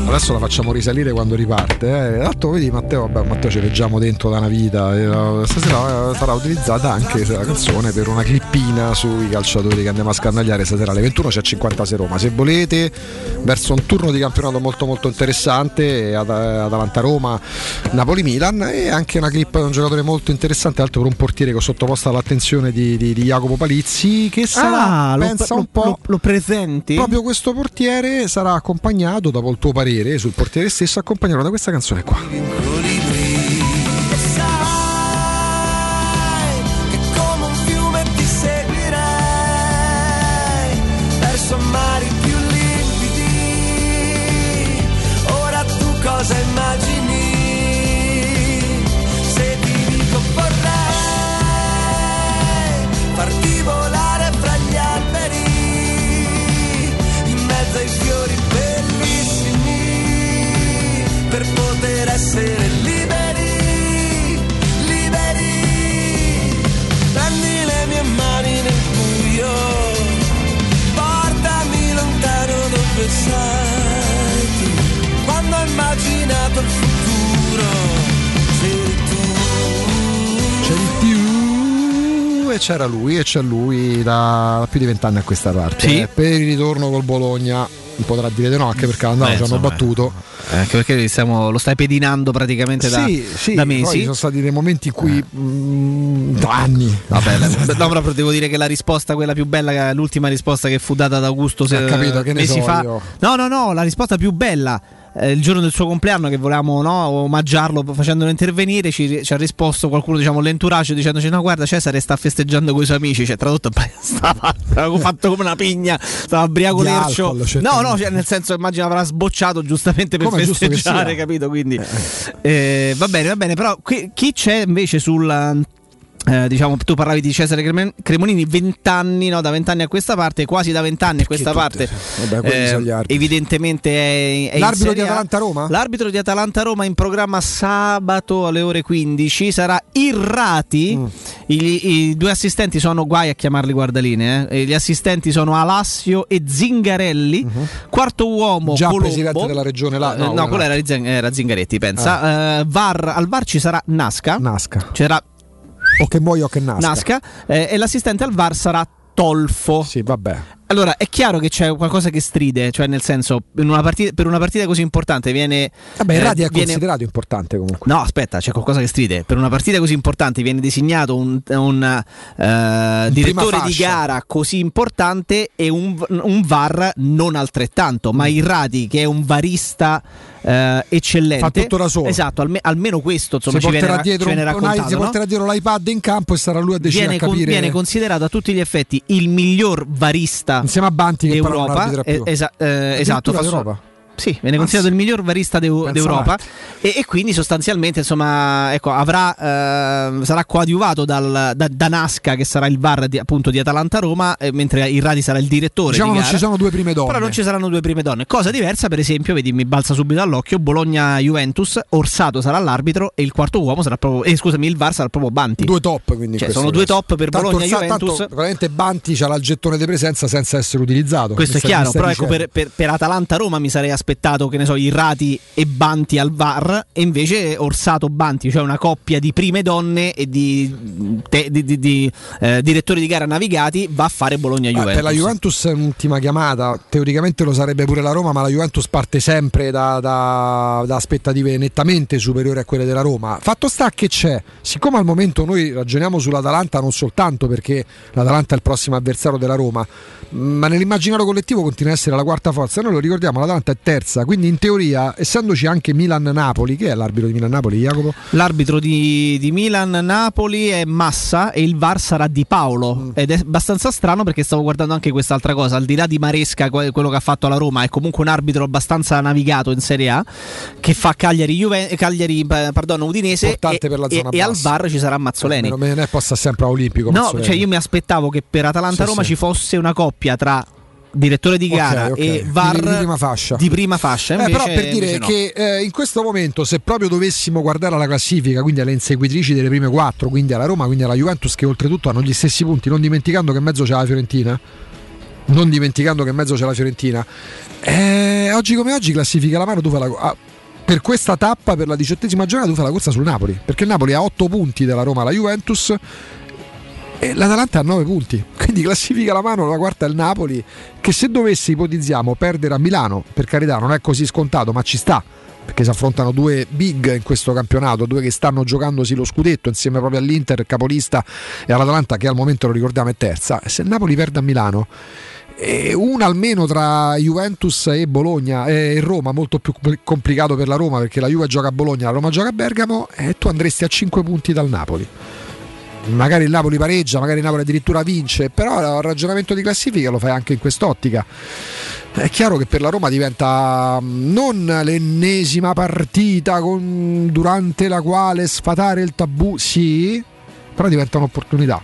Adesso la facciamo risalire quando riparte. Eh. Tanto vedi Matteo, vabbè, Matteo ci leggiamo dentro da una vita. Stasera sarà utilizzata anche la canzone per una clippina sui calciatori che andiamo a scandagliare stasera alle ventuno. C'è cinquantasei Roma. Se volete, verso un turno di campionato molto molto interessante, Ad- Atalanta Roma, Napoli Milan, e anche una clip di un giocatore molto interessante, altro per un portiere che ho sottoposto all'attenzione di, di, di Jacopo Palizzi, che sarà, ah, pensa lo, un po', lo, lo presenti? Proprio questo portiere sarà accompagnato dopo il tuo parere portiere e sul portiere stesso accompagnato da questa canzone qua. Essere liberi, liberi, prendi le mie mani nel buio, portami lontano dove sei tu, quando ho immaginato il futuro, sei tu. C'è il più e c'era lui e c'è lui da più di vent'anni a questa parte, sì. eh, per il ritorno col Bologna. Potrà dire di no, anche perché andavano, ci hanno insomma, battuto, anche perché stiamo, lo stai pedinando praticamente da, sì, sì, da mesi. Poi ci sono stati dei momenti in cui eh. mh, da anni vabbè, no, però devo dire che la risposta, quella più bella, l'ultima risposta che fu data ad Augusto se, capito, che ne mesi so fa io. no no no la risposta più bella, eh, il giorno del suo compleanno, che volevamo, no, omaggiarlo facendolo intervenire, ci, ci ha risposto qualcuno, diciamo l'entourage, dicendoci no guarda, Cesare sta festeggiando con i suoi amici, cioè tradotto stava, stava fatto come una pigna, stava ubriaco lercio, no no cioè, nel senso immagino avrà sbocciato giustamente per come festeggiare, capito, quindi eh, va bene va bene però qui, chi c'è invece sul eh, diciamo, tu parlavi di Cesare Cremonini, vent'anni, no, da vent'anni a questa parte, quasi da vent'anni a questa parte, vabbè, eh, evidentemente è, è l'arbitro di Atalanta-Roma? L'arbitro di Atalanta-Roma in programma sabato alle ore quindici sarà Irrati. Mm. I, I due assistenti sono, guai a chiamarli guardaline, eh. Gli assistenti sono Alassio e Zingarelli. Uh-huh. Quarto uomo già Colombo, presidente della regione là, no, no quello era, era Zingaretti, pensa. Ah. Uh, var, al V A R ci sarà Nasca, Nasca. C'era o che muoio o che nasca, nasca eh, e l'assistente al V A R sarà Tolfo. Sì, vabbè. Allora è chiaro che c'è qualcosa che stride, cioè nel senso, in una partita, per una partita così importante viene vabbè il radio eh, è viene... considerato importante comunque. No, aspetta, c'è qualcosa che stride. Per una partita così importante viene designato un, un, uh, un direttore di gara così importante e un, un V A R non altrettanto, ma Irrati che è un varista Uh, eccellente, fa tutto da solo, esatto, alme- almeno questo insomma, ci viene, dietro, ci viene raccontato, una, si no? porterà dietro l'iPad in campo e sarà lui a decidere, viene, a capire, con, viene considerato a tutti gli effetti il miglior varista insieme a Banti che però non arbitra più. Eh, esa- eh, esatto d'Europa. Sì, viene considerato il miglior varista de- d'Europa e, e quindi sostanzialmente insomma, ecco, avrà, eh, sarà coadiuvato dal, da, da Nasca che sarà il V A R di, appunto di Atalanta-Roma, eh, mentre Irrati sarà il direttore, diciamo di non gara. Ci sono due prime donne. Però non ci saranno due prime donne. Cosa diversa per esempio, vedi, mi balza subito all'occhio Bologna-Juventus, Orsato sarà l'arbitro e il quarto uomo sarà proprio, eh, scusami, il V A R sarà proprio Banti. Due top, quindi cioè, sono due top per tanto Bologna-Juventus. Orsato, tanto, veramente Banti c'ha il gettone di presenza senza essere utilizzato. Questo è chiaro, però ecco, per, per, per Atalanta-Roma mi sarei aspettato aspettato, che ne so, Irrati e Banti al V A R e invece Orsato Banti, cioè una coppia di prime donne e di, te, di, di, di eh, direttori di gara navigati, va a fare Bologna-Juventus. Ah, per la Juventus è un'ultima chiamata, teoricamente lo sarebbe pure la Roma, ma la Juventus parte sempre da, da, da aspettative nettamente superiori a quelle della Roma. Fatto sta che c'è, siccome al momento noi ragioniamo sull'Atalanta non soltanto perché l'Atalanta è il prossimo avversario della Roma, ma nell'immaginario collettivo continua a essere la quarta forza, noi lo ricordiamo, l'Atalanta è terza. Quindi in teoria, essendoci anche Milan-Napoli, che è l'arbitro di Milan-Napoli, Jacopo? L'arbitro di, di Milan-Napoli è Massa e il V A R sarà Di Paolo. Mm. Ed è abbastanza strano perché stavo guardando anche quest'altra cosa, al di là di Maresca, quello che ha fatto alla Roma, è comunque un arbitro abbastanza navigato in Serie A, che fa Cagliari-Juve, Cagliari, perdono, Udinese e, per la zona e, e al V A R ci sarà Mazzoleni. Me ne possa sempre a Olimpico, no, Mazzoleni. Cioè io mi aspettavo che per Atalanta-Roma sì, sì. ci fosse una coppia tra direttore di gara okay, okay. e V A R di, di prima fascia, di prima fascia invece, eh, però per dire no. che eh, in questo momento se proprio dovessimo guardare alla classifica, quindi alle inseguitrici delle prime quattro, quindi alla Roma, quindi alla Juventus, che oltretutto hanno gli stessi punti, non dimenticando che in mezzo c'è la Fiorentina non dimenticando che in mezzo c'è la Fiorentina eh, oggi come oggi classifica la mano, tu fai la ah, per questa tappa, per la diciottesima giornata tu fai la corsa sul Napoli, perché il Napoli ha otto punti dalla Roma, la Juventus e l'Atalanta ha nove punti, quindi classifica la mano, la quarta è il Napoli, che se dovesse, ipotizziamo, perdere a Milano, per carità non è così scontato, ma ci sta, perché si affrontano due big in questo campionato, due che stanno giocandosi lo scudetto insieme proprio all'Inter, capolista, e all'Atalanta che al momento, lo ricordiamo, è terza. Se il Napoli perde a Milano e una almeno tra Juventus e Bologna e eh, Roma, molto più complicato per la Roma perché la Juve gioca a Bologna, la Roma gioca a Bergamo, e tu andresti a cinque punti dal Napoli. Magari il Napoli pareggia, magari il Napoli addirittura vince, però il ragionamento di classifica lo fai anche in quest'ottica. È chiaro che per la Roma diventa non l'ennesima partita con, durante la quale sfatare il tabù, sì, però diventa un'opportunità.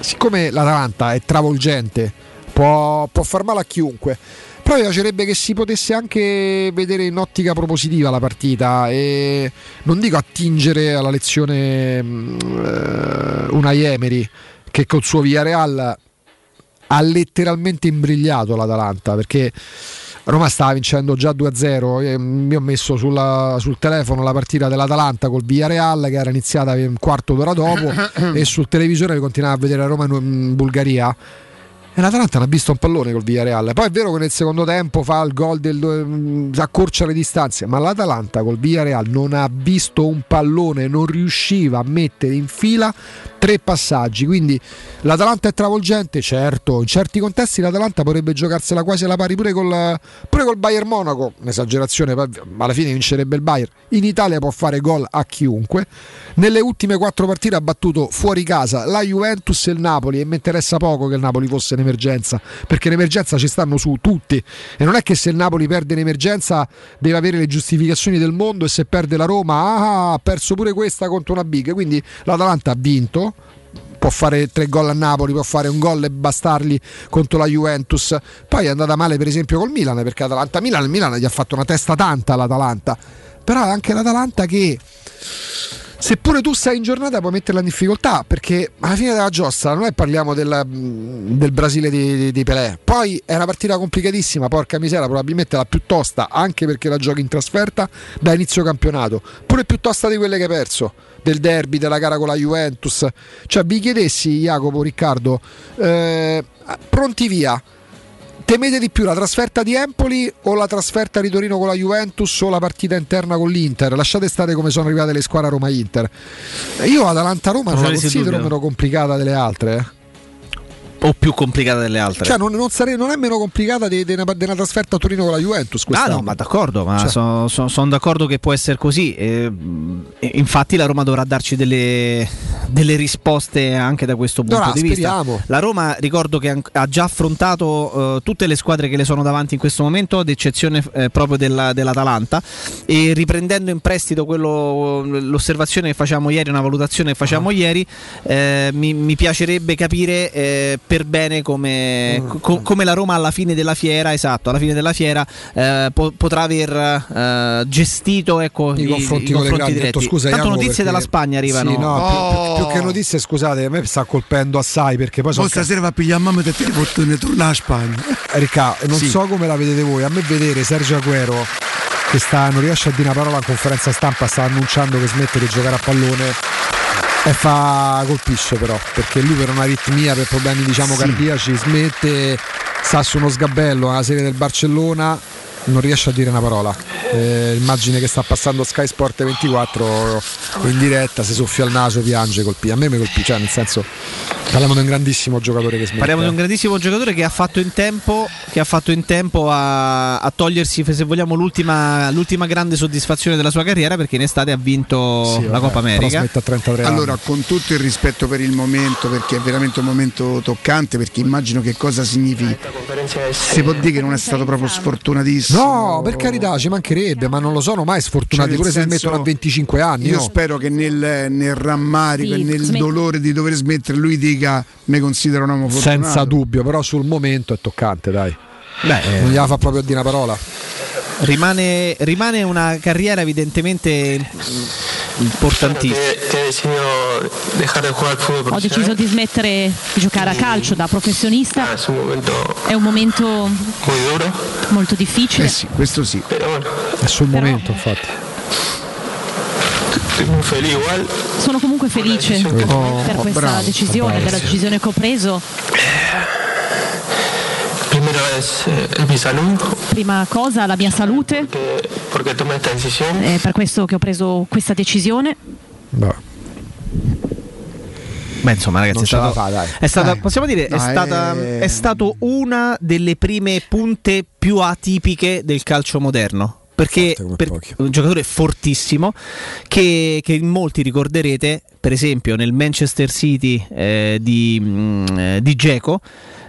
Siccome l'Atalanta è travolgente, può, può far male a chiunque, però mi piacerebbe che si potesse anche vedere in ottica propositiva la partita e non dico attingere alla lezione eh, Unai Emery, che col suo Villarreal ha letteralmente imbrigliato l'Atalanta, perché Roma stava vincendo già due a zero e mi ho messo sulla, sul telefono la partita dell'Atalanta col Villarreal che era iniziata un quarto d'ora dopo e sul televisore continuava a vedere Roma in Bulgaria e l'Atalanta l'ha visto un pallone col Villarreal. Poi è vero che nel secondo tempo fa il gol del, accorcia le distanze, ma l'Atalanta col Villarreal non ha visto un pallone, non riusciva a mettere in fila tre passaggi. Quindi l'Atalanta è travolgente, certo, in certi contesti l'Atalanta potrebbe giocarsela quasi alla pari pure col, pure col Bayern Monaco, un'esagerazione, ma alla fine vincerebbe il Bayern. In Italia può fare gol a chiunque. Nelle ultime quattro partite ha battuto fuori casa la Juventus e il Napoli, e mi interessa poco che il Napoli fosse emergenza, perché in emergenza ci stanno su tutti, e non è che se il Napoli perde in emergenza deve avere le giustificazioni del mondo, e se perde la Roma ah, ha perso pure questa contro una big. Quindi l'Atalanta ha vinto, può fare tre gol a Napoli, può fare un gol e bastarli contro la Juventus. Poi è andata male per esempio col Milan, perché Atalanta-Milan, il Milan gli ha fatto una testa tanta all'Atalanta, però è anche l'Atalanta che seppure tu sei in giornata puoi metterla in difficoltà, perché alla fine della giostra noi parliamo della, del Brasile di, di Pelé, poi è una partita complicatissima, porca misera, probabilmente la più tosta, anche perché la giochi in trasferta da inizio campionato, pure più tosta di quelle che hai perso, del derby, della gara con la Juventus. Cioè vi chiedessi, Jacopo, Riccardo, eh, pronti via, temete di più la trasferta di Empoli o la trasferta di Torino con la Juventus o la partita interna con l'Inter? Lasciate stare come sono arrivate le squadre a Roma-Inter. Io Atalanta-Roma non la considero meno complicata delle altre, o più complicata delle altre, cioè non, non, sarei, non è meno complicata di, di, una, di una trasferta a Torino con la Juventus quest'anno. Ah no, ma d'accordo, ma cioè. sono son, son d'accordo che può essere così, e, e infatti la Roma dovrà darci delle, delle risposte anche da questo punto no, di speriamo. vista. La Roma, ricordo che ha già affrontato eh, tutte le squadre che le sono davanti in questo momento, ad eccezione eh, proprio della, dell'Atalanta, e riprendendo in prestito quello, l'osservazione che facciamo ieri, una valutazione che facciamo ah. ieri, eh, mi, mi piacerebbe capire eh, per bene come, co, come la Roma alla fine della fiera, esatto, alla fine della fiera eh, po, potrà aver eh, gestito, ecco, i, i confronti, i confronti diretti. Detto, scusa, tanto notizie perché... dalla Spagna arrivano. Sì, no, oh. più, più, più che notizie, scusate, a me sta colpendo assai perché poi sono stasera ca- va a pigliare mamma e te ne torna a Spagna. Ricca, non sì. so come la vedete voi, a me vedere Sergio Agüero che sta, non riesce a dire una parola in conferenza stampa, sta annunciando che smette di giocare a pallone. E fa colpisce però, perché lui per un'aritmia, per problemi diciamo sì. cardiaci, smette, sta su uno sgabello alla serie del Barcellona, non riesce a dire una parola. Eh, immagine che sta passando Sky Sport ventiquattro in diretta, si soffia il naso, piange, colpì. A me mi colpì, cioè nel senso parliamo di un grandissimo giocatore che smette. Parliamo di un grandissimo giocatore che ha fatto in tempo, che ha fatto in tempo a, a togliersi, se vogliamo, l'ultima, l'ultima grande soddisfazione della sua carriera, perché in estate ha vinto sì, la vabbè, Coppa America. Allora, con tutto il rispetto per il momento, perché è veramente un momento toccante, perché immagino che cosa significhi. Si può dire che non è stato proprio sfortunatissimo. No, per carità, ci mancherebbe, ma non lo sono mai sfortunati, cioè, pure senso, se mettono a venticinque anni. Io no? spero che nel, nel rammarico sì, e nel sm- dolore di dover smettere lui dica mi considero un uomo fortunato. Senza dubbio, però sul momento è toccante, dai. Beh, eh, non gliela fa proprio dire una parola. Rimane, rimane una carriera evidentemente importantissima. Ho deciso di smettere di giocare a calcio da professionista. È un momento molto difficile. Eh sì, questo sì. È sul Però... momento, infatti. Sono comunque felice oh, per questa bravo, decisione, bravo. della decisione che ho preso. Prima cosa la mia salute, è per questo che ho preso questa decisione. No. Beh, insomma, ragazzi, è stata, fa, dai. È stata, possiamo dire, no, è, è, stata, è... è stato una delle prime punte più atipiche del calcio moderno. Perché per un giocatore fortissimo che, che molti ricorderete, per esempio nel Manchester City eh, di, mh, di Dzeko,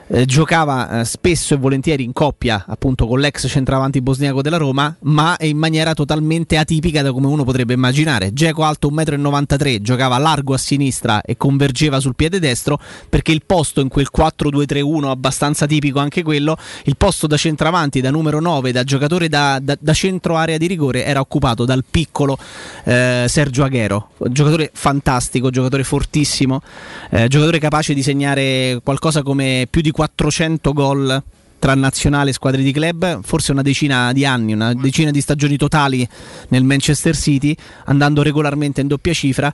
eh, giocava eh, spesso e volentieri in coppia appunto con l'ex centravanti bosniaco della Roma, ma in maniera totalmente atipica da come uno potrebbe immaginare. Dzeko alto uno e novantatré metri, giocava largo a sinistra e convergeva sul piede destro, perché il posto in quel quattro due tre uno abbastanza tipico anche quello, il posto da centravanti, da numero nove, da giocatore da, da, da centro area di rigore era occupato dal piccolo eh, Sergio Aguero, giocatore fantastico, giocatore fortissimo, eh, giocatore capace di segnare qualcosa come più di quattrocento gol tra nazionale e squadre di club, forse una decina di anni, una decina di stagioni totali nel Manchester City, andando regolarmente in doppia cifra,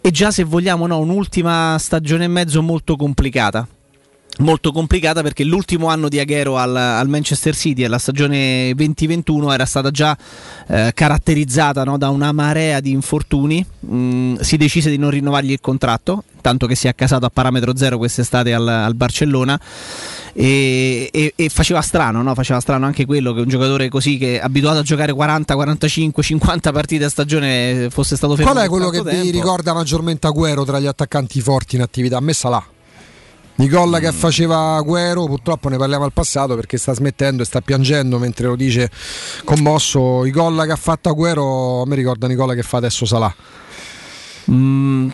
e già, se vogliamo, no, un'ultima stagione e mezzo molto complicata. Molto complicata perché l'ultimo anno di Aguero al, al Manchester City, alla stagione venti ventuno, era stata già eh, caratterizzata, no, da una marea di infortuni. Mm, si decise di non rinnovargli il contratto, tanto che si è accasato a parametro zero quest'estate al, al Barcellona, e, e, e faceva strano, no? Faceva strano anche quello che un giocatore così, che abituato a giocare quaranta, quarantacinque, cinquanta partite a stagione, fosse stato fermo. Qual è quello che tempo vi ricorda maggiormente Agüero tra gli attaccanti forti in attività? A me Salah. Nicola che faceva Agüero, purtroppo ne parliamo al passato perché sta smettendo e sta piangendo mentre lo dice commosso. I gol che ha fatto Agüero mi ricorda Nicola che fa adesso Salah. Mm.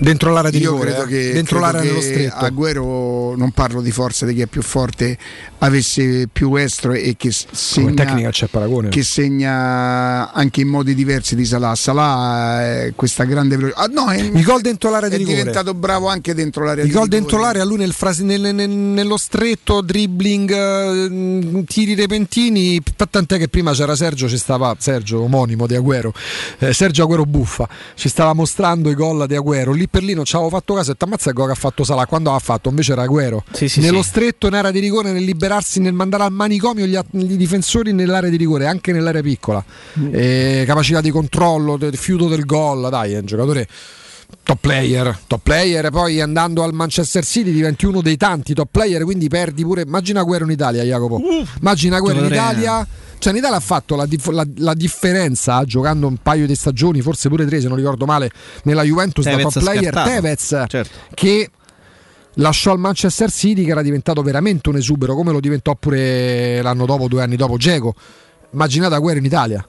Dentro l'area di rigore, credo che, dentro credo l'area che dello stretto. Agüero, non parlo di forza di chi è più forte, avesse più estro e che segna, tecnica c'è paragone, che segna anche in modi diversi di Salah. Salah questa grande ah, no, è, il gol dentro l'area di rigore, è diventato bravo anche dentro l'area di rigore. Il gol dentro l'area, lui nel frasi, nel, nel, nello stretto, dribbling, tiri repentini, tant'è che prima c'era Sergio, ci stava Sergio, omonimo di Agüero, eh, Sergio Agüero Buffa, ci stava mostrando i gol di Agüero. Lì per lì non ci avevo fatto caso e t'ammazza il gol che ha fatto Salah, quando ha fatto invece era Agüero, sì, sì, nello sì. stretto, in area di rigore, nel liberarsi, nel mandare al manicomio gli, gli difensori nell'area di rigore, anche nell'area piccola, mm. e capacità di controllo, del fiuto del gol. Dai, è un giocatore top player, top player, poi andando al Manchester City diventi uno dei tanti top player, quindi perdi pure, immagina Agüero in Italia, Jacopo, uh, immagina Agüero in Italia, cioè in Italia ha fatto la, dif- la, la differenza giocando un paio di stagioni, forse pure tre se non ricordo male, nella Juventus Tevez, da top player Tevez, certo, che lasciò al Manchester City, che era diventato veramente un esubero, come lo diventò pure l'anno dopo, due anni dopo, Dzeko. Immaginate Agüero in Italia.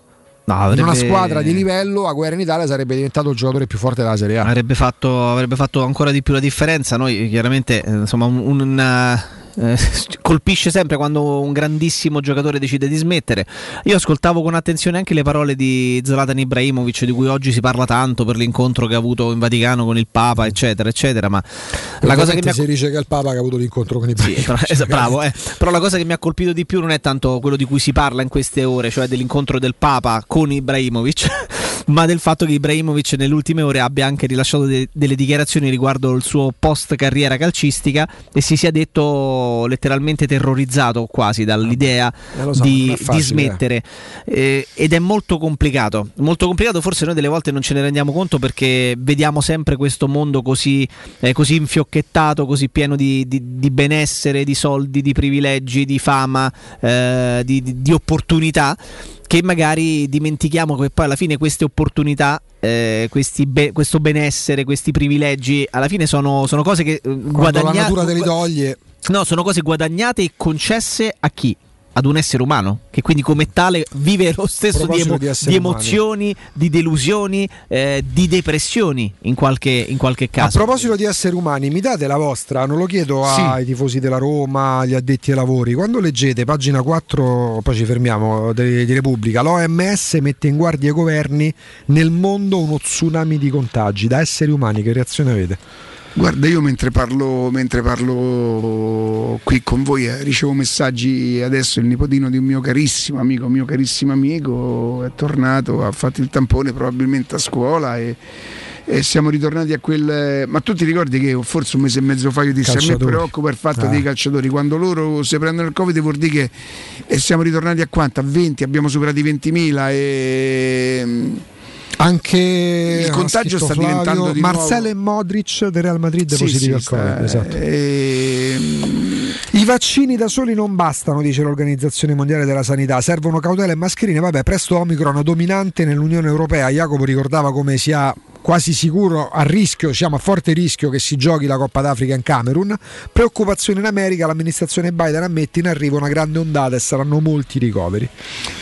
No, avrebbe... in una squadra di livello, Agüero in Italia sarebbe diventato il giocatore più forte della Serie A. Avrebbe fatto, avrebbe fatto ancora di più la differenza. Noi chiaramente, insomma, un, un eh, colpisce sempre quando un grandissimo giocatore decide di smettere. Io ascoltavo con attenzione anche le parole di Zlatan Ibrahimovic, di cui oggi si parla tanto per l'incontro che ha avuto in Vaticano con il Papa, eccetera, eccetera. Ma la cosa che mi ha... si dice che è il Papa che ha avuto l'incontro con Ibrahimovic. Sì, però, bravo, eh. Però la cosa che mi ha colpito di più non è tanto quello di cui si parla in queste ore, cioè dell'incontro del Papa con Ibrahimovic, ma del fatto che Ibrahimovic nelle ultime ore abbia anche rilasciato de- delle dichiarazioni riguardo il suo post carriera calcistica e si sia detto letteralmente terrorizzato quasi dall'idea eh, so, di, facile, di smettere eh. Eh, ed è molto complicato, molto complicato, forse noi delle volte non ce ne rendiamo conto perché vediamo sempre questo mondo così, eh, così infiocchettato, così pieno di, di, di benessere, di soldi, di privilegi, di fama, eh, di, di, di opportunità, che magari dimentichiamo che poi alla fine queste opportunità, eh, questi be- questo benessere, questi privilegi, alla fine sono, sono cose che guadagnate, la natura te li toglie. No, sono cose guadagnate e concesse a chi? Ad un essere umano, che quindi come tale vive lo stesso di, emo- di, di emozioni, umani, di delusioni, eh, di depressioni in qualche, in qualche caso. A proposito di esseri umani, mi date la vostra, non lo chiedo sì. ai tifosi della Roma, agli addetti ai lavori, quando leggete pagina quattro, poi ci fermiamo, di, di Repubblica, l'O M S mette in guardia i governi, nel mondo uno tsunami di contagi, da esseri umani che reazione avete? Guarda, io mentre parlo, mentre parlo qui con voi eh, ricevo messaggi. Adesso il nipotino di un mio carissimo amico, mio carissimo amico, è tornato, ha fatto il tampone probabilmente a scuola e, e siamo ritornati a quel... Ma tu ti ricordi che forse un mese e mezzo fa io dissi calciatori. A me preoccupa il fatto ah. dei calciatori, quando loro se prendono il Covid vuol dire che e siamo ritornati a quanto? A venti, abbiamo superato i ventimila e... Anche il contagio sta Flavio, diventando di Marcelo nuovo... e Modric del Real Madrid sì, positivi sì, al Covid, esatto. E... i vaccini da soli non bastano, dice l'Organizzazione Mondiale della Sanità, servono cautela e mascherine. Vabbè, presto Omicron dominante nell'Unione Europea. Jacopo ricordava come sia quasi sicuro, a rischio, siamo a forte rischio che si giochi la Coppa d'Africa in Camerun. Preoccupazione in America, l'amministrazione Biden ammette in arrivo una grande ondata e saranno molti ricoveri.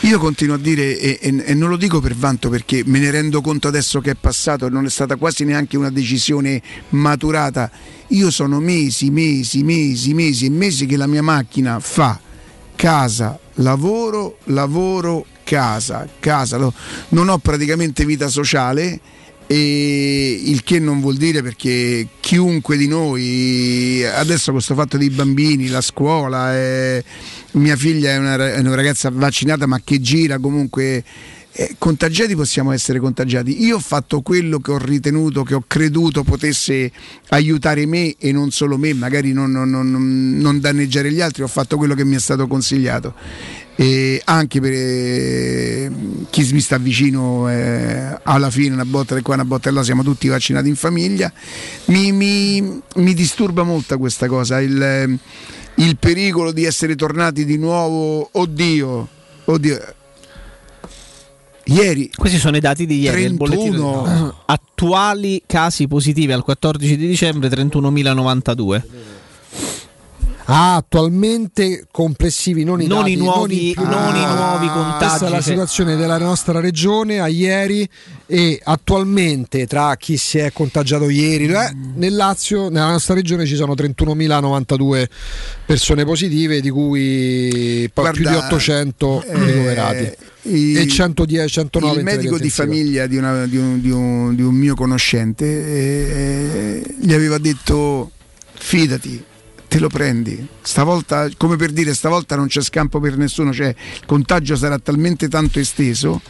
Io continuo a dire e, e, e non lo dico per vanto, perché me ne rendo conto adesso che è passato e non è stata quasi neanche una decisione maturata. Io sono mesi, mesi, mesi, mesi e mesi che la mia macchina fa casa, lavoro, lavoro, casa, casa. Non ho praticamente vita sociale. E il che non vuol dire, perché chiunque di noi adesso con questo fatto dei bambini, la scuola, eh, mia figlia è una, è una ragazza vaccinata ma che gira comunque, eh, contagiati possiamo essere contagiati. Io ho fatto quello che ho ritenuto, che ho creduto potesse aiutare me e non solo me, magari non, non, non, non danneggiare gli altri. Ho fatto quello che mi è stato consigliato. E anche per eh, chi mi sta vicino, eh, alla fine una botta di qua, una botta di là, siamo tutti vaccinati in famiglia. Mi, mi, mi disturba molto questa cosa, il, il pericolo di essere tornati di nuovo. Oddio, oddio. Ieri, questi sono i dati di ieri, trentuno del bollettino. Attuali casi positivi al quattordici di dicembre trentunomilanovantadue. Ah, attualmente complessivi, non i non dati, i nuovi, non, in... non ah, i nuovi contagi. Questa è la situazione della nostra regione a ieri, e attualmente tra chi si è contagiato ieri, eh, nel Lazio, nella nostra regione ci sono trentunomilanovantadue persone positive, di cui Guarda, più di ottocento ricoverati. Eh, e centodieci centonove il medico di famiglia di, una, di, un, di, un, di un mio conoscente eh, gli aveva detto: fidati, te lo prendi, stavolta, come per dire, stavolta non c'è scampo per nessuno, cioè il contagio sarà talmente tanto esteso,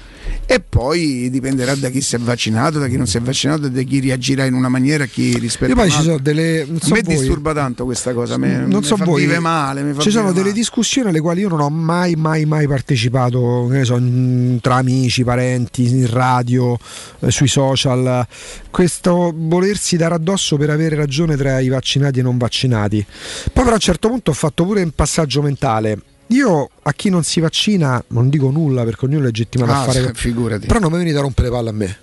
e poi dipenderà da chi si è vaccinato, da chi non si è vaccinato, da chi reagirà in una maniera, chi rispetta. E poi ci sono delle... non so, a me voi disturba tanto questa cosa, mi, non mi so fa voi, vive male, mi fa ci vive sono male. Delle discussioni alle quali io non ho mai mai mai partecipato, che ne so, tra amici, parenti, in radio, eh, sui social, questo volersi dare addosso per avere ragione tra i vaccinati e non vaccinati. Poi però a un certo punto ho fatto pure un passaggio mentale. Io a chi non si vaccina non dico nulla, perché ognuno è legittimato ah, a fare, figurati. Però non mi venite a rompere le palle a me.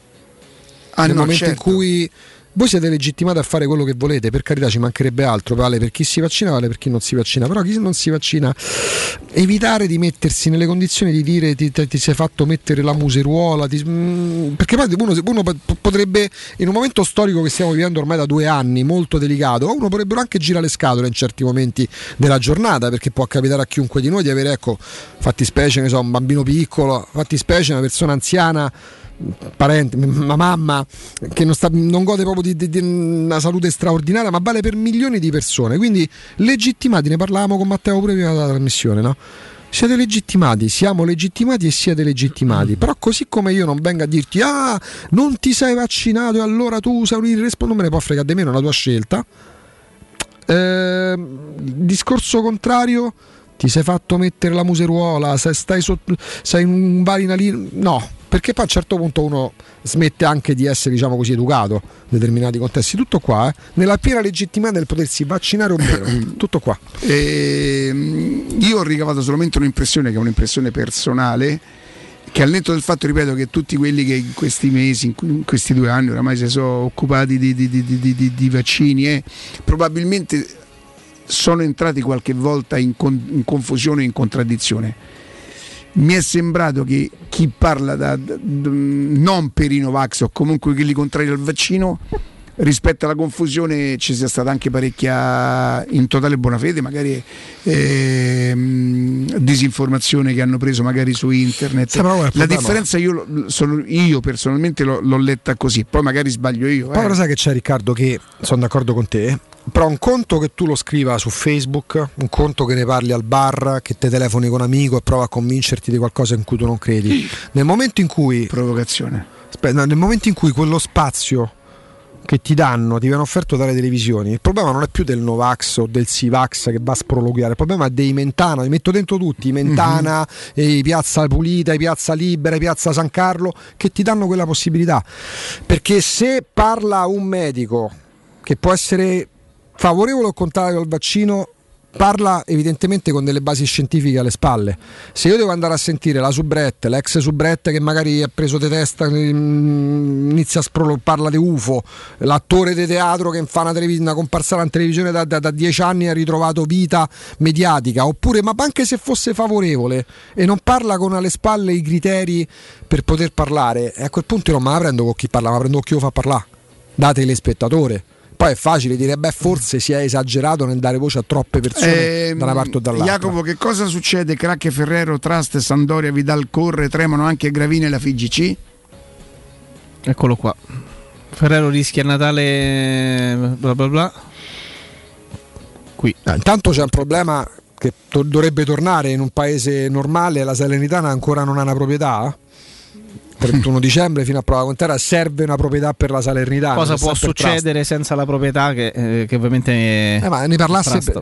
Ah, nel no, momento certo. in cui voi siete legittimati a fare quello che volete, per carità, ci mancherebbe altro, vale per chi si vaccina, vale per chi non si vaccina. Però chi non si vaccina, evitare di mettersi nelle condizioni di dire ti, ti, ti sei fatto mettere la museruola, ti, mh, perché poi uno, uno potrebbe, in un momento storico che stiamo vivendo ormai da due anni molto delicato, uno potrebbero anche girare le scatole in certi momenti della giornata, perché può capitare a chiunque di noi di avere, ecco, fattispecie, ne so, un bambino piccolo, fattispecie una persona anziana, parente, una mamma che non, sta, non gode proprio di, di, di una salute straordinaria, ma vale per milioni di persone. Quindi legittimati, ne parlavamo con Matteo pure prima della trasmissione, no? Siete legittimati, siamo legittimati e siete legittimati. Però così come io non venga a dirti: ah, non ti sei vaccinato e allora tu sei un irresponsabile, non me ne può fregare di meno, è la tua scelta. Eh, discorso contrario: ti sei fatto mettere la museruola, sei, stai sotto, sei un varinalino, no. Perché poi a un certo punto uno smette anche di essere, diciamo così, educato in determinati contesti. Tutto qua, eh? Nella piena legittimità del potersi vaccinare o meno. Tutto qua. E io ho ricavato solamente un'impressione, che è un'impressione personale, che al netto del fatto, ripeto, che tutti quelli che in questi mesi, in questi due anni oramai si sono occupati di, di, di, di, di, di vaccini, eh, probabilmente sono entrati qualche volta in, con, in confusione e in contraddizione. Mi è sembrato che chi parla da, da, da, non per i Novax o comunque che li contrari al vaccino, rispetto alla confusione ci sia stata anche parecchia, in totale buona fede, magari eh, disinformazione che hanno preso magari su internet. Sì, la differenza io, sono, io personalmente l'ho, l'ho letta così, poi magari sbaglio io. Poi eh. sai che c'è, Riccardo, che sono d'accordo con te. Però un conto che tu lo scriva su Facebook, un conto che ne parli al bar, che te telefoni con un amico e prova a convincerti di qualcosa in cui tu non credi. Nel momento in cui provocazione. Aspetta, nel momento in cui quello spazio che ti danno, ti viene offerto dalle televisioni. Il problema non è più del Novax o del Sivax che va a sprologare, il problema è dei Mentana, li metto dentro tutti, i Mentana, mm-hmm. e Piazza Pulita, i Piazza Libera, i Piazza San Carlo, che ti danno quella possibilità. Perché se parla un medico che può essere favorevole o contrario al vaccino, parla evidentemente con delle basi scientifiche alle spalle. Se io devo andare a sentire la subrette, l'ex subrette che magari ha preso di testa, inizia a sprolo, parla di U F O, l'attore di teatro che fa una, televis- una comparsa in televisione da, da, da dieci anni e ha ritrovato vita mediatica, oppure, ma anche se fosse favorevole e non parla con alle spalle i criteri per poter parlare, e a quel punto io non me la prendo con chi parla, ma la prendo con chi lo fa parlare, da telespettatore. Poi è facile dire, beh, forse si è esagerato nel dare voce a troppe persone eh, da una parte o dall'altra. Jacopo, che cosa succede? Crack, Ferrero, Trust, Sampdoria, Vidal, Corre, tremano anche Gravina e la F I G C? Eccolo qua. Ferrero rischia Natale bla bla bla. Qui. Ah, intanto c'è un problema che to- dovrebbe tornare in un paese normale, la Salernitana ancora non ha una proprietà. trentuno dicembre fino a prova contraria serve una proprietà per la Salernitana. Cosa può succedere senza la proprietà che, eh, che ovviamente è eh, ma ne parlasse per...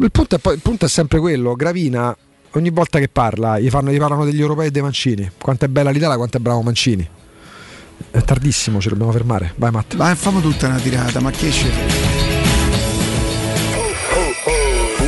il, punto è poi, il punto è sempre quello. Gravina ogni volta che parla gli, fanno, gli parlano degli europei e dei Mancini. Quanto è bella l'Italia, quanto è bravo Mancini. È tardissimo, ci dobbiamo fermare. Vai Matt. Ma fammo tutta una tirata, ma che c'è?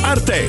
Arte,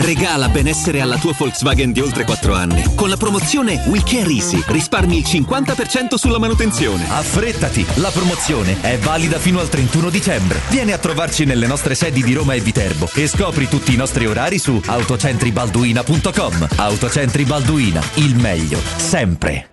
Regala benessere alla tua Volkswagen di oltre quattro anni. Con la promozione We Care Easy risparmi il cinquanta per cento sulla manutenzione. Affrettati, la promozione è valida fino al trentuno dicembre. Vieni a trovarci nelle nostre sedi di Roma e Viterbo e scopri tutti i nostri orari su autocentribalduina punto com. Autocentri Balduina, il meglio, sempre.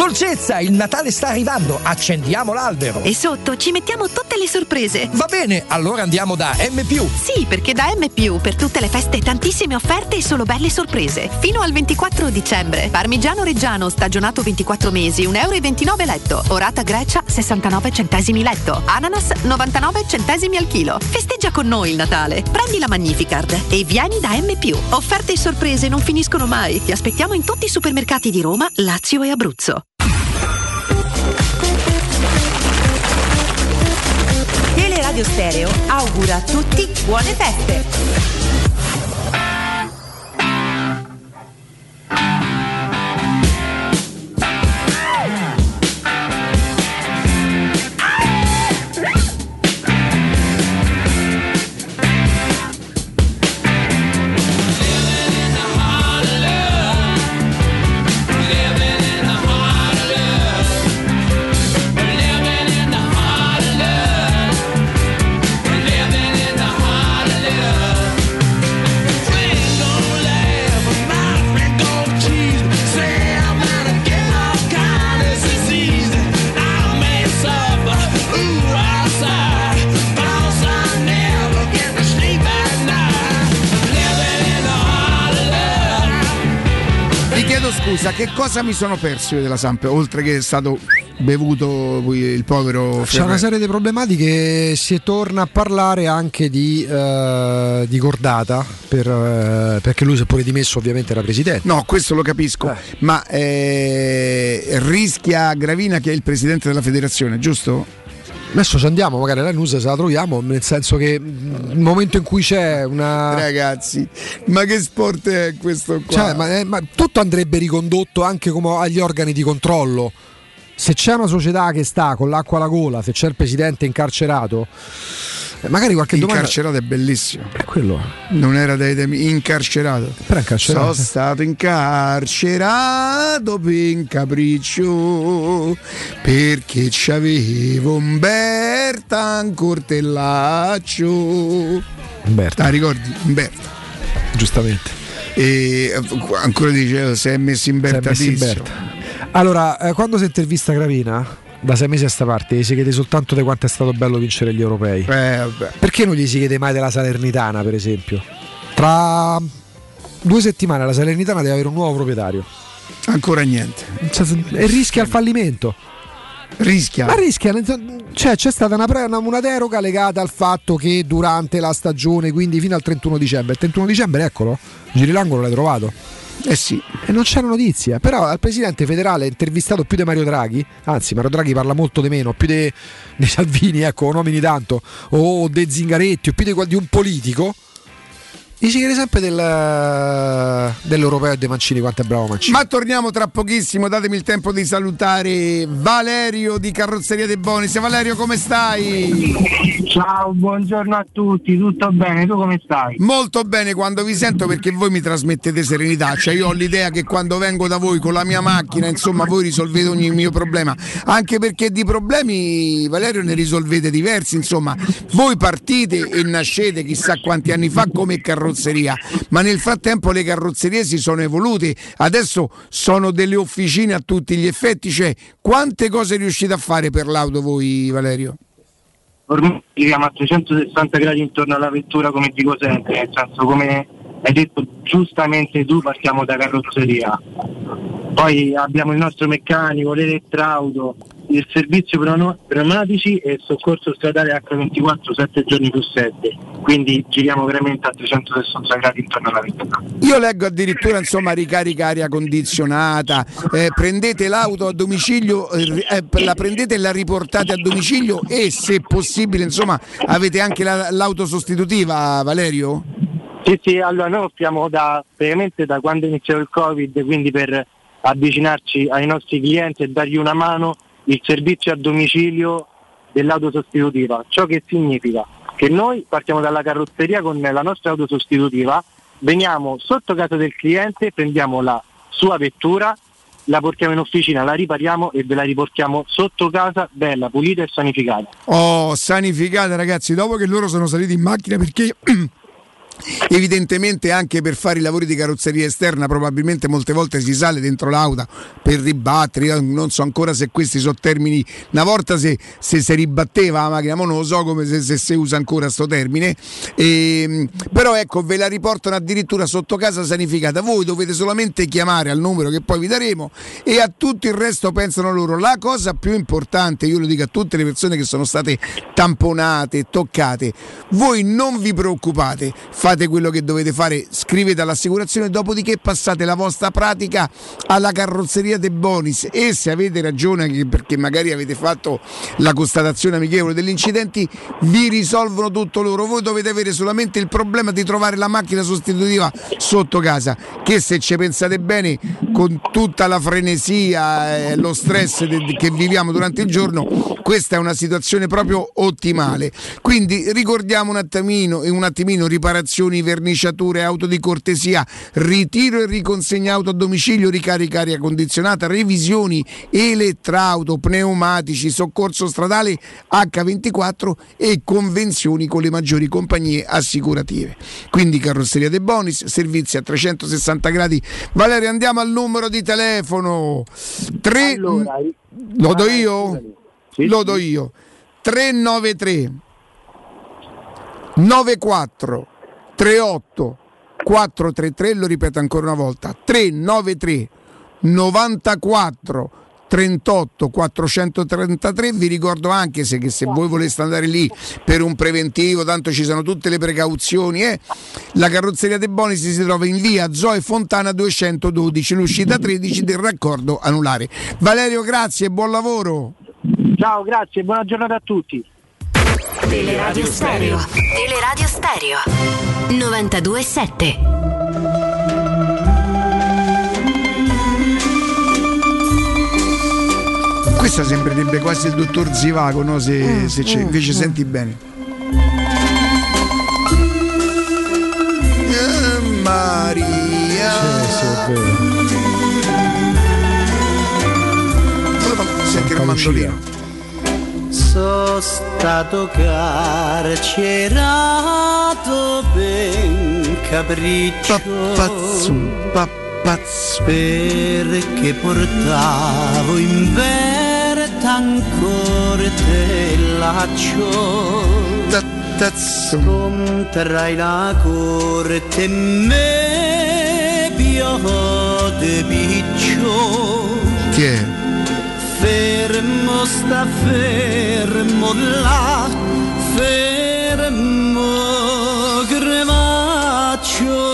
Dolcezza, il Natale sta arrivando, accendiamo l'albero. E sotto ci mettiamo tutte le sorprese. Va bene, allora andiamo da M più. Sì, perché da M più per tutte le feste tantissime offerte e solo belle sorprese. Fino al ventiquattro dicembre. Parmigiano Reggiano, stagionato ventiquattro mesi, un euro e ventinove letto. Orata Grecia, sessantanove centesimi letto. Ananas, novantanove centesimi al chilo. Festeggia con noi il Natale. Prendi la Magnificard e vieni da M più. Offerte e sorprese non finiscono mai. Ti aspettiamo in tutti i supermercati di Roma, Lazio e Abruzzo. Teleradio Stereo augura a tutti buone feste. Scusa, che cosa mi sono perso io della Samp, oltre che è stato bevuto il povero Ferrer? C'è una serie di problematiche, si torna a parlare anche di, uh, di Gordata per, uh, perché lui si è pure dimesso, ovviamente, da presidente. No, questo lo capisco, eh. ma eh, rischia Gravina, che è il presidente della federazione, giusto? Adesso ci andiamo, magari la news se la troviamo, nel senso che il momento in cui c'è una... Ragazzi, ma che sport è questo qua? Cioè, ma, ma tutto andrebbe ricondotto anche come agli organi di controllo. Se c'è una società che sta con l'acqua alla gola, se c'è il presidente incarcerato, magari qualche domanda... Incarcerato è bellissimo. È quello. Non era dei temi... Incarcerato. Però incarcerato. Sono stato incarcerato per capriccio, perché c'avevo Umberta in cortellaccio. Umberta. La ricordi? Umberta. Giustamente. E ancora dicevo, si è messo in Bertatissimo. Allora, eh, quando si intervista Gravina, da sei mesi a sta parte, gli si chiede soltanto di quanto è stato bello vincere gli europei. Eh, vabbè. Perché non gli si chiede mai della Salernitana, per esempio? Tra due settimane la Salernitana deve avere un nuovo proprietario. Ancora niente. Cioè, e rischia il fallimento. Rischia. Ma rischia, cioè, c'è stata una, pre- una deroga legata al fatto che durante la stagione, quindi fino al trentuno dicembre, il trentuno dicembre, eccolo, giri l'angolo, l'hai trovato. Eh sì, e non c'era notizia. Però al presidente federale intervistato più di Mario Draghi, anzi Mario Draghi parla molto di meno, più di Salvini, ecco, nomini tanto, o dei Zingaretti, o più di, di un politico. Dici che sempre del, dell'europeo e dei Mancini, quanto è bravo Mancini. Ma torniamo tra pochissimo, datemi il tempo di salutare Valerio di Carrozzeria De Bonis. Valerio, come stai? Ciao, buongiorno a tutti, tutto bene, tu come stai? Molto bene quando vi sento, perché voi mi trasmettete serenità, cioè io ho l'idea che quando vengo da voi con la mia macchina, insomma, voi risolvete ogni mio problema, anche perché di problemi, Valerio, ne risolvete diversi, insomma. Voi partite e nascete chissà quanti anni fa come carrozzeria, ma nel frattempo le carrozzerie si sono evolute, adesso sono delle officine a tutti gli effetti. Cioè, quante cose riuscite a fare per l'auto voi, Valerio? Ormai siamo a trecentosessanta gradi intorno alla vettura, come dico sempre, nel senso, come hai detto giustamente tu, partiamo da carrozzeria, poi abbiamo il nostro meccanico, l'elettrauto, il servizio pneumatici e il soccorso stradale acca ventiquattro, sette giorni su sette, quindi giriamo veramente a trecentosessanta gradi intorno alla vettura. Io leggo addirittura, insomma, ricarica aria condizionata, eh, prendete l'auto a domicilio, eh, la prendete e la riportate a domicilio, e se possibile, insomma, avete anche la, l'auto sostitutiva, Valerio? Sì, sì, allora noi offriamo da, veramente da quando iniziò il Covid, quindi per avvicinarci ai nostri clienti e dargli una mano, il servizio a domicilio dell'auto sostitutiva. Ciò che significa che noi partiamo dalla carrozzeria con la nostra auto sostitutiva, veniamo sotto casa del cliente, prendiamo la sua vettura, la portiamo in officina, la ripariamo e ve la riportiamo sotto casa, bella, pulita e sanificata. Oh, sanificata, ragazzi, dopo che loro sono saliti in macchina, perché evidentemente anche per fare i lavori di carrozzeria esterna probabilmente molte volte si sale dentro l'auto per ribattere, non so ancora se questi sono termini, una volta se, se si ribatteva la macchina, ma non lo so come se, se si usa ancora sto termine, e, però ecco ve la riportano addirittura sotto casa sanificata, voi dovete solamente chiamare al numero che poi vi daremo e a tutto il resto pensano loro. La cosa più importante, io lo dico a tutte le persone che sono state tamponate, toccate, voi non vi preoccupate, fate quello che dovete fare, scrivete all'assicurazione, dopodiché passate la vostra pratica alla carrozzeria De Bonis e se avete ragione perché magari avete fatto la constatazione amichevole degli incidenti vi risolvono tutto loro, voi dovete avere solamente il problema di trovare la macchina sostitutiva sotto casa, che se ci pensate bene con tutta la frenesia e lo stress che viviamo durante il giorno questa è una situazione proprio ottimale. Quindi ricordiamo un attimino, un attimino riparazioni, verniciature, auto di cortesia, ritiro e riconsegna auto a domicilio, ricarica aria condizionata, revisioni elettrauto, pneumatici, soccorso stradale acca ventiquattro e convenzioni con le maggiori compagnie assicurative. Quindi carrozzeria De Bonis, servizi a trecentosessanta gradi. Valerio, andiamo al numero di telefono tre... allora, lo do io? Sì, lo do io. tre nove tre nove quattro tre otto quattro tre tre, lo ripeto ancora una volta, tre nove tre novantaquattro trentotto quattrocentotrentatré. Vi ricordo anche se, che se voi voleste andare lì per un preventivo, tanto ci sono tutte le precauzioni, eh? La carrozzeria De Bonis si trova in via Zoe Fontana duecentododici, l'uscita tredici del raccordo anulare. Valerio, grazie, buon lavoro. Ciao, grazie, buona giornata a tutti. Teleradio Stereo, Teleradio Stereo novantadue sette. Questa sembrerebbe quasi il dottor Zivago, no? Se, mm, se c'è, invece mm, senti mm. bene. Eh, Maria. C'è, sì, senti il mandolino. Sono stato carcerato ben capriccio. Pappazzu, pappazzu. Perché portavo in vento ancora te laccio scontrai la corte me piode biccio che fermo sta fermo là fermo gremaccio.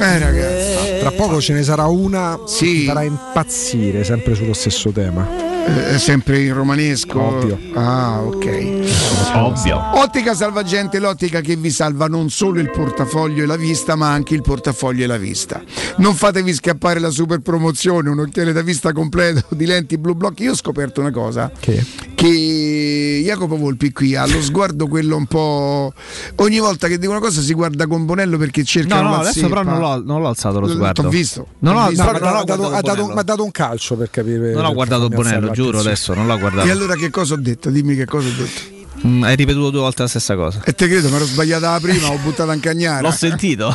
Eh ragazzi, tra poco ce ne sarà una, sì, farà impazzire, sempre sullo stesso tema. Eh, sempre in romanesco. Ovvio. Ah, ok. Ovvio. Ottica Salvagente, l'ottica che vi salva non solo il portafoglio e la vista, ma anche il portafoglio e la vista. Non fatevi scappare la super promozione, un occhiale da vista completo di lenti Blue Block. Io ho scoperto una cosa, che, che Jacopo Volpi qui ha lo sguardo quello un po', ogni volta che dico una cosa si guarda con Bonello perché cerca. No, no, adesso sepa. Però non l'ho, non l'ho alzato lo sguardo. T'ho visto. Non l'ho alzato, mi ha dato un calcio per capire. Non ho guardato Bonello, giuro, adesso non l'ho guardato. E allora che cosa ho detto? Dimmi che cosa ho detto. Mm, hai ripetuto due volte la stessa cosa. E te credo, mi ero sbagliata la prima, ho buttata in cagnara. L'ho sentito.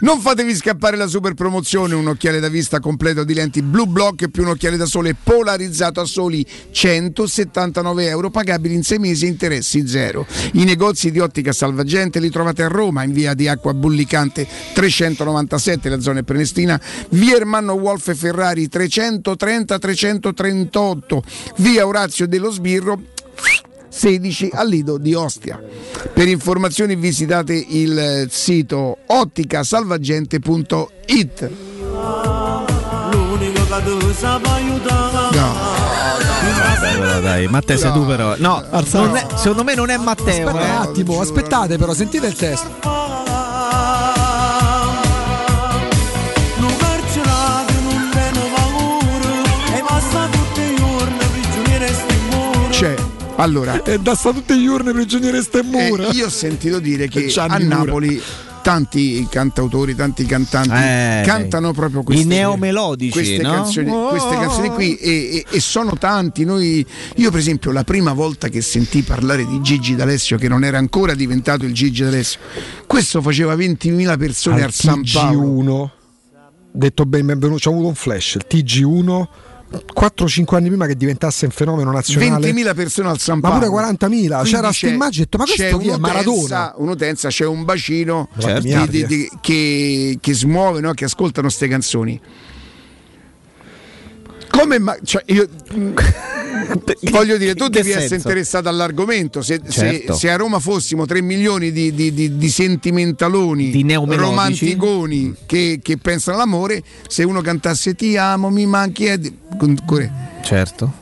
Non fatevi scappare la super promozione, un occhiale da vista completo di lenti Blue Block più un occhiale da sole polarizzato a soli centosettantanove euro, pagabili in sei mesi, interessi zero. I negozi di Ottica Salvagente li trovate a Roma in via di Acqua Bullicante trecentonovantasette, la zona è prenestina, via Ermanno Wolf e Ferrari trecentotrenta trecentotrentotto, via Orazio dello Sbirro sedici al Lido di Ostia. Per informazioni visitate il sito otticasalvagente punto it. No. Allora dai, Matteo sei tu però. No, non è, secondo me non è Matteo. Aspetta eh. un attimo, aspettate però, sentite il testo. C'è allora, e da sta tutte le urne prigioniere ste mura. Eh, io ho sentito dire che Gianni a Napoli Mura. tanti cantautori, tanti cantanti eh, cantano proprio queste, i neomelodici, queste, no? canzoni, oh. queste canzoni qui e, e, e sono tanti. Noi, io per esempio la prima volta che sentii parlare di Gigi D'Alessio, che non era ancora diventato il Gigi D'Alessio, questo faceva ventimila persone al San Paolo, detto ben benvenuto, c'è avuto un flash, il T G uno quattro cinque anni prima che diventasse un fenomeno nazionale, ventimila persone al San Paolo, ma pure quarantamila. C'era questa immagine, ma questo è Maradona, un'utenza, c'è un bacino, certo, di, di, di, che, che smuove, no? Che ascoltano queste canzoni. Come ma, cioè io voglio dire, tu devi essere interessato all'argomento. Se, certo. se, se a Roma fossimo tre milioni di, di, di, di sentimentaloni, di romanticoni che, che pensano all'amore, se uno cantasse "ti amo, mi manchi", è di... certo.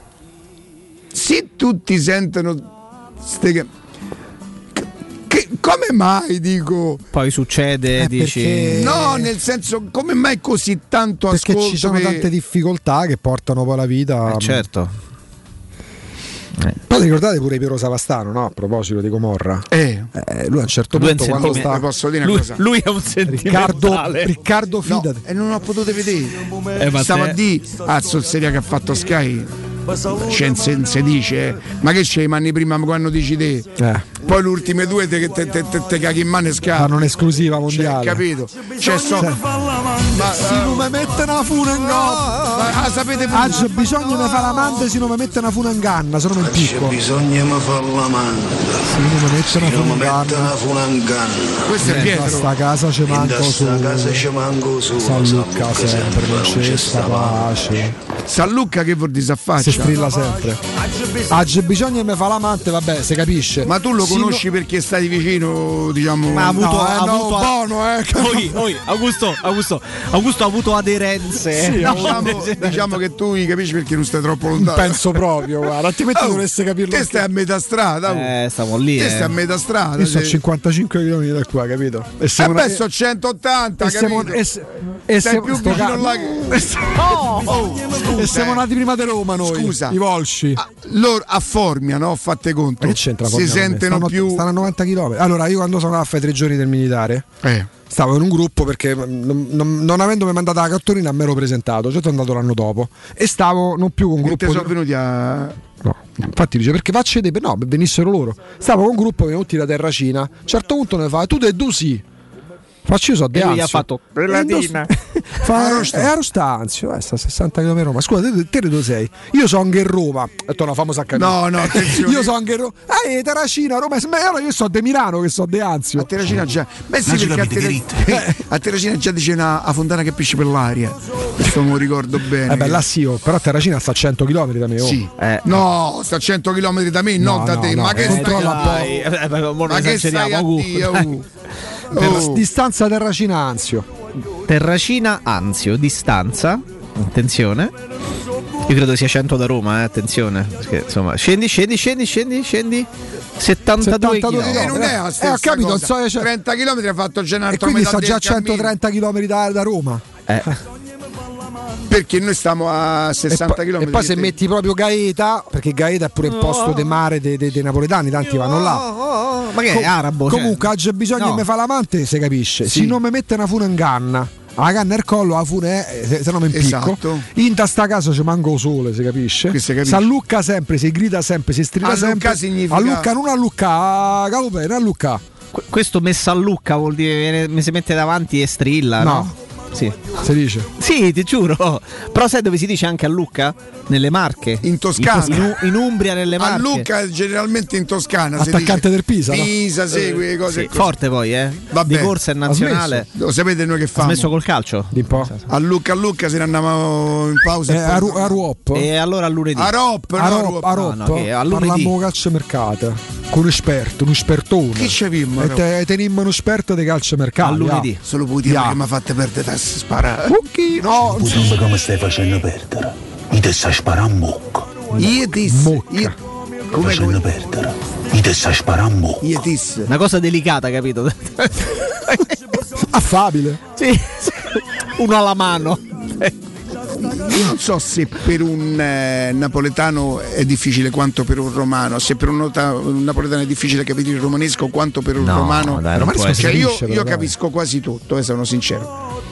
Se tutti sentono ste... che, come mai, dico, poi succede, eh, dici perché... no, nel senso, come mai così tanto ascolto? Perché ci sono che... tante difficoltà che portano poi alla vita, eh, certo. Eh. Poi ricordate pure Piero Savastano, no? A proposito di Gomorra, eh. Eh, lui a un certo lui punto un quando sta posso dire una lui, cosa. Lui è un sentimentale. Riccardo, Riccardo Fidati, no, e non ho potuto vedere, eh, stava lì a Solseria che ha fatto Sky, si dice, eh. ma che c'è i mani prima quando dici te, eh. poi le ultime due te, te, te, te, te caghi in mano e scappa, ma non esclusiva mondiale, cioè, capito? Cioè, so, sì. ma se non mi mette una funa in ganna, ah, sapete, Agio, bisogna mi fa l'amante, se non mi mette una funa in ganna, se no mi picco, bisogna mi fa l'amante, se non mi mette una funa in ganna. Questo è Pietro. In sta casa ci manco su, San Lucca sempre, non c'è sta pace. San Lucca che vuol disaffaccia, strilla sempre. Agge bisogna me fa l'amante, vabbè, si capisce. Ma tu lo conosci, sì, perché stai vicino, diciamo. Ma ha avuto, no, eh, ha avuto no, a... buono, eh. Oi, oi, Augusto, Augusto, Augusto ha avuto aderenze. Sì, no, diciamo, diciamo che tu capisci perché non stai troppo lontano. Penso proprio, guarda, altrimenti oh, dovresti capirlo. Te stai a metà strada. Oh. Eh, stiamo lì. Te stai eh. a metà strada. Io sono se... cinquantacinque chilometri da qua, capito? E eh beh, sono centottanta, e capito? E sei siamo... più vicino ca... là che... oh, oh, scusa, e siamo eh. nati prima di Roma noi. Scusa, i volsci a, loro a Formia, no? Fate conto, si sentono stanno, più stanno a novanta chilometri. Allora io quando sono andato a fare tre giorni del militare, eh. stavo in un gruppo perché non, non, non avendomi mandato la cartolina me l'ero presentato, cioè sono andato l'anno dopo e stavo non più con un gruppo, e te sono venuti a... no, infatti dice perché facete, no, venissero loro. Stavo con un gruppo venuti da Terracina, a un certo punto ne fa tu te du sì. Faccio io so De Anzio, ha fatto Latina. Fa Arostanzio, eh, sta a sessanta chilometri Roma. Scusa, te, te dove sei? Io sono anche in Roma. Ho detto no, famosa no, no, attenzione. Io sono anche in Roma. Eh, Terracina, Roma, allora io so De Milano che so De Anzio. A Terracina già. Beh, sì, perché a, ter... eh, a Terracina già dice una a fontana che pisce per l'aria. Questo non ricordo bene. Eh beh, là sì, oh. però Terracina sta a cento chilometri da me, oh. Sì. Eh, no, sta a cento chilometri da me, no, non da no, te. No, ma che stai a po'? Ma che stai a Oh. distanza Terracina Anzio, Terracina Anzio distanza, attenzione, io credo sia cento da Roma, eh, attenzione, perché insomma scendi scendi scendi scendi scendi settantadue chilometri eh, non è la stessa eh, capito, cosa so, cioè... trenta chilometri ha fatto Gennaro e quindi sta già a centotrenta chilometri da, da Roma, eh. perché noi stiamo a sessanta chilometri e poi se te... metti proprio Gaeta, perché Gaeta è pure il posto de mare dei de, de napoletani, tanti vanno là, ma che è arabo comunque, cioè. C'è bisogno no. che mi fa l'amante, si capisce, sì. se non mi mette una fune in ganna, la canna è il collo, la fune è, se, se no mi impicco, esatto. in ta sta casa ci manca il sole, si capisce, capisce. San Lucca sempre, si grida sempre, si strilla a sempre, significa... a Lucca non a Lucca, a Calopera, a Lucca, questo messa a Lucca vuol dire mi si mette davanti e strilla, no? no? Sì. Si dice? Sì, ti giuro. Però sai dove si dice anche a Lucca? Nelle Marche. In Toscana. In, Tos- in Umbria, nelle Marche. A Lucca generalmente in Toscana. Attaccante del Pisa. Pisa, no? Segue eh, cose sì. così. Forte poi, eh. Vabbè. Di corsa in nazionale. Lo sapete noi che famo? Ha smesso col calcio. Di un po'. A Lucca, a Lucca se ne andavamo in pausa. Eh, a, Ru- a Ruop. E allora a lunedì. A Ruop. A Ruop. A Ruop. No, no, che a lunedì. Parlammo calciomercato. Con un esperto, un espertone. Chi c'è vimmo? E te, tenimmo un esperto di calciomercato. A lunedì. Ah. Solo puoi dire che mi ha fatto perdere testa. Sparare okay. no non so come stai facendo perdere, io ti sto sparando a mucca, io ti sto facendo perdere, io ti sto sparando a mucca, una cosa delicata, capito? Affabile, sì, uno alla mano. io non so se per un eh, napoletano è difficile quanto per un romano, se per un, nota, un napoletano è difficile capire il romanesco quanto per un no, romano. Dai, romanesco, cioè io, io capisco quasi tutto, eh, sono sincero.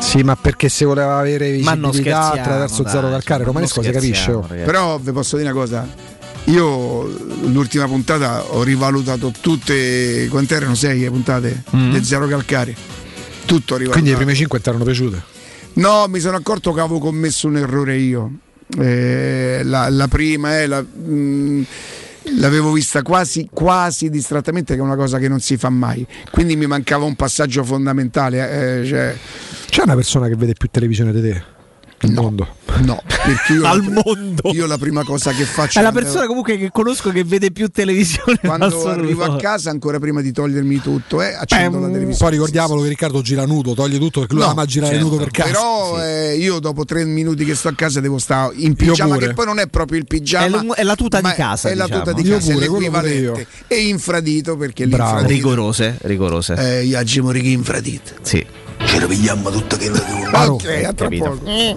Sì, ma perché se voleva avere visibilità attraverso Zero Calcare, romanesco si capisce. Oh. Però vi posso dire una cosa, io l'ultima puntata ho rivalutato tutte, quante erano sei le puntate mm. del Zero Calcare, tutto rivalutato. Quindi le prime cinque ti erano piaciute? No, mi sono accorto che avevo commesso un errore io. Eh, la, la prima è eh, la... Mh, l'avevo vista quasi quasi distrattamente, che è una cosa che non si fa mai, quindi mi mancava un passaggio fondamentale. Eh, cioè... C'è una persona che vede più televisione di te? Al no, mondo. No, perché io al la, mondo. Io la prima cosa che faccio è la persona devo... comunque che conosco che vede più televisione. Quando arrivo a casa, ancora prima di togliermi tutto, eh, accendo Beh, la televisione. Poi ricordiamolo che Riccardo gira nudo, toglie tutto perché lui no, ama girare certo. nudo per casa. Però sì. eh, io dopo tre minuti che sto a casa devo stare in pigiama, che poi non è proprio il pigiama, è, l- è la tuta di casa. È diciamo. la tuta di io casa, pure, è l'equivalente. E infradito, perché l'infradito rigorose, rigorose. Eh, io agimo righi infradito. Sì. Ci rovigliamo tutta che lo Ok, a tra poco. Eh.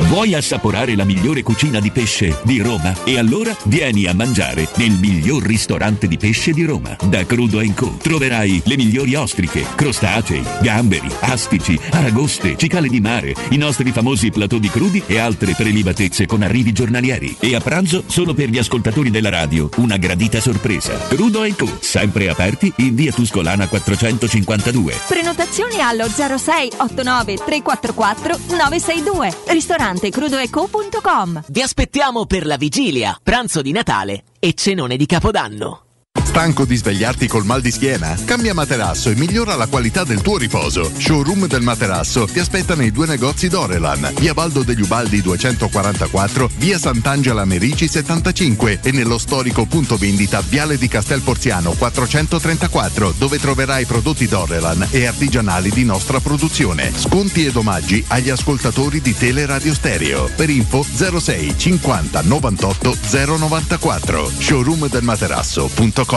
Vuoi assaporare la migliore cucina di pesce di Roma? E allora vieni a mangiare nel miglior ristorante di pesce di Roma, da Crudo and Co. Troverai le migliori ostriche, crostacei, gamberi, astici, aragoste, cicale di mare, i nostri famosi platò di crudi e altre prelibatezze con arrivi giornalieri. E a pranzo, solo per gli ascoltatori della radio, una gradita sorpresa. Crudo and Co. Sempre aperti in via Tuscolana quattrocentocinquantadue. Prenotazione allo zero sei ottantanove trecentoquarantaquattro novecentoseintadue. Ristorante crudo e co punto com. Vi aspettiamo per la vigilia, pranzo di Natale e cenone di Capodanno. Stanco di svegliarti col mal di schiena? Cambia materasso e migliora la qualità del tuo riposo. Showroom del materasso ti aspetta nei due negozi Dorelan, via Baldo degli Ubaldi duecentoquarantaquattro, via Sant'Angela Merici settantacinque e nello storico punto vendita Viale di Castel Porziano quattrocentotrentaquattro, dove troverai prodotti Dorelan e artigianali di nostra produzione. Sconti ed omaggi agli ascoltatori di Teleradio Stereo. Per info zero sei cinquanta novantotto zero novantaquattro. Showroom del materasso punto com.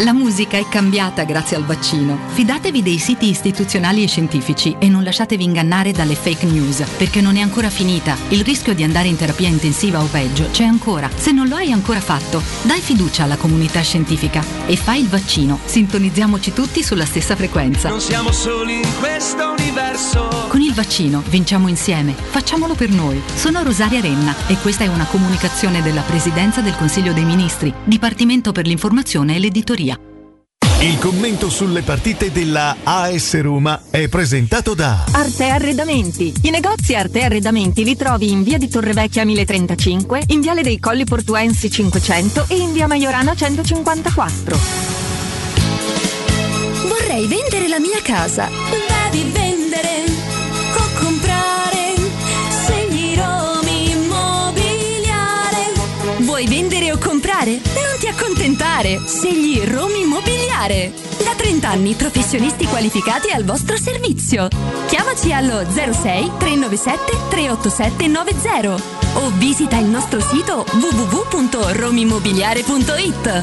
La musica è cambiata grazie al vaccino. Fidatevi dei siti istituzionali e scientifici e non lasciatevi ingannare dalle fake news, perché non è ancora finita. Il rischio di andare in terapia intensiva o peggio c'è ancora. Se non lo hai ancora fatto, dai fiducia alla comunità scientifica e fai il vaccino. Sintonizziamoci tutti sulla stessa frequenza. Non siamo soli in questo universo. Con il vaccino vinciamo insieme. Facciamolo per noi. Sono Rosaria Renna e questa è una comunicazione della Presidenza del Consiglio dei Ministri, Dipartimento per l'Informazione e l'Editoria. Il commento sulle partite della A S Roma è presentato da Arte Arredamenti. I negozi Arte Arredamenti li trovi in via di Torrevecchia mille e trentacinque, in viale dei Colli Portuensi cinquecento e in via Maiorana centocinquantaquattro. Vorrei vendere la mia casa. Devi vendere o comprare. Segni Romi Immobiliare. Vuoi vendere o comprare? Non ti accontentare. contare. Scegli Romi Immobiliare. Da trenta anni professionisti qualificati al vostro servizio. Chiamaci allo zero sei tre nove sette tre otto sette nove zero o visita il nostro sito w w w punto romimmobiliare punto i t.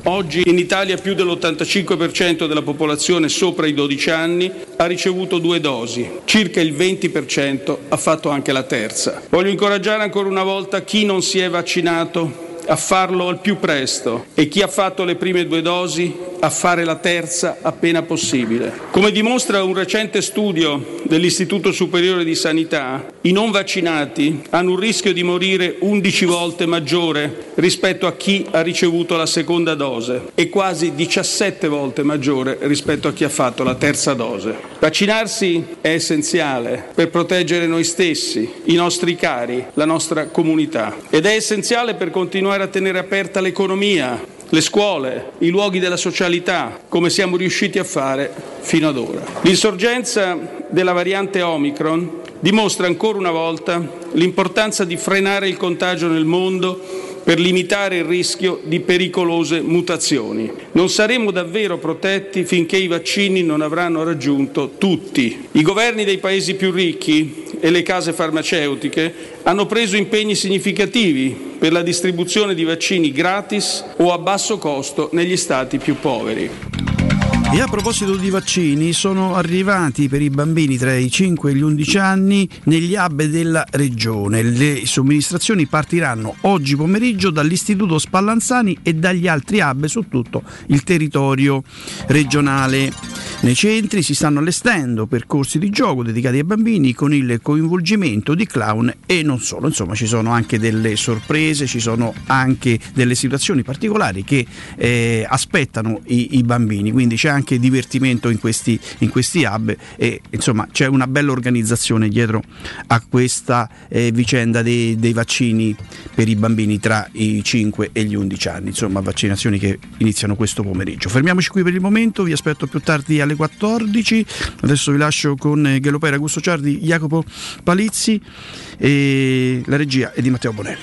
Oggi in Italia più dell'ottantacinque per cento della popolazione sopra i dodici anni ha ricevuto due dosi, circa il venti per cento ha fatto anche la terza. Voglio incoraggiare ancora una volta chi non si è vaccinato a farlo al più presto e chi ha fatto le prime due dosi a fare la terza appena possibile. Come dimostra un recente studio dell'Istituto Superiore di Sanità, i non vaccinati hanno un rischio di morire undici volte maggiore rispetto a chi ha ricevuto la seconda dose e quasi diciassette volte maggiore rispetto a chi ha fatto la terza dose. Vaccinarsi è essenziale per proteggere noi stessi, i nostri cari, la nostra comunità ed è essenziale per continuare a tenere aperta l'economia, le scuole, i luoghi della socialità, come siamo riusciti a fare fino ad ora. L'insorgenza della variante Omicron dimostra ancora una volta l'importanza di frenare il contagio nel mondo per limitare il rischio di pericolose mutazioni. Non saremo davvero protetti finché i vaccini non avranno raggiunto tutti. I governi dei paesi più ricchi e le case farmaceutiche hanno preso impegni significativi per la distribuzione di vaccini gratis o a basso costo negli stati più poveri. E a proposito di vaccini, sono arrivati per i bambini tra i cinque e gli undici anni negli hub della regione. Le somministrazioni partiranno oggi pomeriggio dall'Istituto Spallanzani e dagli altri hub su tutto il territorio regionale. Nei centri si stanno allestendo percorsi di gioco dedicati ai bambini con il coinvolgimento di clown e non solo. Insomma, ci sono anche delle sorprese, ci sono anche delle situazioni particolari che eh, aspettano i, i bambini, quindi c'è anche anche divertimento in questi, in questi hub e insomma c'è una bella organizzazione dietro a questa eh, vicenda dei, dei vaccini per i bambini tra i cinque e gli undici anni, insomma vaccinazioni che iniziano questo pomeriggio. Fermiamoci qui per il momento, vi aspetto più tardi alle quattordici, adesso vi lascio con Ghelopera, Augusto Ciardi, Jacopo Palizzi e la regia è di Matteo Bonelli.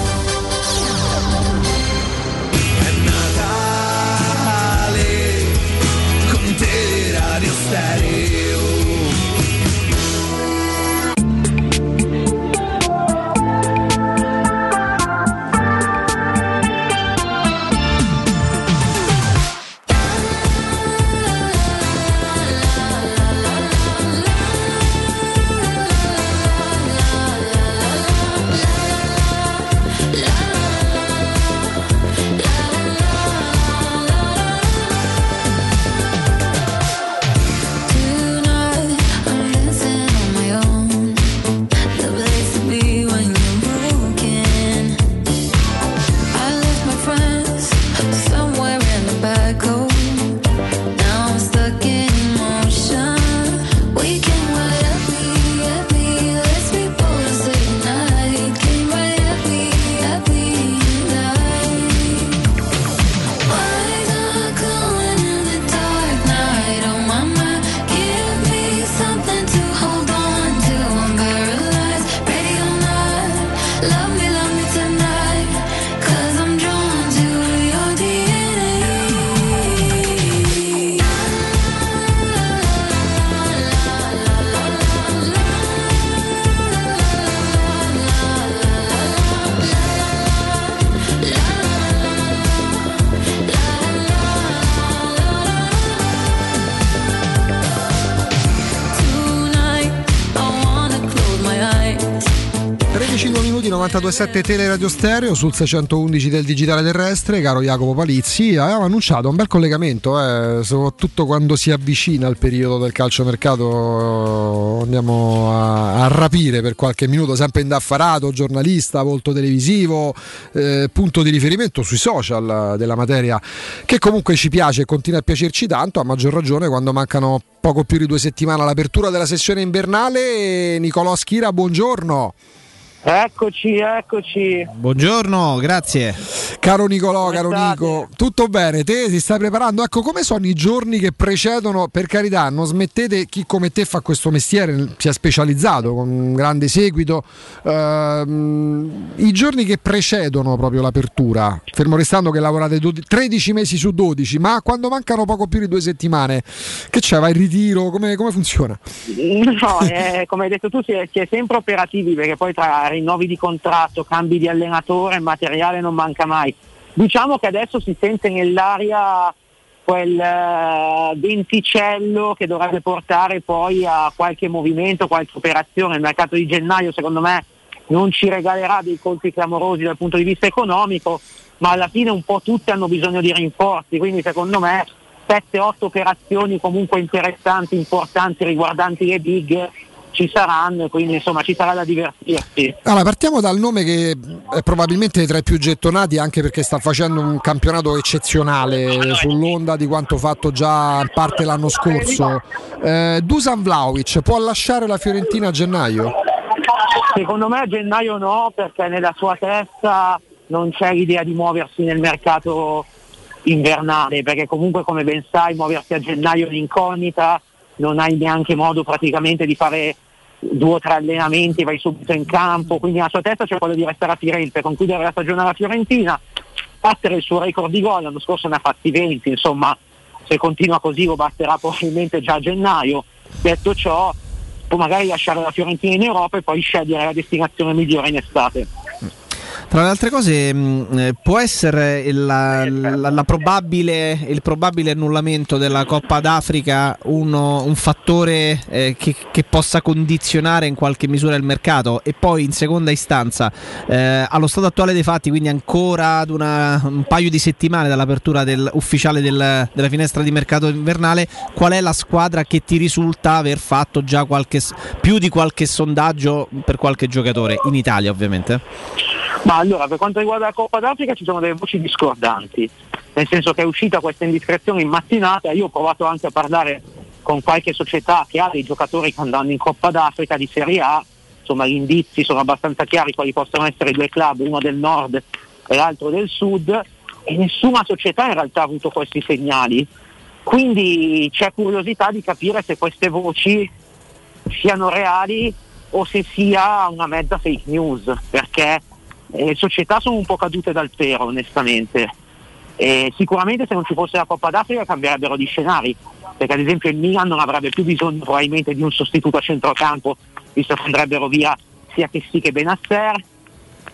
È Natale con Teleradio novantadue sette Teleradio Stereo, sul seicentoundici del digitale terrestre. Caro Jacopo Palizzi, avevamo annunciato un bel collegamento, eh, soprattutto quando si avvicina il periodo del calciomercato. Andiamo a, a rapire per qualche minuto, sempre indaffarato, giornalista, volto televisivo, eh, punto di riferimento sui social della materia, che comunque ci piace e continua a piacerci tanto, a maggior ragione quando mancano poco più di due settimane all'apertura della sessione invernale. Nicolò Schira, buongiorno. Eccoci, eccoci. Buongiorno, grazie. Caro Nicolò, come caro state? Nico, tutto bene? Te si sta preparando? Ecco, come sono i giorni che precedono? Per carità, non smettete, chi come te fa questo mestiere, si è specializzato con un grande seguito. Ehm, I giorni che precedono proprio l'apertura, fermo restando che lavorate tredici mesi su dodici, ma quando mancano poco più di due settimane, che c'è? Vai in ritiro? Come, come funziona? No, eh, come hai detto tu, si è, si è sempre operativi, perché poi tra rinnovi di contratto, cambi di allenatore, materiale non manca mai. Diciamo che adesso si sente nell'aria quel eh, venticello che dovrebbe portare poi a qualche movimento, qualche operazione. Il mercato di gennaio secondo me non ci regalerà dei colpi clamorosi dal punto di vista economico, ma alla fine un po' tutti hanno bisogno di rinforzi, quindi secondo me sette otto operazioni comunque interessanti, importanti, riguardanti le big ci saranno, e quindi insomma ci sarà da divertirsi. Allora, partiamo dal nome che è probabilmente tra i più gettonati, anche perché sta facendo un campionato eccezionale sull'onda di quanto fatto già in parte l'anno scorso. eh, Dusan Vlahović può lasciare la Fiorentina a gennaio? Secondo me a gennaio no, perché nella sua testa non c'è l'idea di muoversi nel mercato invernale, perché comunque, come ben sai, muoversi a gennaio è un'incognita, non hai neanche modo praticamente di fare due o tre allenamenti, vai subito in campo, quindi nella sua testa c'è quello di restare a Firenze, concludere la stagione alla Fiorentina, battere il suo record di gol, l'anno scorso ne ha fatti venti, insomma se continua così lo batterà probabilmente già a gennaio. Detto ciò, può magari lasciare la Fiorentina in Europa e poi scegliere la destinazione migliore in estate. Tra le altre cose, mh, può essere la, la, la probabile, il probabile annullamento della Coppa d'Africa uno, un fattore eh, che, che possa condizionare in qualche misura il mercato? E poi in seconda istanza, eh, allo stato attuale dei fatti, quindi ancora ad una, un paio di settimane dall'apertura del, ufficiale del, della finestra di mercato invernale, qual è la squadra che ti risulta aver fatto già qualche, più di qualche sondaggio per qualche giocatore, in Italia ovviamente? Ma allora, per quanto riguarda la Coppa d'Africa ci sono delle voci discordanti, nel senso che è uscita questa indiscrezione in mattinata. Io ho provato anche a parlare con qualche società che ha dei giocatori che andranno in Coppa d'Africa di Serie A, insomma gli indizi sono abbastanza chiari quali possono essere i due club, uno del nord e l'altro del sud, e nessuna società in realtà ha avuto questi segnali, quindi c'è curiosità di capire se queste voci siano reali o se sia una mezza fake news, perché le società sono un po' cadute dal pero onestamente, e sicuramente se non ci fosse la Coppa d'Africa cambierebbero di scenari, perché ad esempio il Milan non avrebbe più bisogno probabilmente di un sostituto a centrocampo, visto che andrebbero via sia Kessie che Benasser,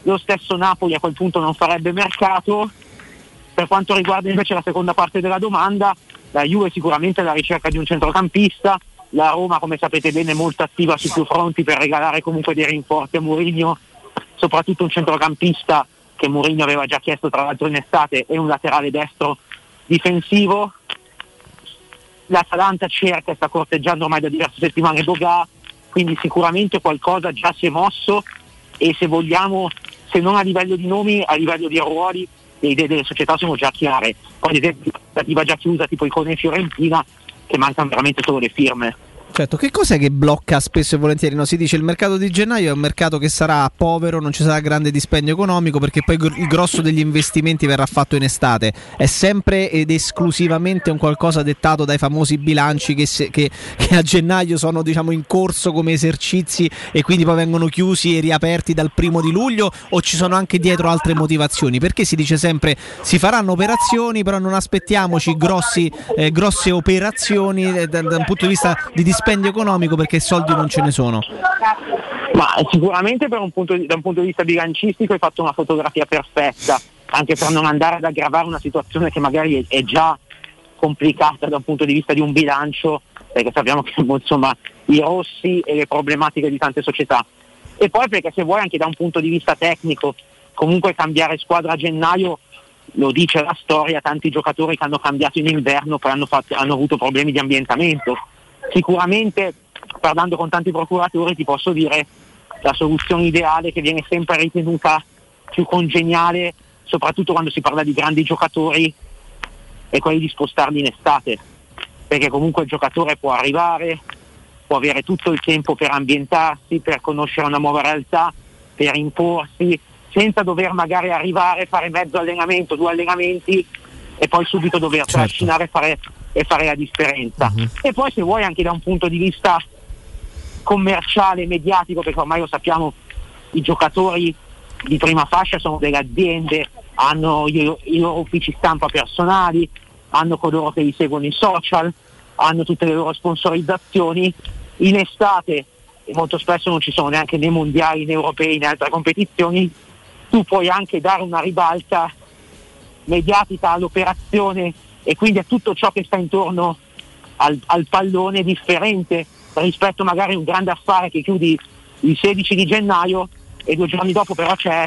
lo stesso Napoli a quel punto non farebbe mercato. Per quanto riguarda invece la seconda parte della domanda, la Juve sicuramente alla ricerca di un centrocampista, la Roma come sapete bene è molto attiva su più fronti per regalare comunque dei rinforzi a Mourinho, soprattutto un centrocampista che Mourinho aveva già chiesto tra l'altro in estate e un laterale destro difensivo. L'Atalanta cerca e sta corteggiando ormai da diverse settimane Boga, quindi sicuramente qualcosa già si è mosso, e se vogliamo, se non a livello di nomi, a livello di ruoli, le idee delle società sono già chiare. Poi ad esempio l'attiva già chiusa tipo il Cone Fiorentina, che mancano veramente solo le firme. Certo, che cos'è che blocca spesso e volentieri? No, si dice il mercato di gennaio è un mercato che sarà povero, non ci sarà grande dispendio economico perché poi il grosso degli investimenti verrà fatto in estate. È sempre ed esclusivamente un qualcosa dettato dai famosi bilanci che, se, che, che a gennaio sono, diciamo, in corso come esercizi e quindi poi vengono chiusi e riaperti dal primo di luglio, o ci sono anche dietro altre motivazioni? Perché si dice sempre si faranno operazioni, però non aspettiamoci grossi, eh, grosse operazioni eh, da, da un punto di vista di dispendio economico, perché soldi non ce ne sono. Ma sicuramente per un punto di, da un punto di vista bilancistico hai fatto una fotografia perfetta, anche per non andare ad aggravare una situazione che magari è, è già complicata da un punto di vista di un bilancio, perché sappiamo che insomma i rossi e le problematiche di tante società. e poi perché se vuoi anche da un punto di vista tecnico comunque cambiare squadra a gennaio lo dice la storia, tanti giocatori che hanno cambiato in inverno poi hanno, fatto, hanno avuto problemi di ambientamento. Sicuramente, parlando con tanti procuratori, ti posso dire la soluzione ideale che viene sempre ritenuta più congeniale, soprattutto quando si parla di grandi giocatori, è quella di spostarli in estate, perché comunque il giocatore può arrivare, può avere tutto il tempo per ambientarsi, per conoscere una nuova realtà, per imporsi, senza dover magari arrivare, fare mezzo allenamento, due allenamenti e poi subito dover certo. trascinare e fare, e fare la differenza. Uh-huh. E poi se vuoi anche da un punto di vista commerciale, mediatico, perché ormai lo sappiamo, i giocatori di prima fascia sono delle aziende, hanno i, i loro uffici stampa personali, hanno coloro che li seguono in social, hanno tutte le loro sponsorizzazioni. In estate molto spesso non ci sono neanche né mondiali né europei né altre competizioni, tu puoi anche dare una ribalta mediatica all'operazione e quindi a tutto ciò che sta intorno al, al pallone, differente rispetto magari a un grande affare che chiudi il sedici di gennaio e due giorni dopo però c'è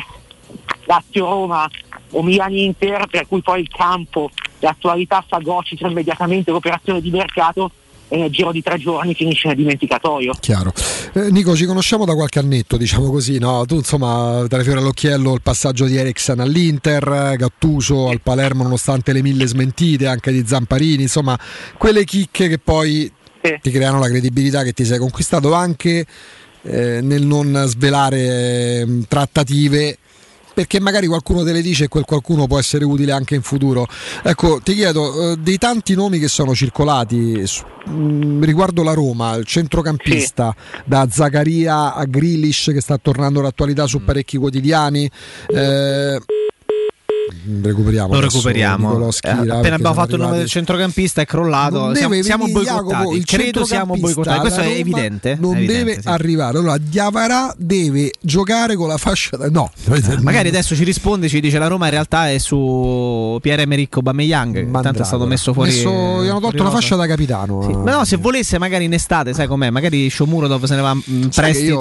Lazio-Roma o Milan-Inter, per cui poi il campo, l'attualità fagocita immediatamente l'operazione di mercato e nel giro di tre giorni finisce nel dimenticatoio. Chiaro. Eh, Nico, ci conosciamo da qualche annetto, diciamo così, no? Tu insomma, dalle fiori all'occhiello il passaggio di Eriksen all'Inter, Gattuso al Palermo nonostante le mille smentite anche di Zamparini, insomma quelle chicche che poi sì. ti creano la credibilità che ti sei conquistato anche eh, nel non svelare eh, trattative, perché magari qualcuno te le dice e quel qualcuno può essere utile anche in futuro. Ecco, ti chiedo, eh, dei tanti nomi che sono circolati su, mh, riguardo la Roma, il centrocampista sì. da Zakaria a Grealish, che sta tornando all'attualità su parecchi quotidiani, eh, recuperiamo lo recuperiamo Schira, eh, appena abbiamo fatto il nome del centrocampista è crollato, siamo, siamo boicottati Jacopo, il credo siamo boicottati, questo è evidente, non è evidente, deve sì. arrivare. Allora Diawara deve giocare con la fascia da... no eh, magari adesso ci risponde, ci dice la Roma in realtà è su Pierre-Emerick Aubameyang, intanto è stato messo fuori, messo, gli hanno tolto la fascia da capitano sì. ma no, se volesse magari in estate, sai com'è, magari Shomurodov se ne va in prestito.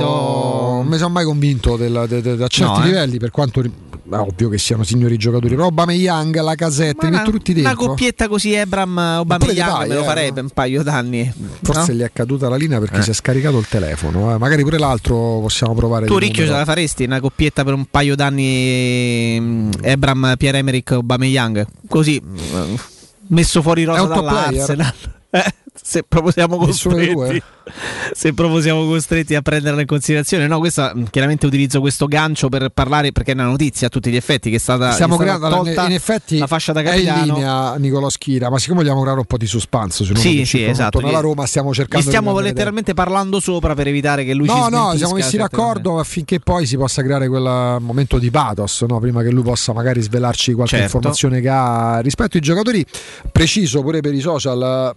Non mi sono mai convinto della, de, de, de, da certi no, livelli eh. per quanto ri... ah, ovvio che siano signori giocatori, roba Aubameyang, la casetta, una, tutti dentro. Una coppietta così Ebram Aubameyang me lo farei per un paio d'anni. Forse no? Gli è caduta la linea perché eh. si è scaricato il telefono, eh. magari pure l'altro possiamo provare. Tu Ricchio ce la faresti una coppietta per un paio d'anni Ebram Pierre-Emerick Aubameyang, così messo fuori rosa dall'Arsenal. Eh, se proprio siamo costretti se proprio siamo costretti a prenderla in considerazione, no, questa chiaramente utilizzo questo gancio per parlare, perché è una notizia a tutti gli effetti che è stata, stiamo è stata tolta in effetti la fascia da capitano, è in linea Nicolò Schira, ma siccome vogliamo creare un po' di suspense se non sì, sì, esatto, alla Roma stiamo cercando, gli stiamo letteralmente parlando sopra per evitare che lui no, ci no, siamo messi d'accordo affinché poi si possa creare quel momento di pathos, no? Prima che lui possa magari svelarci qualche certo. informazione che ha rispetto ai giocatori. Preciso pure per i social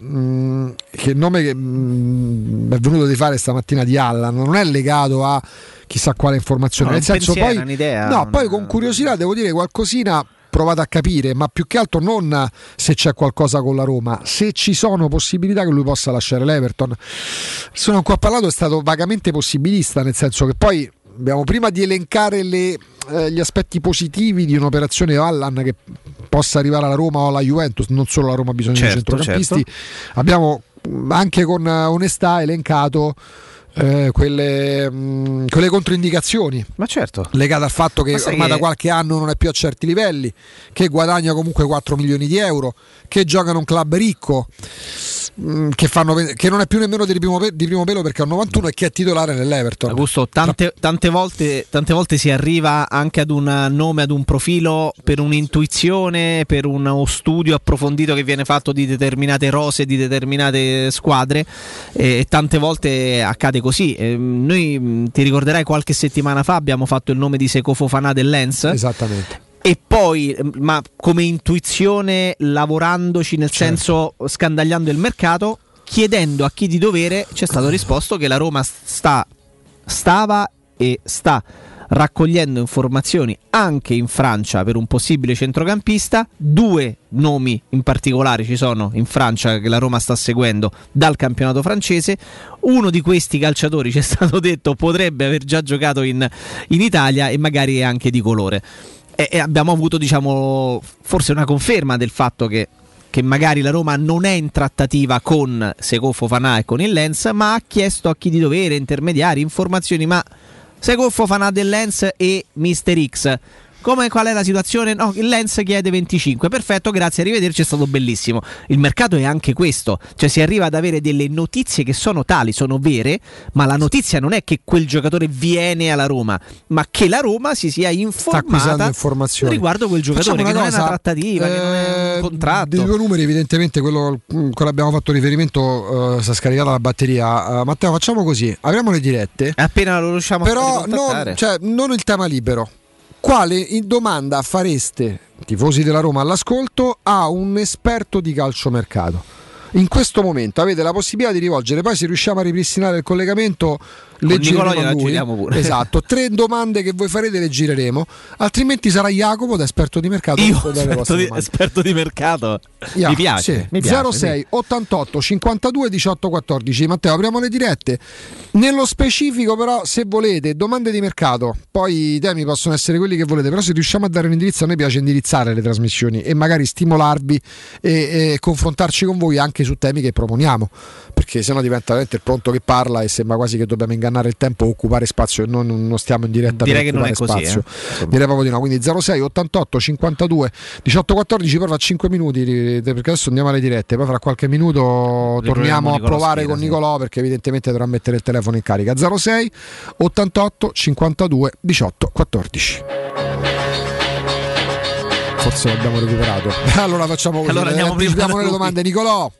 che il nome che mi è venuto di fare stamattina di Allan non è legato a chissà quale informazione, no, nel senso poi, un'idea, no, una... poi con curiosità devo dire qualcosina provate a capire, ma più che altro non se c'è qualcosa con la Roma, se ci sono possibilità che lui possa lasciare l'Everton. Sono un qua parlato, è stato vagamente possibilista, nel senso che poi abbiamo, prima di elencare le, eh, gli aspetti positivi di un'operazione Allan che possa arrivare alla Roma o alla Juventus, non solo la Roma ha bisogno certo, di centrocampisti, certo. abbiamo anche con onestà elencato eh, quelle, mh, quelle controindicazioni, ma certo. legate al fatto che ormai che... da qualche anno non è più a certi livelli, che guadagna comunque quattro milioni di euro, che gioca in un club ricco, Che, fanno, che non è più nemmeno di primo, di primo pelo perché ha novantuno e che è titolare nell'Everton. Augusto, tante, tante, volte, tante volte si arriva anche ad un nome, ad un profilo per un'intuizione, per uno studio approfondito che viene fatto di determinate rose, di determinate squadre, e tante volte accade così. Noi, ti ricorderai, qualche settimana fa abbiamo fatto il nome di Seko Fofana del Lens. Esattamente. E poi, ma come intuizione, lavorandoci, nel certo. senso scandagliando il mercato, chiedendo a chi di dovere, c'è stato risposto che la Roma sta, stava e sta raccogliendo informazioni anche in Francia per un possibile centrocampista. Due nomi in particolare ci sono in Francia che la Roma sta seguendo dal campionato francese. Uno di questi calciatori, ci è stato detto, potrebbe aver già giocato in, in Italia e magari è anche di colore. E, e abbiamo avuto, diciamo, forse una conferma del fatto che che magari la Roma non è in trattativa con Seko Fofana e con il Lens, ma ha chiesto a chi di dovere, intermediari, informazioni, ma Seko Fofana del Lens e Mister X, come, qual è la situazione? No, il Lens chiede venticinque, perfetto, grazie, arrivederci, è stato bellissimo. Il mercato è anche questo, cioè si arriva ad avere delle notizie che sono tali, sono vere, ma la notizia non è che quel giocatore viene alla Roma, ma che la Roma si sia informata riguardo quel giocatore, che non è una trattativa, eh, che non è un contratto. Dei due numeri evidentemente quello che abbiamo fatto riferimento eh, si è scaricata la batteria. uh, Matteo, facciamo così, apriamo le dirette appena lo riusciamo però a non, cioè, non il tema libero. Quale domanda fareste, tifosi della Roma all'ascolto, a un esperto di calciomercato? In questo momento avete la possibilità di rivolgere, poi se riusciamo a ripristinare il collegamento le gireremo pure. Esatto, tre domande che voi farete le gireremo, altrimenti sarà Jacopo da esperto di mercato. Io esperto di, esperto di mercato, yeah, mi piace, sì. mi piace zero sei ottantotto cinquantadue diciotto quattordici. Matteo, apriamo le dirette nello specifico, però se volete domande di mercato, poi i temi possono essere quelli che volete, però se riusciamo a dare un indirizzo, a noi piace indirizzare le trasmissioni e magari stimolarvi e, e confrontarci con voi anche su temi che proponiamo, perché sennò diventa veramente il pronto che parla e sembra quasi che dobbiamo ingannare il tempo, occupare spazio, e noi non stiamo in diretta. Direi per che non è così, eh. Direi proprio di no. Quindi zero sei ottantotto cinquantadue diciotto quattordici, poi fra cinque minuti, perché adesso andiamo alle dirette, poi fra qualche minuto Le torniamo a provare Spira, con Nicolò, sì, perché evidentemente dovrà mettere il telefono in carica. Zero sei ottantotto cinquantadue diciotto quattordici. Forse l'abbiamo recuperato. Allora facciamo così, allora andiamo le domande. Nicolò,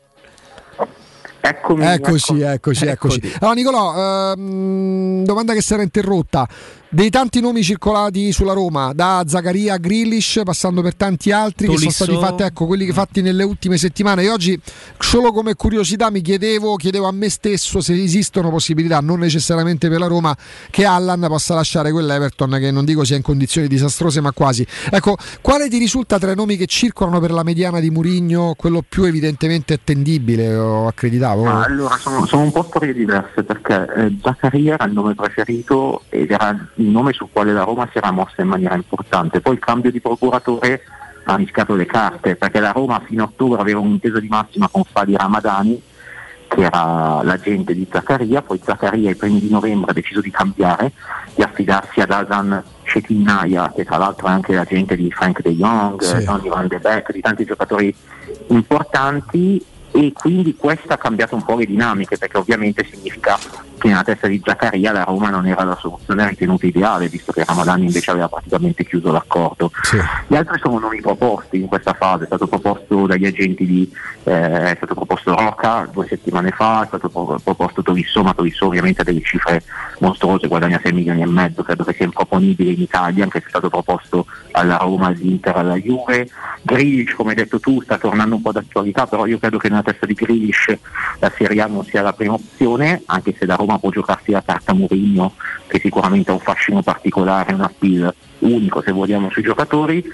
Eccomi, eccoci, eccoci, eccoci, eccoci. Allora Nicolò, ehm, domanda che sarà interrotta. Dei tanti nomi circolati sulla Roma, da Zaccaria a Grealish, passando per tanti altri, Tolisso, che sono stati fatti, ecco, quelli che fatti nelle ultime settimane. E oggi, solo come curiosità, mi chiedevo, chiedevo a me stesso se esistono possibilità, non necessariamente per la Roma, che Allan possa lasciare quell'Everton, che non dico sia in condizioni disastrose, ma quasi. Ecco, quale ti risulta tra i nomi che circolano per la mediana di Mourinho quello più evidentemente attendibile o accreditato? Ah, allora sono, sono un po' storie diverse, perché eh, Zaccaria era il nome preferito ed era il nome sul quale la Roma si era mossa in maniera importante. Poi il cambio di procuratore ha rischiato le carte, perché la Roma fino a ottobre aveva un'intesa di massima con Fadi Ramadani, che era l'agente di Zaccaria. Poi Zaccaria ai primi di novembre ha deciso di cambiare, di affidarsi ad Hasan Şetinaya, che tra l'altro è anche l'agente di Frank De Jong, sì, Donny van de Beek, di tanti giocatori importanti. E quindi questa ha cambiato un po' le dinamiche, perché ovviamente significa che nella testa di Zaccaria la Roma non era la soluzione ritenuta ideale, visto che Ramadani invece aveva praticamente chiuso l'accordo. Sì. Gli altri sono nomi proposti in questa fase, è stato proposto dagli agenti di eh, è stato proposto Rocca due settimane fa, è stato proposto Tolisso, ma Tolisso ovviamente ha delle cifre mostruose, guadagna sei milioni e mezzo, credo che sia improponibile in Italia, anche se è stato proposto alla Roma, all'Inter, alla Juve. Grealish, come hai detto tu, sta tornando un po' d'attualità, però io credo che nella testa di Grealish la Serie A non sia la prima opzione, anche se la Roma può giocarsi la carta Mourinho, che sicuramente ha un fascino particolare, un appeal unico se vogliamo sui giocatori,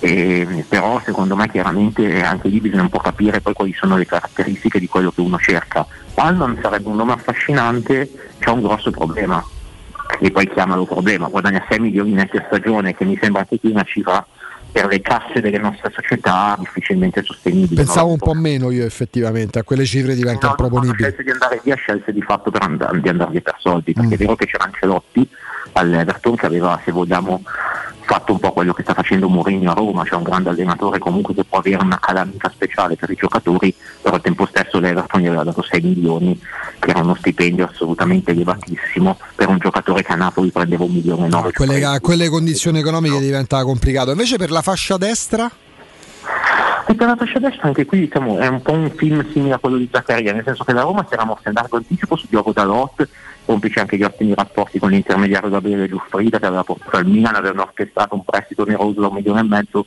e, però secondo me chiaramente anche lì bisogna un po' capire poi quali sono le caratteristiche di quello che uno cerca. Allan sarebbe un nome affascinante, c'è un grosso problema, e poi chiamalo problema, guadagna sei milioni neanche a stagione, che mi sembra anche qui una cifra per le casse delle nostre società difficilmente sostenibili. Pensavo no? un po' meno io effettivamente, a quelle cifre diventa improponibile. No, scelse di andare via, scelse di fatto per and- di andare via per soldi, perché mm. è vero che c'era Ancelotti all'Everton, che aveva, se vogliamo, fatto un po' quello che sta facendo Mourinho a Roma, c'è cioè un grande allenatore comunque che può avere una calamita speciale per i giocatori, però al tempo stesso l'Everton gli aveva dato sei milioni, che era uno stipendio assolutamente elevatissimo per un giocatore che a Napoli prendeva un milione e nove. Quelle, a quelle condizioni economiche no. diventa complicato. Invece per la fascia destra? E per la fascia destra anche qui diciamo, è un po' un film simile a quello di Zaccaria, nel senso che la Roma si era mossa in largo anticipo su Diogo Dalot, complice anche gli ottimi rapporti con l'intermediario Gabriele Giuffrida, che aveva portato al Milan, avevano orchestrato un prestito oneroso da un milione e mezzo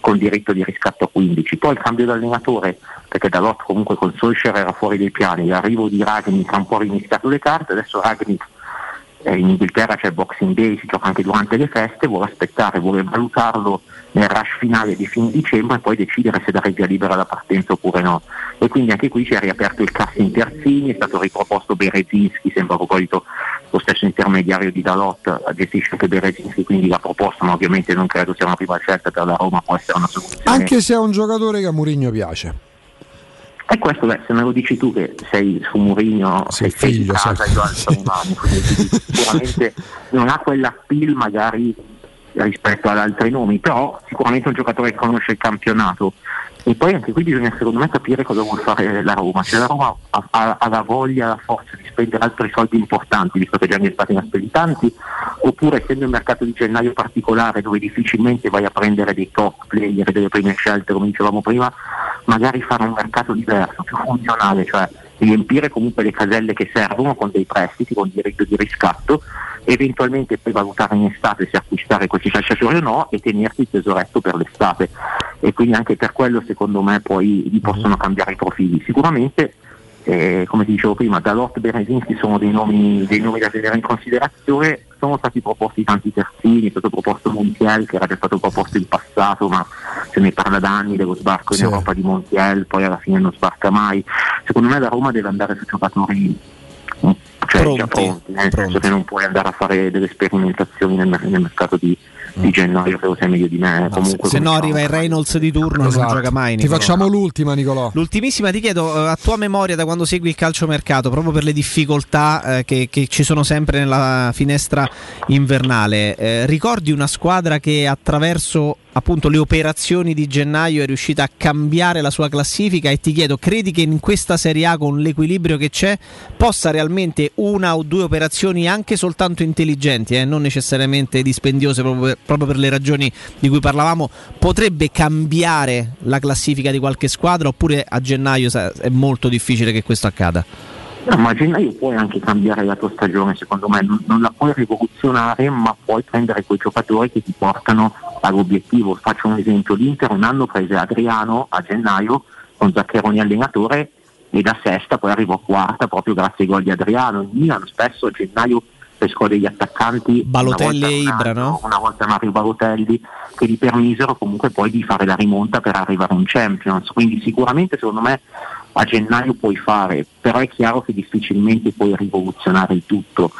con diritto di riscatto a quindici. Poi il cambio d'allenatore, perché Dalot comunque con Solskjaer era fuori dei piani, l'arrivo di Rangnick ha un po' rimischiato le carte, adesso Rangnick eh, in Inghilterra c'è Boxing Day, si gioca anche durante le feste, vuole aspettare, vuole valutarlo nel rush finale di fine dicembre e poi decidere se dare via libera la partenza oppure no. E quindi anche qui ci è riaperto il caso in terzini, è stato riproposto Berezinski, sembra proposito lo stesso intermediario di Dalot, gestisce anche Berezinski, quindi la proposta, ma ovviamente non credo sia una prima scelta per la Roma, può essere una soluzione. Anche se è un giocatore che a Mourinho piace. E questo, beh, se me lo dici tu che sei su Mourinho, sei, sei figlio, sei casa, io alzo un anno, sicuramente non ha quella skill magari rispetto ad altri nomi, però sicuramente è un giocatore che conosce il campionato. E poi anche qui bisogna secondo me capire cosa vuol fare la Roma, se la Roma ha, ha, ha la voglia, la forza di spendere altri soldi importanti, visto che già ne è stati spesi tanti, oppure essendo un mercato di gennaio particolare dove difficilmente vai a prendere dei top player, delle prime scelte come dicevamo prima, magari fare un mercato diverso, più funzionale, cioè riempire comunque le caselle che servono con dei prestiti, con diritto di riscatto, eventualmente poi valutare in estate se acquistare questi calciatori o no e tenersi il tesoretto per l'estate. E quindi anche per quello secondo me poi gli possono cambiare i profili. Sicuramente, eh, come ti dicevo prima, Dalot e Berezinski sono dei nomi, dei nomi da tenere in considerazione. Sono stati proposti tanti terzini, è stato proposto Montiel che era già stato proposto in passato, ma se ne parla da anni dello sbarco sì. in Europa di Montiel, poi alla fine non sbarca mai. Secondo me la Roma deve andare su giocatori cioè pronti, già pronti, nel pronti. senso che non puoi andare a fare delle sperimentazioni nel, nel mercato di di gennaio, che lo sai meglio di me. Comunque, se no arriva il Reynolds di turno, esatto. non gioca mai. Ti Nicolò. Facciamo l'ultima, Nicolò. L'ultimissima ti chiedo, a tua memoria, da quando segui il calciomercato, proprio per le difficoltà eh, che, che ci sono sempre nella finestra invernale, eh, ricordi una squadra che attraverso appunto le operazioni di gennaio è riuscita a cambiare la sua classifica? E ti chiedo, credi che in questa Serie A, con l'equilibrio che c'è, possa realmente una o due operazioni anche soltanto intelligenti, eh, non necessariamente dispendiose proprio per, proprio per le ragioni di cui parlavamo, potrebbe cambiare la classifica di qualche squadra, oppure a gennaio è molto difficile che questo accada? No, ma a gennaio puoi anche cambiare la tua stagione, secondo me non, non la puoi rivoluzionare, ma puoi prendere quei giocatori che ti portano all'obiettivo. Faccio un esempio: l'Inter un anno prese Adriano a gennaio con Zaccheroni allenatore e da sesta poi arrivò quarta proprio grazie ai gol di Adriano. Il Milan spesso a gennaio pescò degli attaccanti, Balotelli e Ibra, no? Una volta Mario Balotelli, che gli permisero comunque poi di fare la rimonta per arrivare a un Champions. Quindi sicuramente secondo me a gennaio puoi fare, però è chiaro che difficilmente puoi rivoluzionare il tutto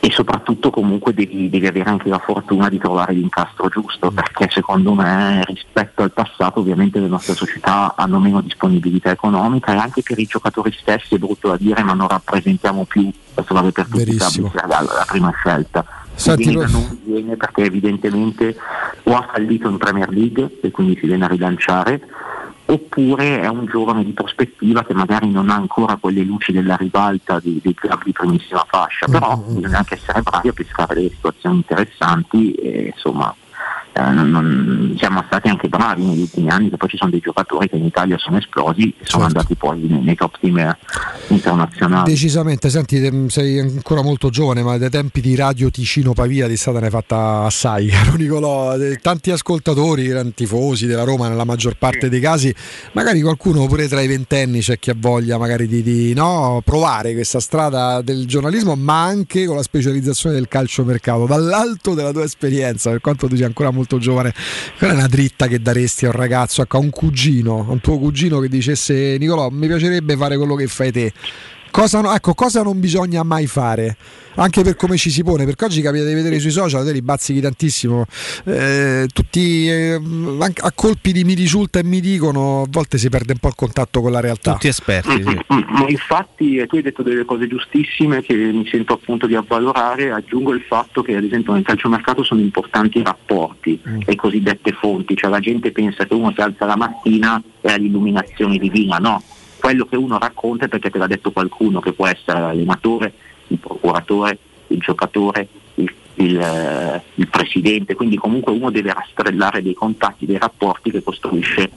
e soprattutto comunque devi, devi avere anche la fortuna di trovare l'incastro giusto, perché secondo me rispetto al passato ovviamente le nostre società hanno meno disponibilità economica e anche per i giocatori stessi è brutto da dire, ma non rappresentiamo più la sola versatilità, la, la prima scelta. Senti, viene, non viene perché evidentemente o ha fallito in Premier League e quindi si viene a rilanciare, oppure è un giovane di prospettiva che magari non ha ancora quelle luci della ribalta dei club di primissima fascia, però mm-hmm. bisogna anche essere bravi a pescare delle situazioni interessanti e insomma eh, non, non, siamo stati anche bravi negli ultimi anni, che poi ci sono dei giocatori che in Italia sono esplosi e certo. sono andati poi nei, nei top team internazionali. Decisamente. Senti, sei ancora molto giovane, ma dai tempi di Radio Ticino Pavia di stata ne è fatta assai, caro Nicolò. Tanti ascoltatori, tifosi della Roma nella maggior parte dei casi, magari qualcuno pure tra i ventenni c'è chi ha voglia magari di, di no, provare questa strada del giornalismo, ma anche con la specializzazione del calciomercato. Dall'alto della tua esperienza, per quanto tu sia ancora molto giovane, qual è una dritta che daresti a un ragazzo, a un cugino, a un tuo cugino che dicesse: Nicolò, mi piacerebbe fare quello che fai te, cosa, no, ecco, cosa non bisogna mai fare, anche per come ci si pone, perché oggi capita di vedere sui social, te li bazzichi tantissimo, eh, tutti eh, a colpi di mi risulta e mi dicono, a volte si perde un po' il contatto con la realtà. Tutti esperti, sì. Ma infatti tu hai detto delle cose giustissime che mi sento appunto di avvalorare. Aggiungo il fatto che ad esempio nel calciomercato sono importanti i rapporti, mm. le cosiddette fonti, cioè la gente pensa che uno si alza la mattina e ha l'illuminazione divina, no, quello che uno racconta è perché te l'ha detto qualcuno, che può essere l'allenatore, il procuratore, il giocatore, il, il, eh, il presidente, quindi comunque uno deve rastrellare dei contatti, dei rapporti che costruisce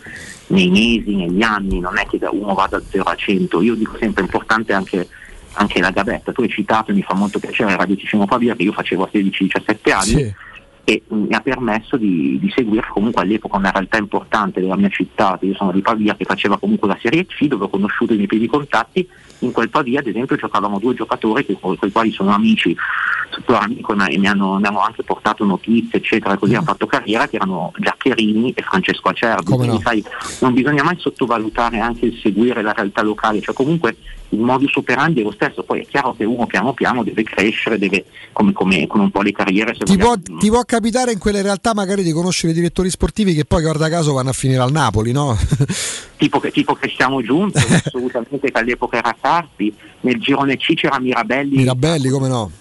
nei mesi, negli anni, non è che da uno va da zero a cento. Io dico sempre, è importante anche, anche la gavetta. Tu hai citato, mi fa molto piacere, Radio Ticino Pavia, che io facevo a sedici diciassette anni, sì. e mi ha permesso di, di seguire comunque all'epoca una realtà importante della mia città, che io sono di Pavia, che faceva comunque la Serie C, dove ho conosciuto i miei primi contatti. In quel Pavia ad esempio giocavano due giocatori che, con i quali sono amici, tuttora amico, e mi hanno, mi hanno anche portato notizie eccetera, così mm. hanno fatto carriera, che erano Giaccherini e Francesco Acerbi. Come quindi no? Sai, non bisogna mai sottovalutare anche il seguire la realtà locale, cioè comunque il modus operandi è lo stesso, poi è chiaro che uno piano piano deve crescere, deve come, come con un po' le carriere. Se ti, può, ti può capitare in quelle realtà magari di conoscere i direttori sportivi che poi guarda caso vanno a finire al Napoli, no? tipo, che, tipo che siamo giunti, assolutamente, che all'epoca era Carpi, nel girone C c'era Mirabelli, Mirabelli come no?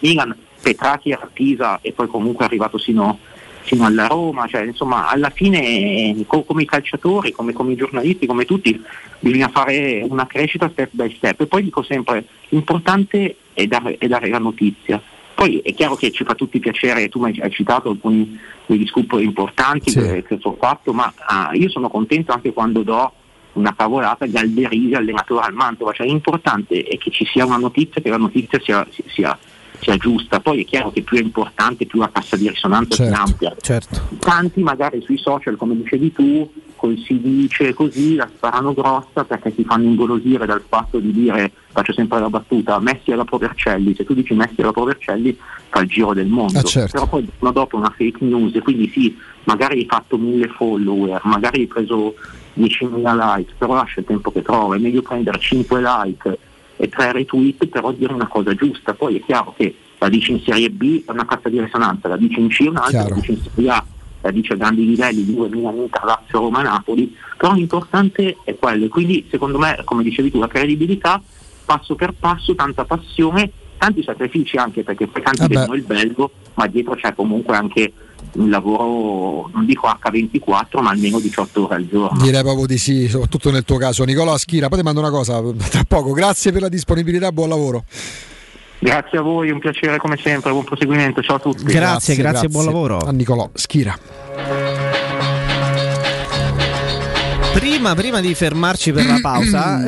Milan, Petracchi a Pisa e poi comunque è arrivato sino fino alla Roma, cioè insomma alla fine come i calciatori, come, come i giornalisti, come tutti bisogna fare una crescita step by step. E poi dico sempre, l'importante è dare, è dare la notizia. Poi è chiaro che ci fa tutti piacere, tu hai citato alcuni degli scoop importanti sì. che, che ho fatto, ma ah, io sono contento anche quando do una cavolata, Galderisi allenatore al Mantova, cioè l'importante è che ci sia una notizia, che la notizia sia... sia sia giusta. Poi è chiaro che più è importante, più la cassa di risonanza certo, è ampia. Certo. Tanti magari sui social, come dicevi tu, col si dice così, la sparano grossa perché si fanno ingolosire dal fatto di dire, faccio sempre la battuta, Messi alla Provercelli, se tu dici Messi alla Provercelli fa il giro del mondo. Ah, certo. Però poi no, dopo una fake news, quindi sì, magari hai fatto mille follower, magari hai preso diecimila like, però lascia il tempo che trova, è meglio prendere cinque like e tre retweet, però dire una cosa giusta. Poi è chiaro che la dici in Serie B è una cassa di risonanza, la dici in C un'altra, chiaro. La dici in Serie A, la dici a grandi livelli, due Milan, Inter, Lazio, Roma, Napoli, però l'importante è quello. Quindi secondo me, come dicevi tu, la credibilità passo per passo, tanta passione, tanti sacrifici anche, perché poi tanti vedono il belgo, ma dietro c'è comunque anche un lavoro, non dico acca ventiquattro, ma almeno diciotto ore al giorno. Direi proprio di sì, soprattutto nel tuo caso. Nicolò Schira, poi ti mando una cosa tra poco, grazie per la disponibilità, buon lavoro. Grazie a voi, un piacere come sempre, buon proseguimento, ciao a tutti. Grazie, grazie, grazie, grazie. Buon lavoro a Nicolò Schira. Prima, prima di fermarci per la pausa,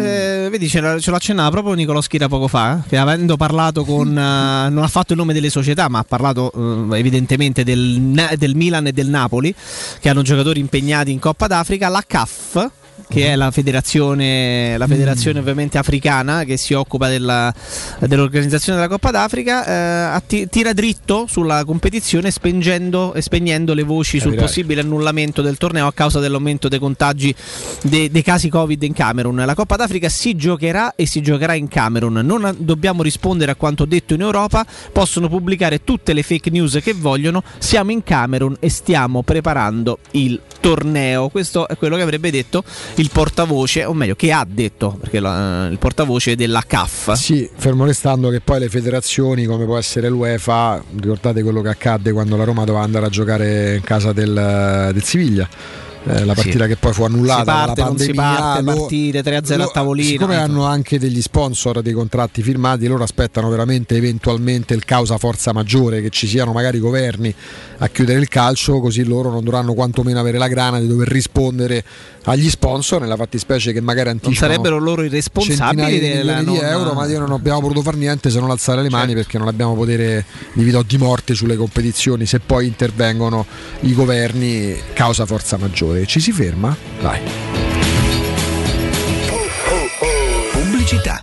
eh, vedi, ce lo accennava proprio Nicolò Schira poco fa, che avendo parlato con, eh, non ha fatto il nome delle società, ma ha parlato eh, evidentemente del, del Milan e del Napoli, che hanno giocatori impegnati in Coppa d'Africa, la C A F, che è la federazione, la federazione mm. ovviamente africana, che si occupa della, dell'organizzazione della Coppa d'Africa, eh, atti, tira dritto sulla competizione, spengendo e spegnendo le voci sul possibile annullamento del torneo a causa dell'aumento dei contagi dei, dei casi Covid in Camerun. La Coppa d'Africa si giocherà e si giocherà in Camerun. Non dobbiamo rispondere a quanto detto in Europa, possono pubblicare tutte le fake news che vogliono, siamo in Camerun e stiamo preparando il torneo. Questo è quello che avrebbe detto il portavoce, o meglio che ha detto, perché la, il portavoce della C A F. Sì, fermo restando che poi le federazioni, come può essere l'UEFA, ricordate quello che accadde quando la Roma doveva andare a giocare in casa del, del Siviglia, eh, la partita sì. che poi fu annullata dalla pandemia, si parte, lo, partite tre a zero lo, a tavolino. Siccome hanno anche degli sponsor, dei contratti firmati, loro aspettano veramente eventualmente il causa forza maggiore, che ci siano magari governi a chiudere il calcio, così loro non dovranno quantomeno avere la grana di dover rispondere agli sponsor, nella fattispecie che magari anticipano, non sarebbero loro i responsabili della non... di euro, ma io non abbiamo potuto fare niente se non alzare le mani, certo. perché non abbiamo potere di vita o di morte sulle competizioni, se poi intervengono i governi causa forza maggiore. Ci si ferma? Dai. Pubblicità.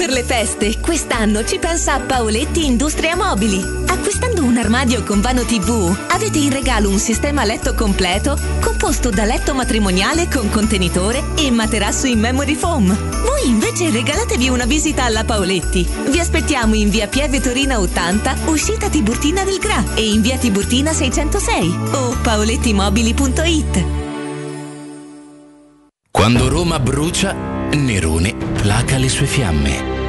Per le feste, quest'anno ci pensa Paoletti Industria Mobili. Acquistando un armadio con vano tivù, avete in regalo un sistema letto completo composto da letto matrimoniale con contenitore e materasso in memory foam. Voi invece regalatevi una visita alla Paoletti. Vi aspettiamo in via Pieve Torina ottanta, uscita Tiburtina del Gra, e in via Tiburtina seicentosei o paolettimobili punto it. Quando Roma brucia, Nerone placa le sue fiamme.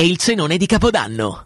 e il cenone di Capodanno.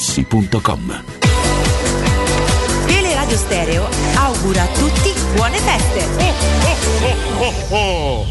Teleradio Stereo augura a tutti buone feste. Oh, oh, oh, oh, oh.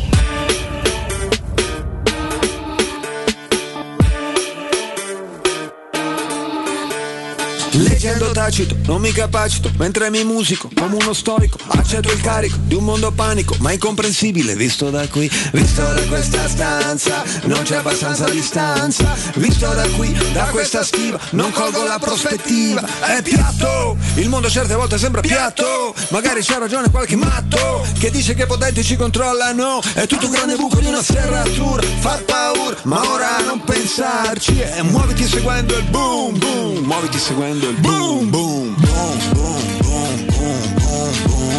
Leggendo tacito, non mi capacito, mentre mi musico come uno storico. Accetto il carico di un mondo panico, ma incomprensibile visto da qui. Visto da questa stanza, non c'è abbastanza distanza. Visto da qui, da questa schiva, non colgo la prospettiva. È piatto, il mondo certe volte sembra piatto. Magari c'ha ragione qualche matto che dice che i potenti ci controllano. È tutto un grande buco di una serratura. Fa paura, ma ora non pensarci. E muoviti seguendo il boom, boom. Muoviti seguendo il boom boom boom boom boom boom boom boom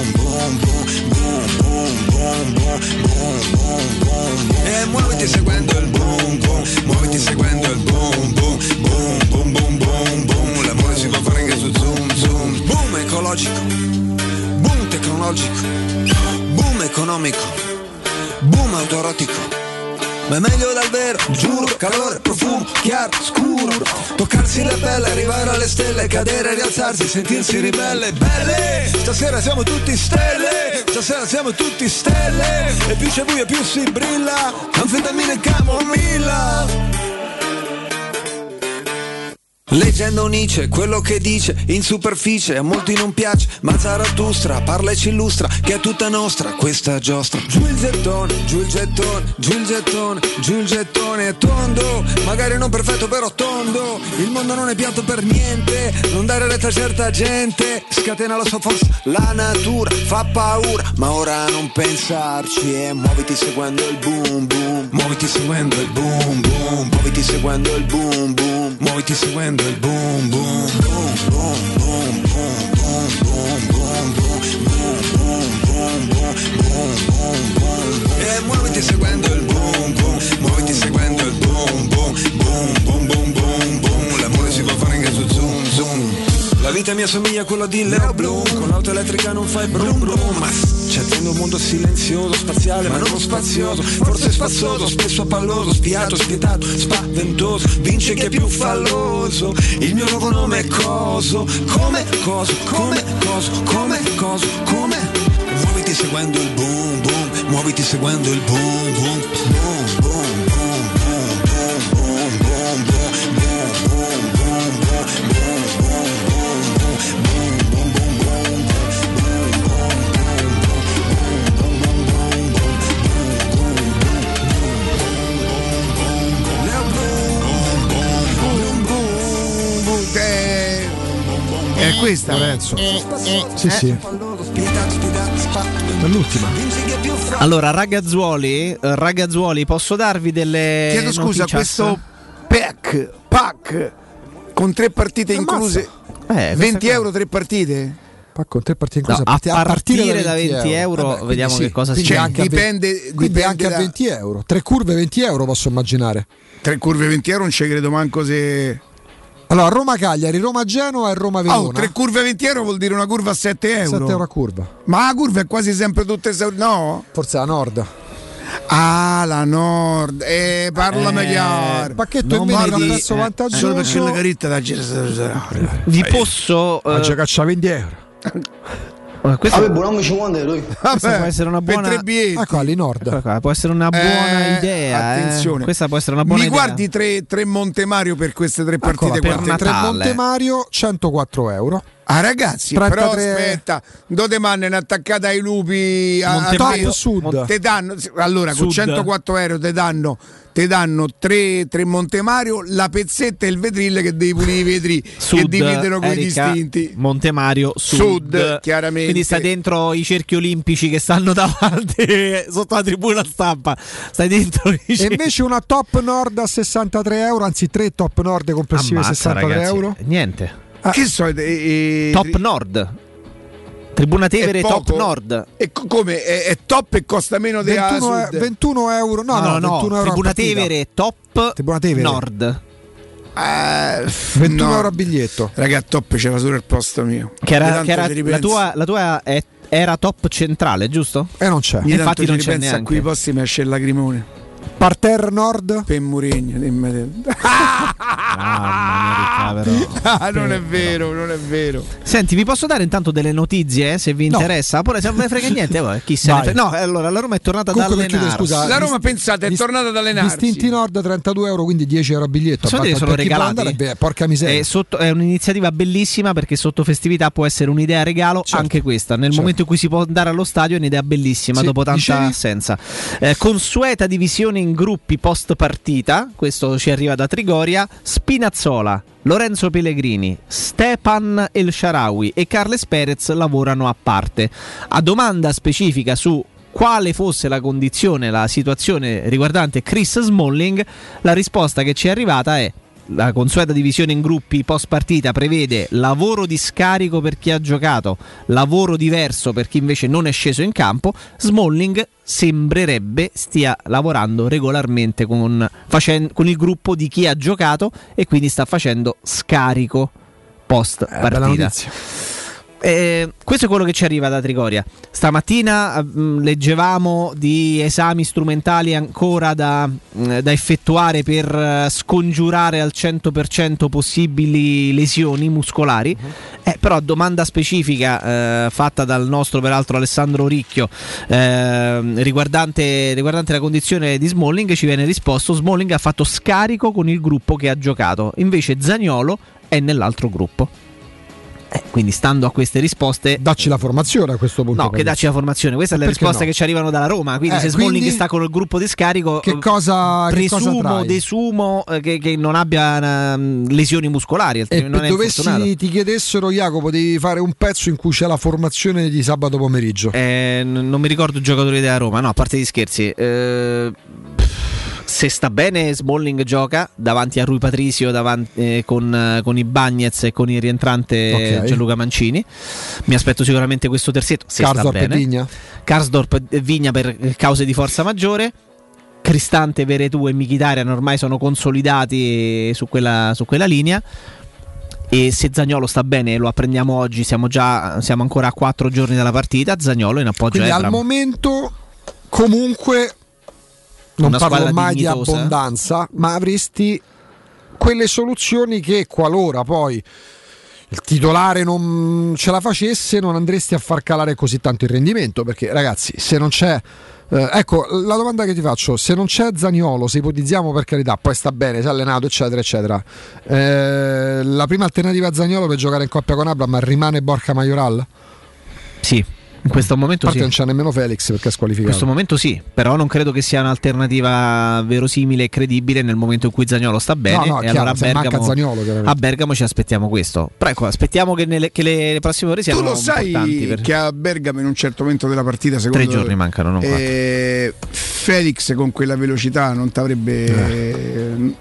boom boom boom boom. E muoviti seguendo il boom boom, muoviti seguendo il boom boom boom boom boom boom boom. L'amore si fa fare anche su zoom zoom. Boom ecologico, boom tecnologico, boom economico, boom autorotico. Ma è meglio dal vero, giuro, calore, profumo, chiaro, scuro. Toccarsi le pelle, arrivare alle stelle, cadere, rialzarsi, sentirsi ribelle. Belle, stasera siamo tutti stelle, stasera siamo tutti stelle. E più c'è buio più si brilla, anfetamina e camomilla. Leggendo Nietzsche, quello che dice in superficie a molti non piace, ma Zarathustra parla e ci illustra che è tutta nostra questa giostra. Giù il gettone, giù il gettone, giù il gettone, giù il gettone è tondo, magari non perfetto però tondo. Il mondo non è piatto per niente, non dare retta a certa gente. Scatena la sua forza, la natura fa paura, ma ora non pensarci. E muoviti seguendo il boom boom, muoviti seguendo il boom boom, muoviti seguendo il boom boom, muoviti seguendo il boom boom boom boom boom boom boom boom boom boom boom boom. E muoviti seguendo il boom boom, muoviti seguendo il boom boom boom boom boom boom. L'amore si fa fare anche su zoom zoom. La La vita mia somiglia a quella di Leo Bloom, con l'auto elettrica non fai brum brum. Ci attendo un mondo silenzioso, spaziale ma non spazioso, forse spazzoso, spesso appalloso, spiato, spietato, spaventoso, vince chi è più falloso. Il mio nuovo nome è Coso, come Coso, come Coso, come Coso, come. Muoviti seguendo il boom boom, muoviti seguendo il boom boom boom boom boom boom boom boom boom. È questa, penso. Eh, eh, sì, eh. sì. L'ultima. Allora, ragazzuoli, ragazzuoli, posso darvi delle. Chiedo scusa, questo pack, pack con tre partite incluse. Eh, venti euro, tre partite? Pack con tre partite incluse. No, a, partire a partire da venti euro, Vabbè, vediamo sì. che cosa si cioè, dipende, dipende anche da venti euro. Tre curve, venti euro, posso immaginare. Tre curve, venti euro, non ci credo manco se. Allora, Roma-Cagliari, Roma-Genova e Roma-Verona. Oh, tre curve venti euro vuol dire una curva a sette euro. sette euro a curva. Ma la curva è quasi sempre tutta esaurita, no? Forse la Nord. Ah, la Nord. Eh, parlami eh, chiaro. Pacchetto in meno di prezzo vantaggioso. Solo perché la caretta da girare. Vi posso... La giocaccia venti euro. Questo Vabbè, buon amico vuole lui. Questa può essere una buona idea. Ecco, lì Nord. Può essere una buona eh, idea. Attenzione. Eh. Questa può essere una buona Mi idea. Mi guardi tre, tre Montemario per queste tre partite. Ecco, per tre Montemario centoquattro euro. Ah ragazzi, trentatré... però aspetta, dove manna in attaccata ai lupi a Top Sud. Te danno, allora Sud. Con centoquattro euro te danno te danno tre, tre Montemario, la pezzetta e il vetrile che devi pulire i vetri Sud, che dividono quei distinti. Montemario Sud. Sud, chiaramente. Quindi sta dentro i cerchi olimpici che stanno davanti sotto la tribuna stampa. Stai dentro i cerchi. E invece una Top Nord a sessantatré euro, anzi tre Top Nord complessive a sessantatré euro. Niente. Ah, che so, eh, eh, Top Nord Tribuna Tevere Top Nord e co- come è, è top e costa meno di ventuno euro no no no, no ventuno Tribuna Tevere Top Tribuna Tevere Nord eh, ventuno no. euro a biglietto raga top c'era solo il posto mio che era, che era la tua la tua è, era top centrale giusto? E eh non c'è e infatti non c'è neanche a quei posti mi esce il lacrimone Parterre Nord per Mourinho ah, ah, non è vero, non è vero. Senti, vi posso dare intanto delle notizie eh, se vi no. interessa. Pure se non me ne frega niente, voi, chi se ne frega. No, allora la Roma è tornata da allenarsi. La Roma pensate è tornata da allenarsi. Distinti Nord trentadue euro, quindi dieci euro a biglietto. Sono, Abbatta, sono regalati. Andare, porca miseria. È, sotto, è un'iniziativa bellissima perché sotto festività può essere un'idea regalo certo. anche questa. Nel certo. momento in cui si può andare allo stadio è un'idea bellissima sì, dopo tanta dicevi? assenza. Eh, consueta divisione in gruppi post partita, questo ci arriva da Trigoria, Spinazzola, Lorenzo Pellegrini, Stepan El Shaarawy e Carles Perez lavorano a parte. A domanda specifica su quale fosse la condizione, la situazione riguardante Chris Smalling, la risposta che ci è arrivata è: la consueta divisione in gruppi post partita prevede lavoro di scarico per chi ha giocato, lavoro diverso per chi invece non è sceso in campo. Smalling sembrerebbe stia lavorando regolarmente con, facen- con il gruppo di chi ha giocato e quindi sta facendo scarico post partita. Eh, questo è quello che ci arriva da Trigoria. Stamattina mh, leggevamo di esami strumentali ancora da, mh, da effettuare per uh, scongiurare al cento per cento possibili lesioni muscolari. Uh-huh. Eh, però domanda specifica eh, fatta dal nostro peraltro Alessandro Ricchio eh, riguardante, riguardante la condizione di Smalling ci viene risposto: Smalling ha fatto scarico con il gruppo che ha giocato, invece Zaniolo è nell'altro gruppo. Eh, quindi stando a queste risposte dacci la formazione a questo punto. No, che dacci la formazione. Questa è la risposta no? che ci arrivano dalla Roma. Quindi eh, se Smalling quindi... sta con il gruppo di scarico che cosa, presumo, che cosa desumo eh, che, che non abbia uh, lesioni muscolari. E non è dovessi ti chiedessero Jacopo devi fare un pezzo in cui c'è la formazione di sabato pomeriggio eh, n- Non mi ricordo il giocatore della Roma. No, a parte gli scherzi eh... Se sta bene Smalling gioca davanti a Rui Patricio davanti, eh, con, eh, con i Bagnez e con il rientrante okay. Gianluca Mancini. Mi aspetto sicuramente questo terzetto. Se Karsdorp sta bene. E Vigna Karsdorp e Vigna per cause di forza maggiore. Cristante, Veretout e Mkhitaryan ormai sono consolidati su quella, su quella linea. e se Zaniolo sta bene lo apprendiamo oggi, siamo già siamo ancora a quattro giorni dalla partita, Zaniolo in appoggio. Quindi al momento comunque non parlo mai di abbondanza, ma avresti quelle soluzioni che qualora poi il titolare non ce la facesse non andresti a far calare così tanto il rendimento, perché ragazzi se non c'è eh, ecco la domanda che ti faccio, se non c'è Zaniolo, se ipotizziamo per carità, poi sta bene, si è allenato eccetera eccetera, eh, la prima alternativa a Zaniolo per giocare in coppia con Abraham rimane Borja Mayoral? Sì, in questo momento sì. Non c'è nemmeno Felix perché è squalificato. In questo momento sì, però non credo che sia un'alternativa verosimile e credibile nel momento in cui Zaniolo sta bene. No, no, e chiaro, allora a Bergamo, Zaniolo, a Bergamo ci aspettiamo questo. Però ecco, aspettiamo che, nelle, che le, le prossime ore siano importanti. Tu lo sai per... che a Bergamo in un certo momento della partita secondo tre giorni mancano, non eh, Felix con quella velocità non t'avrebbe eh.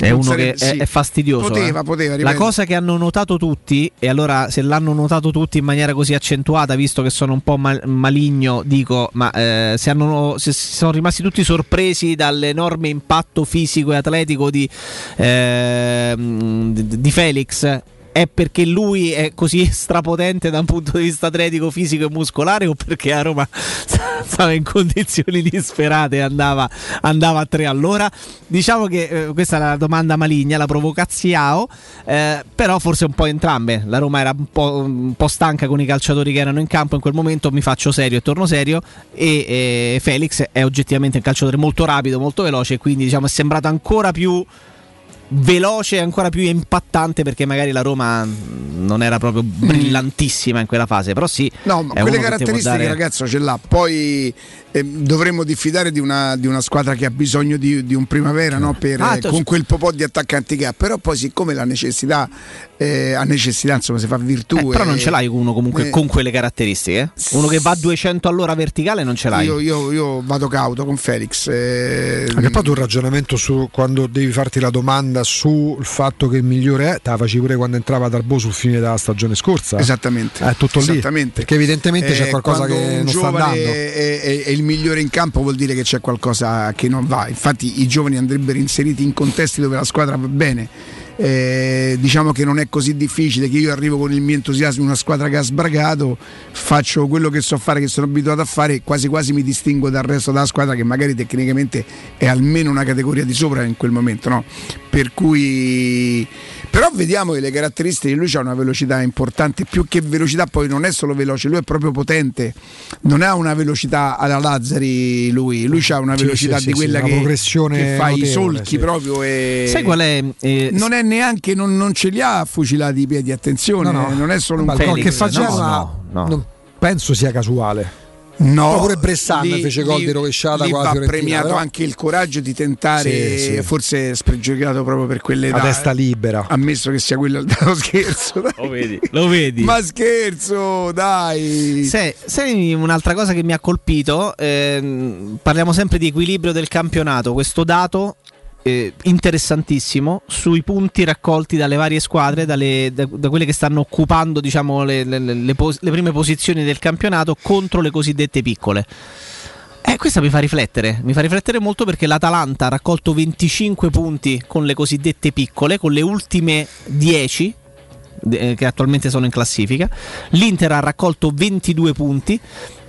È non uno sarebbe, che sì. è, è fastidioso. Poteva, eh. poteva. Ripeto. La cosa che hanno notato tutti, e allora se l'hanno notato tutti in maniera così accentuata, visto che sono un po' mal- maligno dico, ma eh, se, hanno, se sono rimasti tutti sorpresi dall'enorme impatto fisico e atletico di, eh, di Felix, è perché lui è così strapotente da un punto di vista atletico, fisico e muscolare, o perché a Roma stava in condizioni disperate e andava, andava a tre all'ora? Diciamo che eh, questa è la domanda maligna, la provocaziao, eh, però forse un po' entrambe. La Roma era un po', un po' stanca con i calciatori che erano in campo in quel momento, mi faccio serio e torno serio, e, e Felix è oggettivamente un calciatore molto rapido, molto veloce, quindi diciamo è sembrato ancora più... veloce e ancora più impattante, perché magari la Roma non era proprio brillantissima in quella fase, però sì, no, ma quelle caratteristiche dare... ragazzo ce l'ha. Poi eh, dovremmo diffidare di una, di una squadra che ha bisogno di, di un primavera, no? Per, ah, eh, con quel popò di attaccanti che ha, però poi siccome la necessità eh, ha necessità, insomma, si fa virtù, eh, però non ce l'hai uno comunque eh, con quelle caratteristiche, uno che va a duecento all'ora verticale non ce l'hai. Io, io, io vado cauto con Felix, eh, anche poi tu un ragionamento su quando devi farti la domanda sul fatto che il migliore è, te la faci pure quando entrava Darbo sul fine della stagione scorsa. Esattamente. È tutto Esattamente. lì. Perché evidentemente eh, c'è qualcosa che non sta andando. È, è, è il migliore in campo, vuol dire che c'è qualcosa che non va. Infatti i giovani andrebbero inseriti in contesti dove la squadra va bene. Eh, diciamo che non è così difficile, che io arrivo con il mio entusiasmo in una squadra che ha sbragato, faccio quello che so fare, che sono abituato a fare, quasi quasi mi distingo dal resto della squadra che magari tecnicamente è almeno una categoria di sopra in quel momento, no? Per cui però vediamo che le caratteristiche, lui ha una velocità importante, più che velocità poi non è solo veloce, lui è proprio potente, non ha una velocità alla Lazzari, lui lui ha una velocità sì, sì, di sì, quella sì, che, che fa i solchi sì. proprio e... sai qual è? Eh, non è neanche non, non ce li ha fucilati i piedi, attenzione, no, no. non è solo un gol che facciamo, no, no, no. non penso sia casuale. No, pure Bressan lì, fece gol lì, di rovesciata, lì va premiato però... anche il coraggio di tentare, sì, sì. forse spregiudicato proprio per quelle la testa libera, ammesso che sia quello dello scherzo, dai. Lo vedi, lo vedi. Ma scherzo, dai. Se, se un'altra cosa che mi ha colpito, ehm, parliamo sempre di equilibrio del campionato, questo dato Eh, interessantissimo sui punti raccolti dalle varie squadre, dalle, da, da quelle che stanno occupando diciamo le, le, le, pos- le prime posizioni del campionato contro le cosiddette piccole. Eh, questa mi fa riflettere, mi fa riflettere molto, perché l'Atalanta ha raccolto venticinque punti con le cosiddette piccole, con le ultime dieci eh, che attualmente sono in classifica. L'Inter ha raccolto ventidue punti,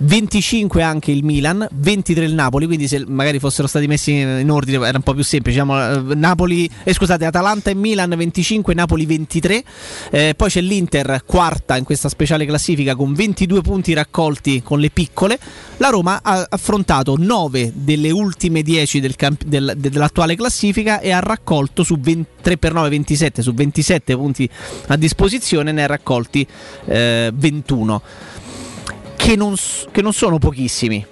venticinque anche il Milan, ventitré il Napoli, quindi se magari fossero stati messi in ordine era un po' più semplice, diciamo, Napoli, eh, scusate, Atalanta e Milan venticinque, Napoli ventitré, eh, poi c'è l'Inter quarta in questa speciale classifica con ventidue punti raccolti con le piccole. La Roma ha affrontato nove delle ultime dieci del camp- del, dell'attuale classifica e ha raccolto su venti, tre per nove, ventisette, su ventisette punti a disposizione ne ha raccolti eh, ventuno. Che non, che non sono pochissimi,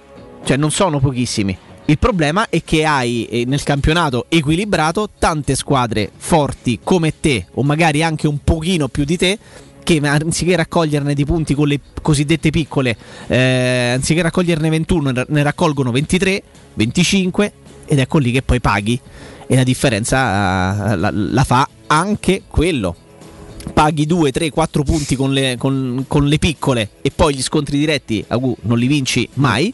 cioè non sono pochissimi. Il problema è che hai nel campionato equilibrato tante squadre forti come te, o magari anche un pochino più di te, che anziché raccoglierne di punti con le cosiddette piccole, eh, anziché raccoglierne ventuno ne raccolgono ventitré, venticinque, ed ecco lì che poi paghi, e la differenza eh, la, la fa anche quello. Paghi due, tre, quattro punti con le, con, con le piccole, e poi gli scontri diretti agu, non li vinci mai.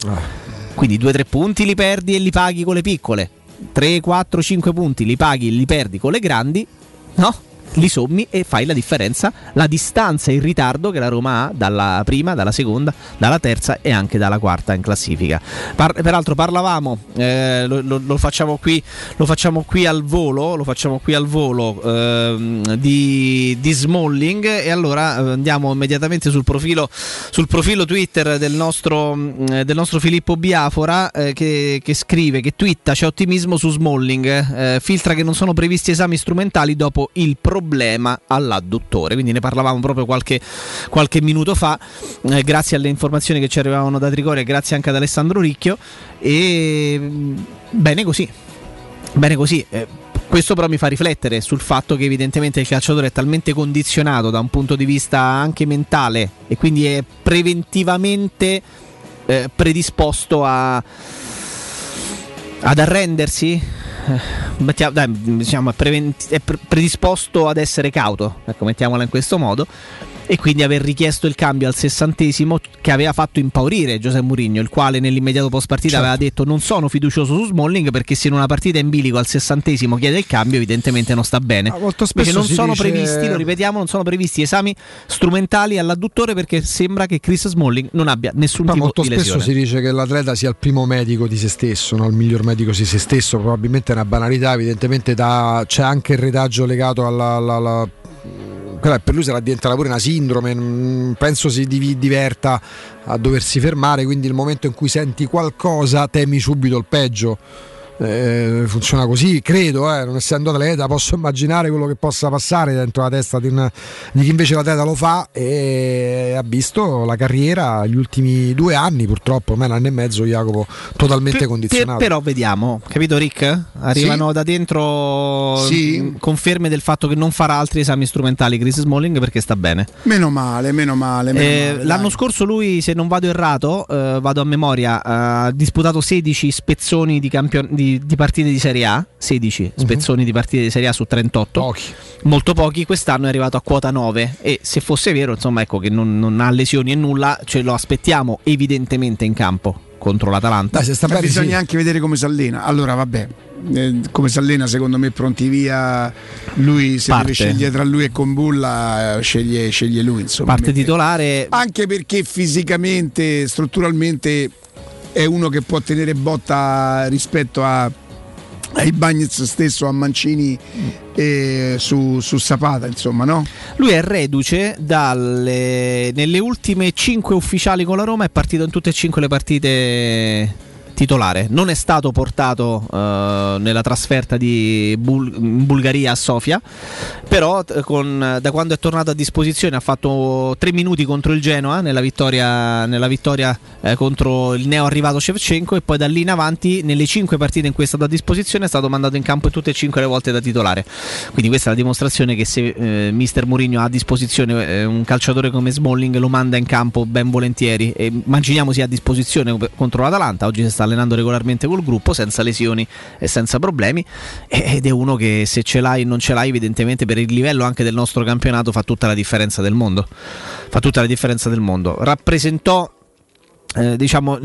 Quindi due tre punti li perdi e li paghi con le piccole, tre, quattro, cinque punti li paghi e li perdi con le grandi, no? li sommi e fai la differenza, la distanza e il ritardo che la Roma ha dalla prima, dalla seconda, dalla terza e anche dalla quarta in classifica. Par- peraltro parlavamo, eh, lo, lo, lo facciamo qui, lo facciamo qui al volo, lo facciamo qui al volo ehm, di, di Smalling, e allora eh, andiamo immediatamente sul profilo, sul profilo Twitter del nostro, eh, del nostro Filippo Biafora, eh, che, che scrive, che twitta: c'è ottimismo su Smalling, eh, filtra che non sono previsti esami strumentali dopo il problema problema all'adduttore. Quindi ne parlavamo proprio qualche, qualche minuto fa, eh, grazie alle informazioni che ci arrivavano da Trigoria e grazie anche ad Alessandro Ricchio, e bene così, bene così. Eh, questo però mi fa riflettere sul fatto che evidentemente il calciatore è talmente condizionato da un punto di vista anche mentale e quindi è preventivamente eh, predisposto a, ad arrendersi. Dai, diciamo, è, prevent- è pre- predisposto ad essere cauto, ecco, mettiamola in questo modo, e quindi aver richiesto il cambio al sessantesimo, che aveva fatto impaurire José Mourinho, il quale nell'immediato post partita, certo, aveva detto: non sono fiducioso su Smalling, perché se in una partita in bilico al sessantesimo chiede il cambio evidentemente non sta bene. Molto spesso non sono dice... previsti, lo ripetiamo, non sono previsti esami strumentali all'adduttore perché sembra che Chris Smalling non abbia nessun ma tipo molto di lesione. Spesso si dice che l'atleta sia il primo medico di se stesso, no? Il miglior medico di se stesso, probabilmente è una banalità, evidentemente da... c'è anche il retaggio legato alla... alla, alla... quella per lui sarà diventata pure una sindrome, penso si diverta a doversi fermare, quindi il momento in cui senti qualcosa temi subito il peggio, eh, funziona così, credo, eh, non essendo atleta posso immaginare quello che possa passare dentro la testa di, una, di chi invece l'atleta lo fa e ha visto la carriera gli ultimi due anni, purtroppo ormai un anno e mezzo, Jacopo, totalmente per, condizionato. Per, però vediamo, capito Rick? Arrivano sì. da dentro sì. conferme del fatto che non farà altri esami strumentali Chris Smalling perché sta bene. Meno male, meno male, meno eh, male l'anno dai. scorso lui, se non vado errato, eh, vado a memoria, ha eh, disputato sedici spezzoni di campion- di di partite di Serie A, sedici spezzoni uh-huh. di partite di Serie A su trentotto, pochi. molto pochi. Quest'anno è arrivato a quota nove e se fosse vero, insomma, ecco che non, non ha lesioni e nulla, ce lo aspettiamo evidentemente in campo contro l'Atalanta. Dai, se sta bene, bisogna sì. anche vedere come si allena. Allora vabbè, eh, come si allena secondo me pronti via, lui se parte. deve scegliere tra lui e Kumbulla, eh, sceglie, sceglie lui, insomma. Parte titolare, anche perché fisicamente, strutturalmente è uno che può tenere botta rispetto a, a Ibañez stesso, a Mancini e su, su Zapata, insomma, no? Lui è reduce dalle, nelle ultime cinque ufficiali con la Roma è partito in tutte e cinque le partite titolare, non è stato portato eh, nella trasferta di Bul- in Bulgaria a Sofia, però con, da quando è tornato a disposizione ha fatto tre minuti contro il Genoa nella vittoria, nella vittoria eh, contro il neo arrivato Shevchenko, e poi da lì in avanti nelle cinque partite in cui è stato a disposizione è stato mandato in campo in tutte e cinque le volte da titolare. Quindi questa è la dimostrazione che se eh, mister Mourinho ha a disposizione eh, un calciatore come Smalling lo manda in campo ben volentieri, e immaginiamo sia a disposizione contro l'Atalanta. Oggi si sta allenando regolarmente col gruppo senza lesioni e senza problemi, ed è uno che se ce l'hai o non ce l'hai evidentemente per il livello anche del nostro campionato fa tutta la differenza del mondo, fa tutta la differenza del mondo. Rappresentò Eh, diciamo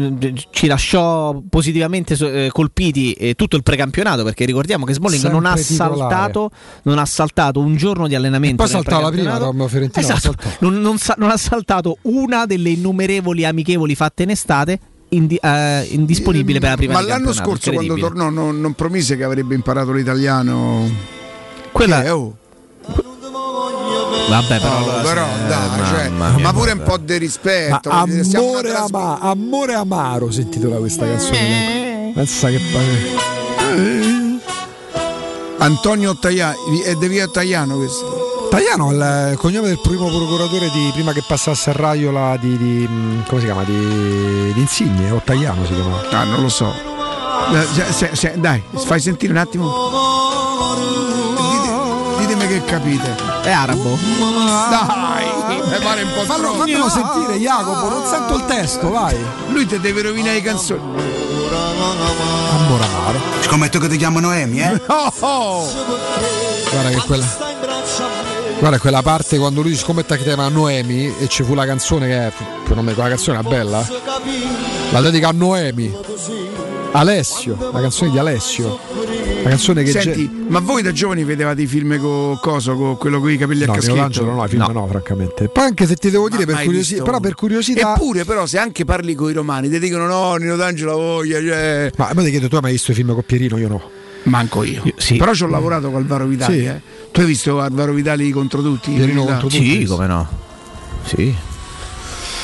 ci lasciò positivamente eh, colpiti eh, tutto il precampionato, perché ricordiamo che Smalling non ha, saltato, non ha saltato un giorno di allenamento, e poi saltava la prima Roma Fiorentina, esatto. non, non, non ha saltato una delle innumerevoli amichevoli fatte in estate, Indi- uh, indisponibile per la prima. Ma l'anno scorso quando tornò non, non promise che avrebbe imparato l'italiano. Quella eh, oh. Vabbè, però, oh, però eh, dai, cioè, mia, ma pure un po' di rispetto. Ma amore, dire, ama- amore amaro si intitola questa canzone. Pensa che pare. Antonio Tajani, è De Via Tajano questo. Tajano è il cognome del primo procuratore di, prima che passasse a Raiola, di, di come si chiama, di, di Insigne, o Tajano si chiama. Ah, non lo so. Dai, fai sentire un attimo. Dite, ditemi che capite. È arabo? Dai, mi pare un po' troppo. Fammelo sentire, Jacopo, non sento il testo, vai. Lui te deve rovinare le canzoni. Amore amaro. Scommetto che ti chiamano Emi, eh? Oh, oh. Guarda che quella... Guarda quella parte quando lui scommette che tema a Noemi e ci fu la canzone che è, per nome, quella canzone è bella, la dedica a Noemi. Alessio, la canzone di Alessio, la canzone che... Senti, ge- ma voi da giovani vedevate i film con coso, con quello con i capelli no, a caschetto? Michelangelo no, i film no, no francamente. Poi anche se ti devo dire, per curiosi- però per curiosità. Eppure però se anche parli con i romani ti dicono no, Nino D'Angelo voglia, cioè... Ma ti chiedo, tu hai mai visto i film con Pierino? Io no. Manco io, io sì. Però ci ho lavorato con Alvaro Vitali, sì. eh. Tu hai visto Alvaro Vitali contro tutti? Pierino contro tutti? Sì, come no. Sì.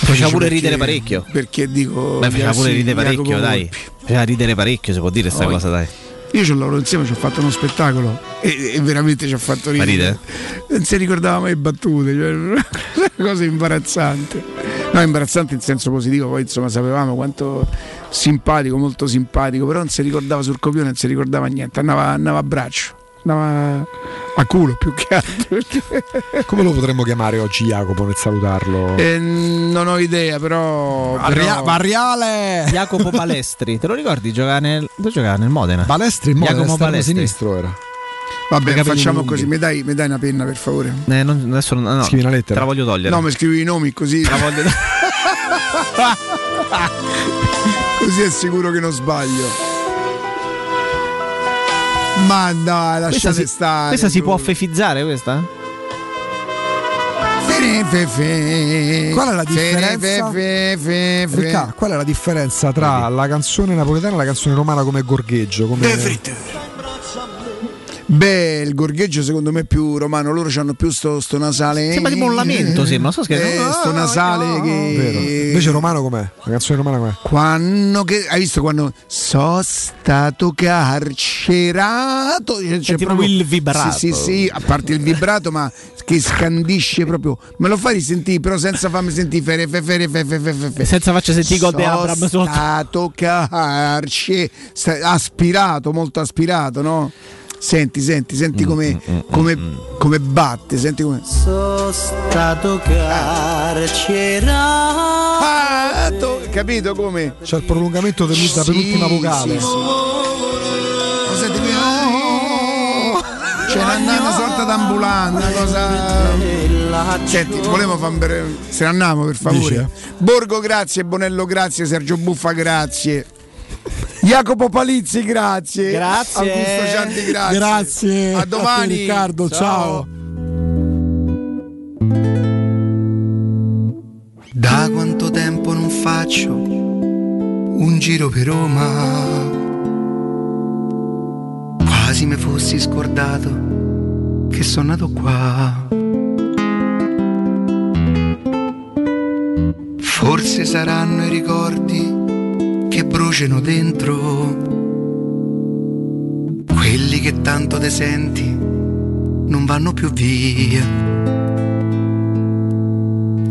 Faceva pure perché, ridere parecchio. Perché dico... Beh, faceva pure ridere parecchio, dai. Faceva ridere parecchio, si può dire sta oh, cosa, dai. Io ci ho lavorato insieme, ci ho fatto uno spettacolo e, e veramente ci ho fatto ridere. Ride? Non si ricordava mai battute, cioè una cosa imbarazzante. No, imbarazzante in senso positivo, poi insomma sapevamo quanto simpatico, molto simpatico, però non si ricordava sul copione, non si ricordava niente, andava, andava a braccio. No, a culo più che altro. Come lo potremmo chiamare oggi Jacopo per salutarlo? Eh, non ho idea, però. Arria- Barriale! Jacopo Balestri, te lo ricordi? Giocava nel, giocava nel Modena. Balestri, Modena, Jacopo Balestri. Sinistro era. Vabbè, facciamo lunghi. Così, mi dai, mi dai una penna per favore. Eh, non, adesso no, no. Scrivi una lettera. Te la voglio togliere. No, mi scrivi i nomi così. Te la voglio... Così è sicuro che non sbaglio. Ma dai, lasciate questa si, stare. Questa si può fefizzare, questa? Fe, fe, fe. Qual è la differenza? Fe, fe, fe, fe. Ricca, qual è la differenza tra la canzone napoletana e la canzone romana come gorgheggio? Come... Beh, il gorgheggio secondo me è più romano, loro hanno più sto, sto nasale. Sembra tipo un lamento, sembra, so eh, no, sto nasale no, che... Vero. Invece romano com'è? La canzone romana com'è? Quando che... Hai visto quando so stato carcerato? C'è cioè, proprio il vibrato. Sì, sì, sì, a parte il vibrato, ma che scandisce proprio. Me lo fai risentire, però senza farmi sentire fere, fere, fere, fere, fere, fere. Senza farci sentire God Abram sotto. So stato carcerato, aspirato, molto aspirato, no? Senti, senti, senti come, mm, come, mm, come batte, senti come. Sono stato carcerato. Ah, capito come? C'è il prolungamento dell'ultima sì, penultima vocale. Sì, sì. Oh, senti qui. Oh, c'è una, una sorta d'ambulanza, una cosa. Senti, volevo fare. Se ne andiamo per favore. Dice. Borgo grazie, Bonello grazie, Sergio Buffa grazie. Jacopo Palizzi grazie. Grazie. Augusto Cianti grazie. Grazie. A domani. A te, Riccardo, ciao. ciao. Da quanto tempo non faccio un giro per Roma. Quasi mi fossi scordato che sono nato qua. Forse saranno i ricordi che bruciano dentro, quelli che tanto te senti non vanno più via,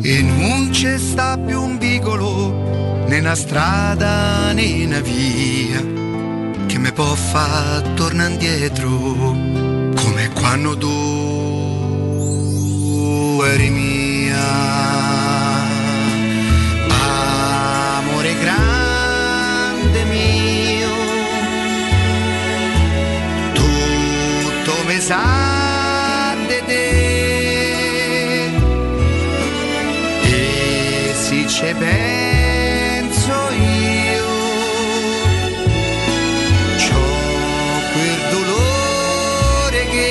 e non c'è sta più un vicolo né una strada né una via che mi può far tornare indietro come quando tu eri mia. Sa di te e se ci penso io c'ho quel dolore che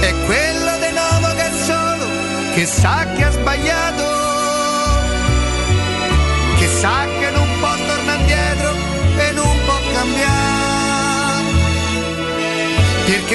è quello di nuovo che solo che sa che ha sbagliato, che sa che non può tornare indietro e non può cambiare, perché